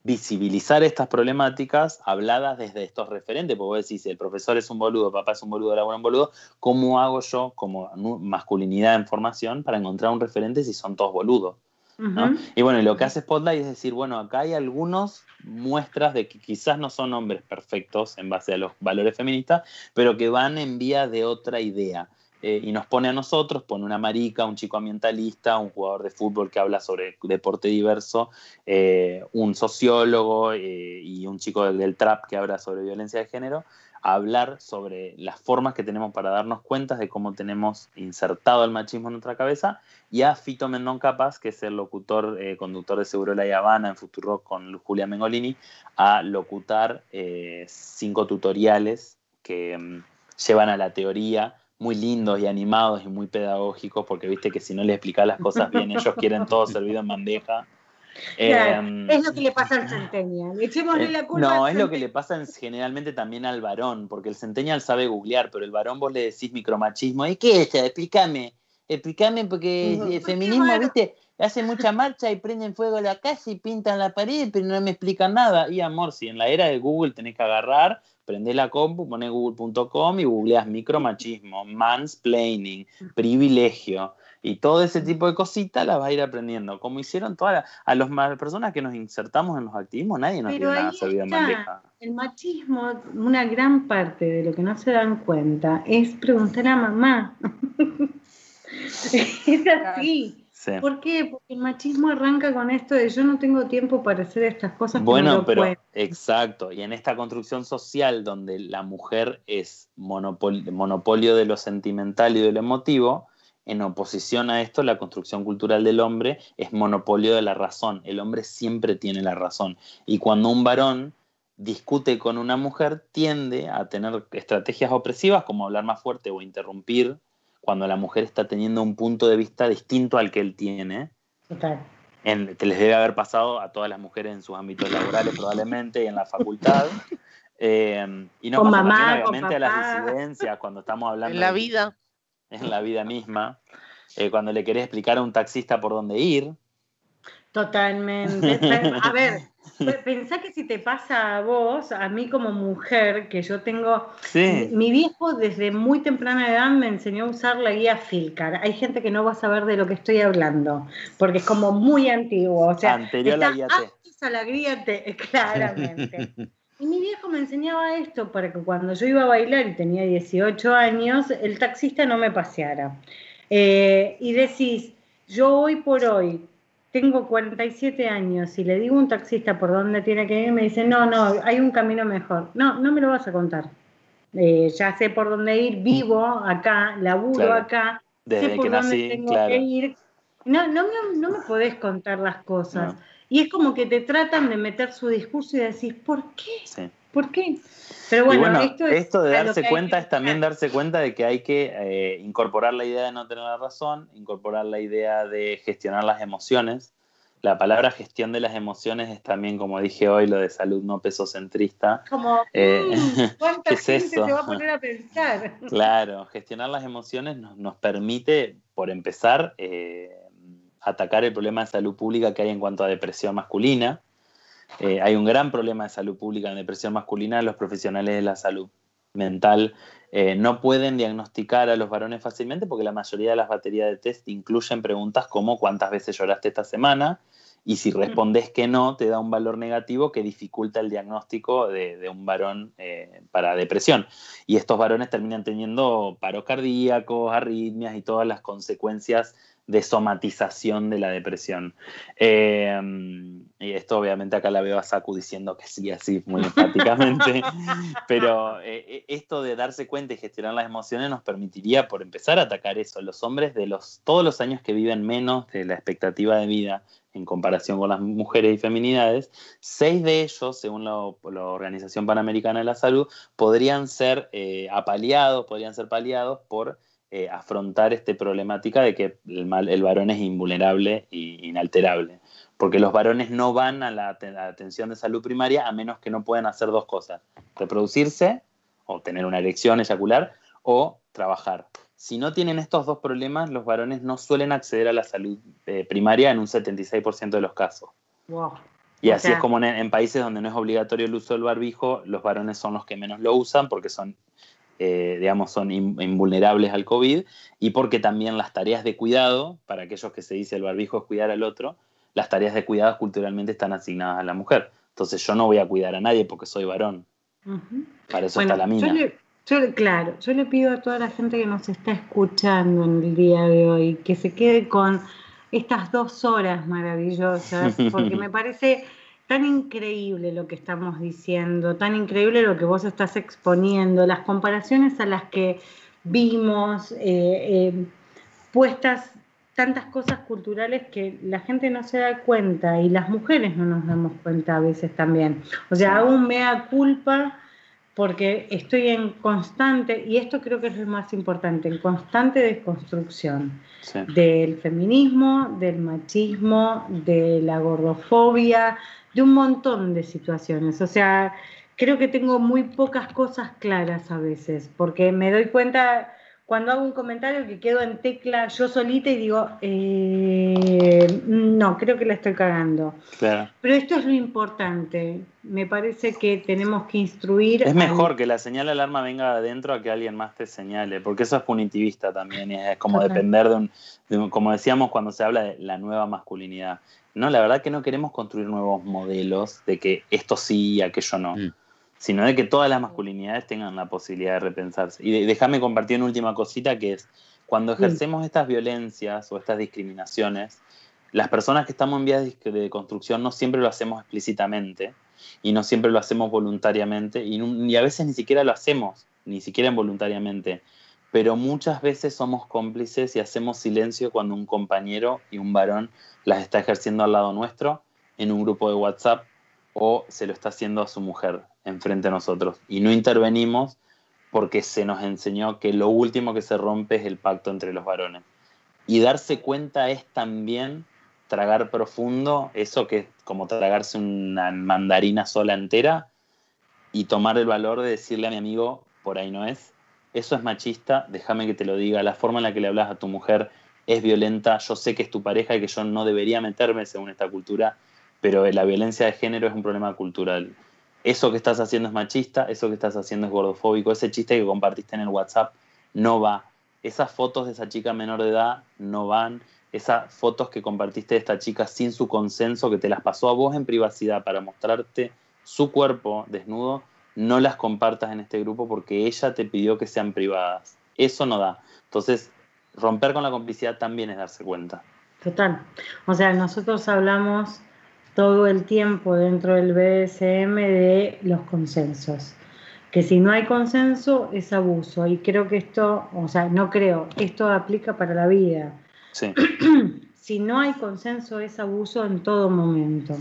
visibilizar estas problemáticas habladas desde estos referentes, porque vos decís, el profesor es un boludo, papá es un boludo, la abuela es un boludo, ¿cómo hago yo como masculinidad en formación para encontrar un referente si son todos boludos? ¿No? Uh-huh. Y bueno, lo que hace Spotlight es decir, bueno, acá hay algunas muestras de que quizás no son hombres perfectos en base a los valores feministas, pero que van en vía de otra idea, eh, y nos pone a nosotros, pone una marica, un chico ambientalista, un jugador de fútbol que habla sobre deporte diverso, eh, un sociólogo eh, y un chico del, del trap que habla sobre violencia de género, a hablar sobre las formas que tenemos para darnos cuenta de cómo tenemos insertado el machismo en nuestra cabeza, y a Fito Mendón Capaz, que es el locutor, eh, conductor de Seguro La Habana en Futurock con Julia Mengolini, a locutar eh, cinco tutoriales que um, llevan a la teoría, muy lindos y animados y muy pedagógicos, porque viste que si no les explicás las cosas bien, ellos quieren todo servido en bandeja. Claro, eh, es lo que le pasa al centennial. Echémosle la culpa. No, es lo que le pasa generalmente también al varón, porque el centennial sabe googlear, pero el varón vos le decís micromachismo, ¿y qué es? Explícame. Explícame, porque uh-huh. el feminismo, porque, bueno, viste, hacen mucha marcha y prenden fuego a la casa y pintan la pared, pero no me explican nada. Y amor, si en la era de Google tenés que agarrar, prendés la compu, ponés google punto com y googleás micromachismo, mansplaining, privilegio. Y todo ese tipo de cositas las vas a ir aprendiendo. Como hicieron todas las... A las personas que nos insertamos en los activismos, nadie nos dio nada servido en bandeja. El machismo, una gran parte de lo que no se dan cuenta, es preguntar a mamá. Es así. Sí. ¿Por qué? Porque el machismo arranca con esto de yo no tengo tiempo para hacer estas cosas. Bueno, que pero puedo. Exacto. Y en esta construcción social donde la mujer es monopol- monopolio de lo sentimental y de lo emotivo... En oposición a esto, la construcción cultural del hombre es monopolio de la razón. El hombre siempre tiene la razón. Y cuando un varón discute con una mujer, tiende a tener estrategias opresivas, como hablar más fuerte o interrumpir, cuando la mujer está teniendo un punto de vista distinto al que él tiene. Okay. En, que les debe haber pasado a todas las mujeres en sus ámbitos laborales, probablemente, y en la facultad. Eh, y no con pasa mamá, también, obviamente, a las disidencias, cuando estamos hablando... En la vida... en la vida misma, eh, cuando le querés explicar a un taxista por dónde ir. Totalmente. A ver, pensá que si te pasa a vos, a mí como mujer, que yo tengo... Sí. Mi viejo desde muy temprana edad me enseñó a usar la guía Filcar. Hay gente que no va a saber de lo que estoy hablando, porque es como muy antiguo. O sea, anterior a la guía T. Antes a la guía T, claramente. Y mi viejo me enseñaba esto para que cuando yo iba a bailar y tenía dieciocho años, el taxista no me paseara. Eh, y decís, yo hoy por hoy tengo cuarenta y siete años y le digo a un taxista por dónde tiene que ir, me dice, no, no, hay un camino mejor. No, no me lo vas a contar. Eh, ya sé por dónde ir, vivo acá, laburo claro. acá, Desde sé por dónde nací, tengo claro. que ir. No, no, no, no me podés contar las cosas. No. Y es como que te tratan de meter su discurso y decís, ¿por qué? Sí. ¿Por qué? Pero bueno, bueno esto, es esto de darse cuenta que... es también darse cuenta de que hay que eh, incorporar la idea de no tener la razón, incorporar la idea de gestionar las emociones. La palabra gestión de las emociones es también, como dije hoy, lo de salud no pesocentrista. Como, eh, ¿cuánta ¿qué es gente eso? Se va a poner a pensar? Claro, gestionar las emociones nos, nos permite, por empezar... Eh, atacar el problema de salud pública que hay en cuanto a depresión masculina. Eh, hay un gran problema de salud pública en depresión masculina. Los profesionales de la salud mental eh, no pueden diagnosticar a los varones fácilmente porque la mayoría de las baterías de test incluyen preguntas como ¿cuántas veces lloraste esta semana? Y si respondes que no, te da un valor negativo que dificulta el diagnóstico de, de un varón eh, para depresión. Y estos varones terminan teniendo paros cardíacos, arritmias y todas las consecuencias de somatización de la depresión. Eh, y esto obviamente acá la veo a Saku diciendo que sí, así, muy enfáticamente. Pero eh, esto de darse cuenta y gestionar las emociones nos permitiría, por empezar, atacar eso. Los hombres de los todos los años que viven menos de la expectativa de vida en comparación con las mujeres y feminidades, seis de ellos, según la, la Organización Panamericana de la Salud, podrían ser eh, apaleados, podrían ser paliados por Eh, afrontar esta problemática de que el, mal, el varón es invulnerable e inalterable. Porque los varones no van a la, a la atención de salud primaria a menos que no puedan hacer dos cosas. Reproducirse, o tener una erección, eyacular, o trabajar. Si no tienen estos dos problemas, los varones no suelen acceder a la salud eh, primaria en un setenta y seis por ciento de los casos. Wow. Y así okay. es como en, en países donde no es obligatorio el uso del barbijo, los varones son los que menos lo usan porque son... Eh, digamos, son in, invulnerables al COVID, y porque también las tareas de cuidado, para aquellos que se dice el barbijo es cuidar al otro, las tareas de cuidado culturalmente están asignadas a la mujer. Entonces yo no voy a cuidar a nadie porque soy varón. Uh-huh. Para eso bueno, está la mina. Yo le, yo, claro, yo le pido a toda la gente que nos está escuchando en el día de hoy que se quede con estas dos horas maravillosas, porque me parece... tan increíble lo que estamos diciendo, tan increíble lo que vos estás exponiendo, las comparaciones a las que vimos, eh, eh, puestas tantas cosas culturales que la gente no se da cuenta y las mujeres no nos damos cuenta a veces también. O sea, aún me da culpa porque estoy en constante, y esto creo que es lo más importante, en constante desconstrucción sí. del feminismo, del machismo, de la gordofobia, de un montón de situaciones. O sea, creo que tengo muy pocas cosas claras a veces, porque me doy cuenta cuando hago un comentario que quedo en tecla yo solita y digo, eh, no, creo que la estoy cagando. Claro. Pero esto es lo importante. Me parece que tenemos que instruir... Es mejor a... que la señal de alarma venga de adentro a que alguien más te señale, porque eso es punitivista también, es como okay. depender de un, de un... Como decíamos cuando se habla de la nueva masculinidad. No, la verdad que no queremos construir nuevos modelos de que esto sí y aquello no. Mm. Sino de que todas las masculinidades tengan la posibilidad de repensarse. Y déjame compartir una última cosita, que es, cuando ejercemos estas violencias o estas discriminaciones, las personas que estamos en vías de construcción no siempre lo hacemos explícitamente, y no siempre lo hacemos voluntariamente, y, y a veces ni siquiera lo hacemos, ni siquiera involuntariamente, pero muchas veces somos cómplices y hacemos silencio cuando un compañero y un varón las está ejerciendo al lado nuestro, en un grupo de WhatsApp, o se lo está haciendo a su mujer enfrente de nosotros, y no intervenimos porque se nos enseñó que lo último que se rompe es el pacto entre los varones. Y darse cuenta es también tragar profundo, eso que es como tragarse una mandarina sola entera, y tomar el valor de decirle a mi amigo, por ahí no es, eso es machista, déjame que te lo diga, la forma en la que le hablas a tu mujer es violenta, yo sé que es tu pareja y que yo no debería meterme según esta cultura, pero la violencia de género es un problema cultural. Eso que estás haciendo es machista, eso que estás haciendo es gordofóbico, ese chiste que compartiste en el WhatsApp no va, esas fotos de esa chica menor de edad no van, esas fotos que compartiste de esta chica sin su consenso, que te las pasó a vos en privacidad para mostrarte su cuerpo desnudo, no las compartas en este grupo porque ella te pidió que sean privadas. Eso no da. Entonces, romper con la complicidad también es darse cuenta. Total. O sea, nosotros hablamos... todo el tiempo dentro del B D S M de los consensos, que si no hay consenso es abuso, y creo que esto, o sea, no creo, esto aplica para la vida. Sí. Si no hay consenso es abuso en todo momento,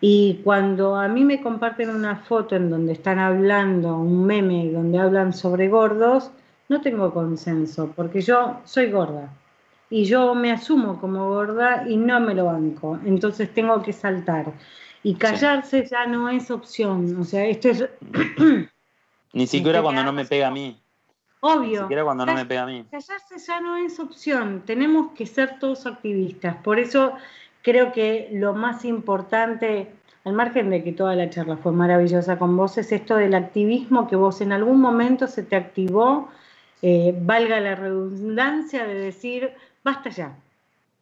y cuando a mí me comparten una foto en donde están hablando, un meme donde hablan sobre gordos, no tengo consenso, porque yo soy gorda. Y yo me asumo como gorda y no me lo banco. Entonces tengo que saltar. Y callarse sí. ya no es opción. O sea, esto es... Ni siquiera cuando no me pega a mí. Obvio. Ni siquiera cuando no me pega a mí. Callarse ya no es opción. Tenemos que ser todos activistas. Por eso creo que lo más importante, al margen de que toda la charla fue maravillosa con vos, es esto del activismo que vos en algún momento se te activó, eh, valga la redundancia, de decir... Basta ya,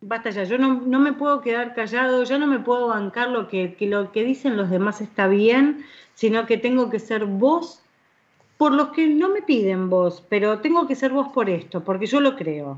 basta ya, yo no, no me puedo quedar callado, yo no me puedo bancar lo que, que lo que dicen los demás está bien, sino que tengo que ser voz por los que no me piden voz, pero tengo que ser voz por esto, porque yo lo creo.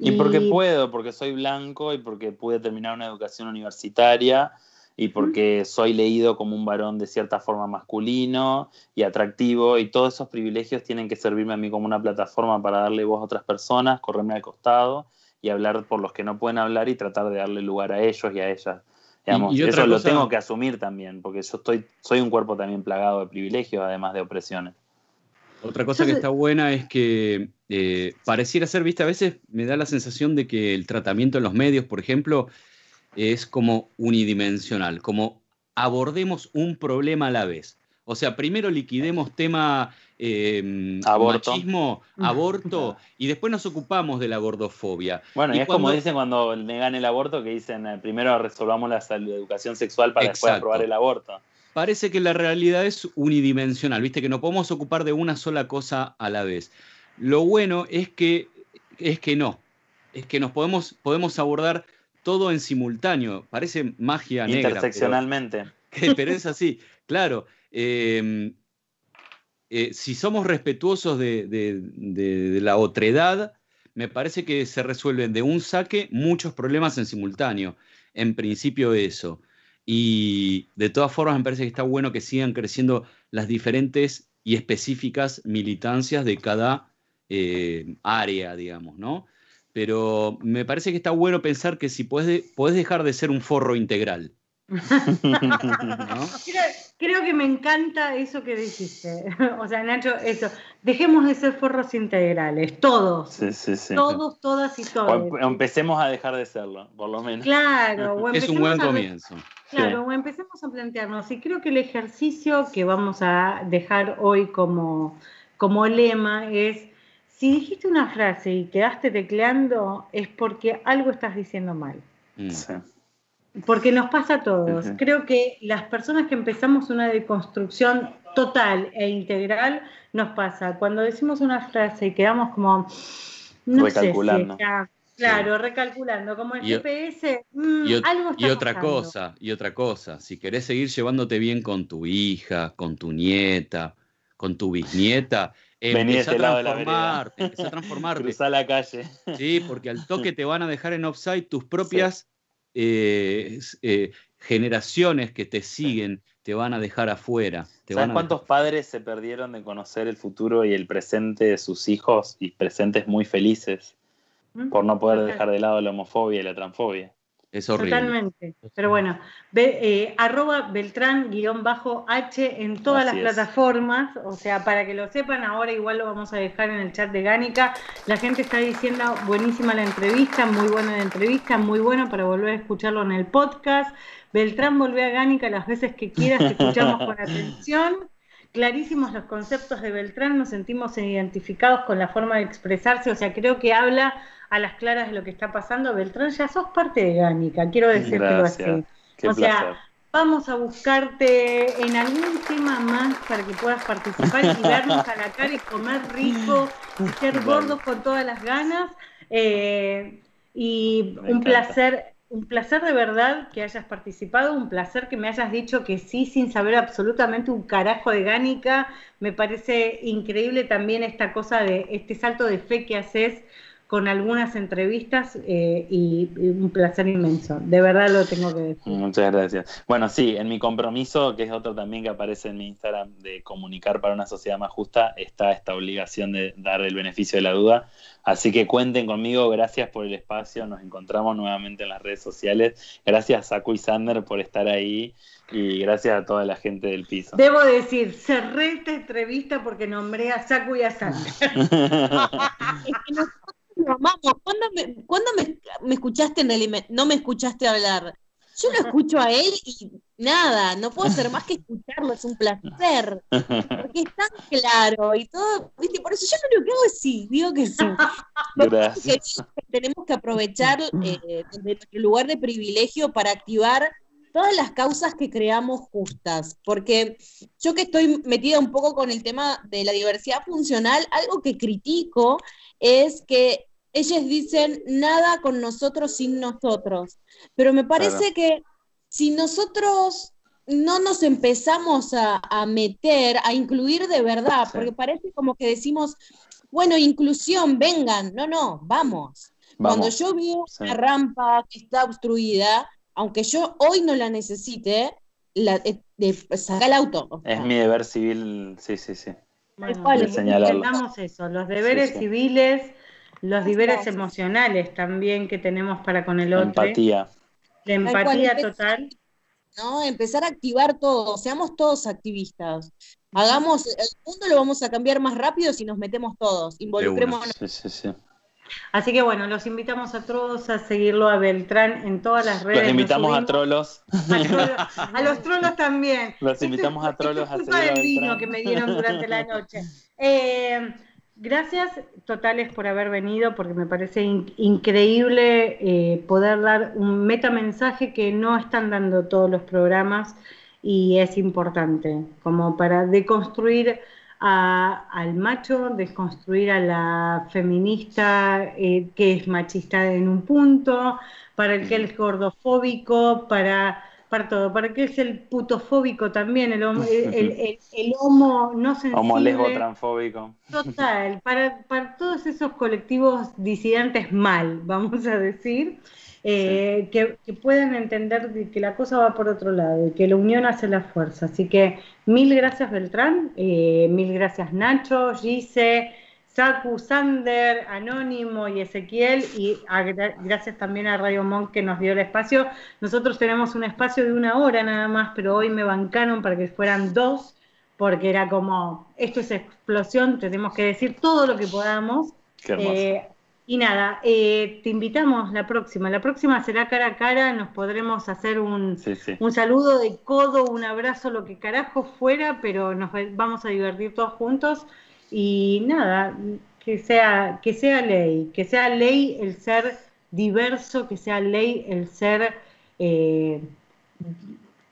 Y, y porque puedo, porque soy blanco y porque pude terminar una educación universitaria y porque ¿Mm? soy leído como un varón de cierta forma masculino y atractivo, y todos esos privilegios tienen que servirme a mí como una plataforma para darle voz a otras personas, correrme al costado y hablar por los que no pueden hablar y tratar de darle lugar a ellos y a ellas. Digamos, y, y eso cosa, lo tengo que asumir también, porque yo estoy, soy un cuerpo también plagado de privilegios, además de opresiones. Otra cosa Entonces, que está buena es que eh, pareciera ser, vista a veces me da la sensación de que el tratamiento en los medios, por ejemplo, es como unidimensional, como abordemos un problema a la vez. O sea, primero liquidemos tema eh, aborto. machismo, aborto, y después nos ocupamos de la gordofobia. Bueno, y, y es cuando... como dicen cuando negan el aborto, que dicen eh, primero resolvamos la salud, educación sexual para Exacto. después aprobar el aborto. Parece que la realidad es unidimensional, viste, que no podemos ocupar de una sola cosa a la vez. Lo bueno es que, es que no, es que nos podemos, podemos abordar todo en simultáneo. Parece magia negra. Interseccionalmente. Pero, pero es así, claro. Eh, eh, si somos respetuosos de, de, de, de la otredad, me parece que se resuelven de un saque muchos problemas en simultáneo, en principio eso, y de todas formas me parece que está bueno que sigan creciendo las diferentes y específicas militancias de cada eh, área, digamos, ¿no? Pero me parece que está bueno pensar que si podés, de, podés dejar de ser un forro integral. ¿No? Creo que me encanta eso que dijiste. O sea, Nacho, eso. Dejemos de ser forros integrales, todos. Sí, sí, sí. Todos, todas y todos. O empecemos a dejar de serlo, por lo menos. Claro. O es un buen comienzo. A, claro, sí. O empecemos a plantearnos. Y creo que el ejercicio que vamos a dejar hoy como, como lema es Si dijiste una frase y quedaste tecleando, es porque algo estás diciendo mal. Sí. Porque nos pasa a todos. Uh-huh. Creo que las personas que empezamos una deconstrucción total e integral nos pasa. Cuando decimos una frase y quedamos como... No sé si está... Claro, sí. Recalculando, como el y, G P S, mmm, y, algo está y otra pasando. cosa, y otra cosa, si querés seguir llevándote bien con tu hija, con tu nieta, con tu bisnieta, eh, empezá este a transformarte, empezá a transformarte. Cruzá la calle. Sí, porque al toque te van a dejar en offside tus propias sí. eh, eh, generaciones que te siguen, sí. te van a dejar afuera. Te ¿Sabes van a cuántos dejar... padres se perdieron de conocer el futuro y el presente de sus hijos y presentes muy felices? Por no poder dejar de lado la homofobia y la transfobia. Es horrible. Totalmente. Pero bueno, be, eh, arroba Beltrán-H en todas Así las es. plataformas. O sea, para que lo sepan, ahora igual lo vamos a dejar en el chat de Gánica. La gente está diciendo, buenísima la entrevista, muy buena la entrevista, muy bueno para volver a escucharlo en el podcast. Beltrán, volvé a Gánica las veces que quieras, te escuchamos con atención. Clarísimos los conceptos de Beltrán, nos sentimos identificados con la forma de expresarse, o sea, creo que habla a las claras de lo que está pasando. Beltrán, ya sos parte de Gánica, quiero decírtelo así. Qué o placer. sea, vamos a buscarte en algún tema más para que puedas participar y vernos a la cara y comer rico, y ser gordos con todas las ganas. Eh, y Me un encanta. placer... Un placer de verdad que hayas participado, un placer que me hayas dicho que sí, sin saber absolutamente un carajo de Gánica. Me parece increíble también esta cosa de este salto de fe que haces con algunas entrevistas eh, y, y un placer inmenso. De verdad lo tengo que decir. Muchas gracias. Bueno, sí, en mi compromiso, que es otro también que aparece en mi Instagram, de comunicar para una sociedad más justa, está esta obligación de dar el beneficio de la duda. Así que cuenten conmigo, gracias por el espacio, nos encontramos nuevamente en las redes sociales. Gracias a Saku y Sander por estar ahí y gracias a toda la gente del piso. Debo decir, cerré esta entrevista porque nombré a Saku y a Sander. Es que no, no, vamos, ¿cuándo, me, ¿cuándo me, me escuchaste en el, no me escuchaste hablar? Yo lo escucho a él y nada, no puedo hacer más que escucharlo, es un placer. Porque es tan claro y todo, ¿viste? Por eso yo lo único que hago es sí, digo que sí. Gracias. Que tenemos que aprovechar eh, desde nuestro lugar de privilegio para activar todas las causas que creamos justas. Porque yo que estoy metida un poco con el tema de la diversidad funcional, algo que critico es que ellas dicen nada con nosotros sin nosotros, pero me parece claro. que si nosotros no nos empezamos a, a meter, a incluir de verdad, sí. porque parece como que decimos, bueno, inclusión, vengan, no, no, vamos. vamos. Cuando yo veo sí. una rampa que está obstruida, aunque yo hoy no la necesite, la, eh, eh, saca el auto. O sea. Es mi deber civil, sí, sí, sí. Bueno, vale, señalamos eso, los deberes sí, sí. civiles... Los deberes emocionales también que tenemos para con el otro. Empatía. La empatía total. No, empezar a activar todo, seamos todos activistas. Hagamos, el mundo lo vamos a cambiar más rápido si nos metemos todos, involucrémonos. Sí, sí, sí. Así que bueno, los invitamos a todos a seguirlo a Beltrán en todas las redes. Los invitamos a trolos. a trolos. A los trolos también. Los invitamos a trolos a seguirlo a Beltrán. Vino que me dieron durante la noche. Eh... Gracias totales por haber venido, porque me parece in- increíble eh, poder dar un metamensaje que no están dando todos los programas y es importante, como para deconstruir a, al macho, desconstruir a la feminista eh, que es machista en un punto, para el que es gordofóbico, para... para todo, para que es el putofóbico también, el, el, el, el, el homo no sensible. Homo lesbo transfóbico. Total, para, para todos esos colectivos disidentes mal, vamos a decir, eh, sí. que, que puedan entender que la cosa va por otro lado y que la unión hace la fuerza. Así que mil gracias Beltrán, eh, mil gracias Nacho, Gise, Saku, Sander, Anónimo y Ezequiel, y agra- gracias también a Radio Monk que nos dio el espacio. Nosotros tenemos un espacio de una hora nada más, pero hoy me bancaron para que fueran dos, porque era como, esto es explosión, tenemos que decir todo lo que podamos. Qué hermoso. Eh, y nada, eh, te invitamos la próxima. La próxima será cara a cara, nos podremos hacer un, sí, sí. un saludo de codo, un abrazo, lo que carajo fuera, pero nos vamos a divertir todos juntos. Y nada, que sea, que sea ley, que sea ley el ser diverso, que sea ley el ser, eh,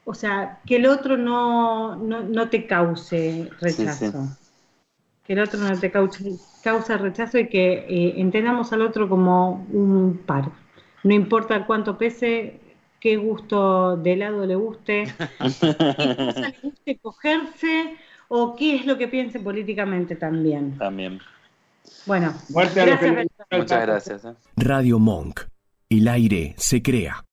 o sea, que el otro no, no, no te cause rechazo. Sí, sí. Que el otro no te cause, cause rechazo y que eh, entendamos al otro como un par. No importa cuánto pese, qué gusto de helado le guste, qué cosa le guste cogerse o qué es lo que piense políticamente también. También. Bueno, gracias. Muchas gracias. ¿eh? Radio Monk. El aire se crea.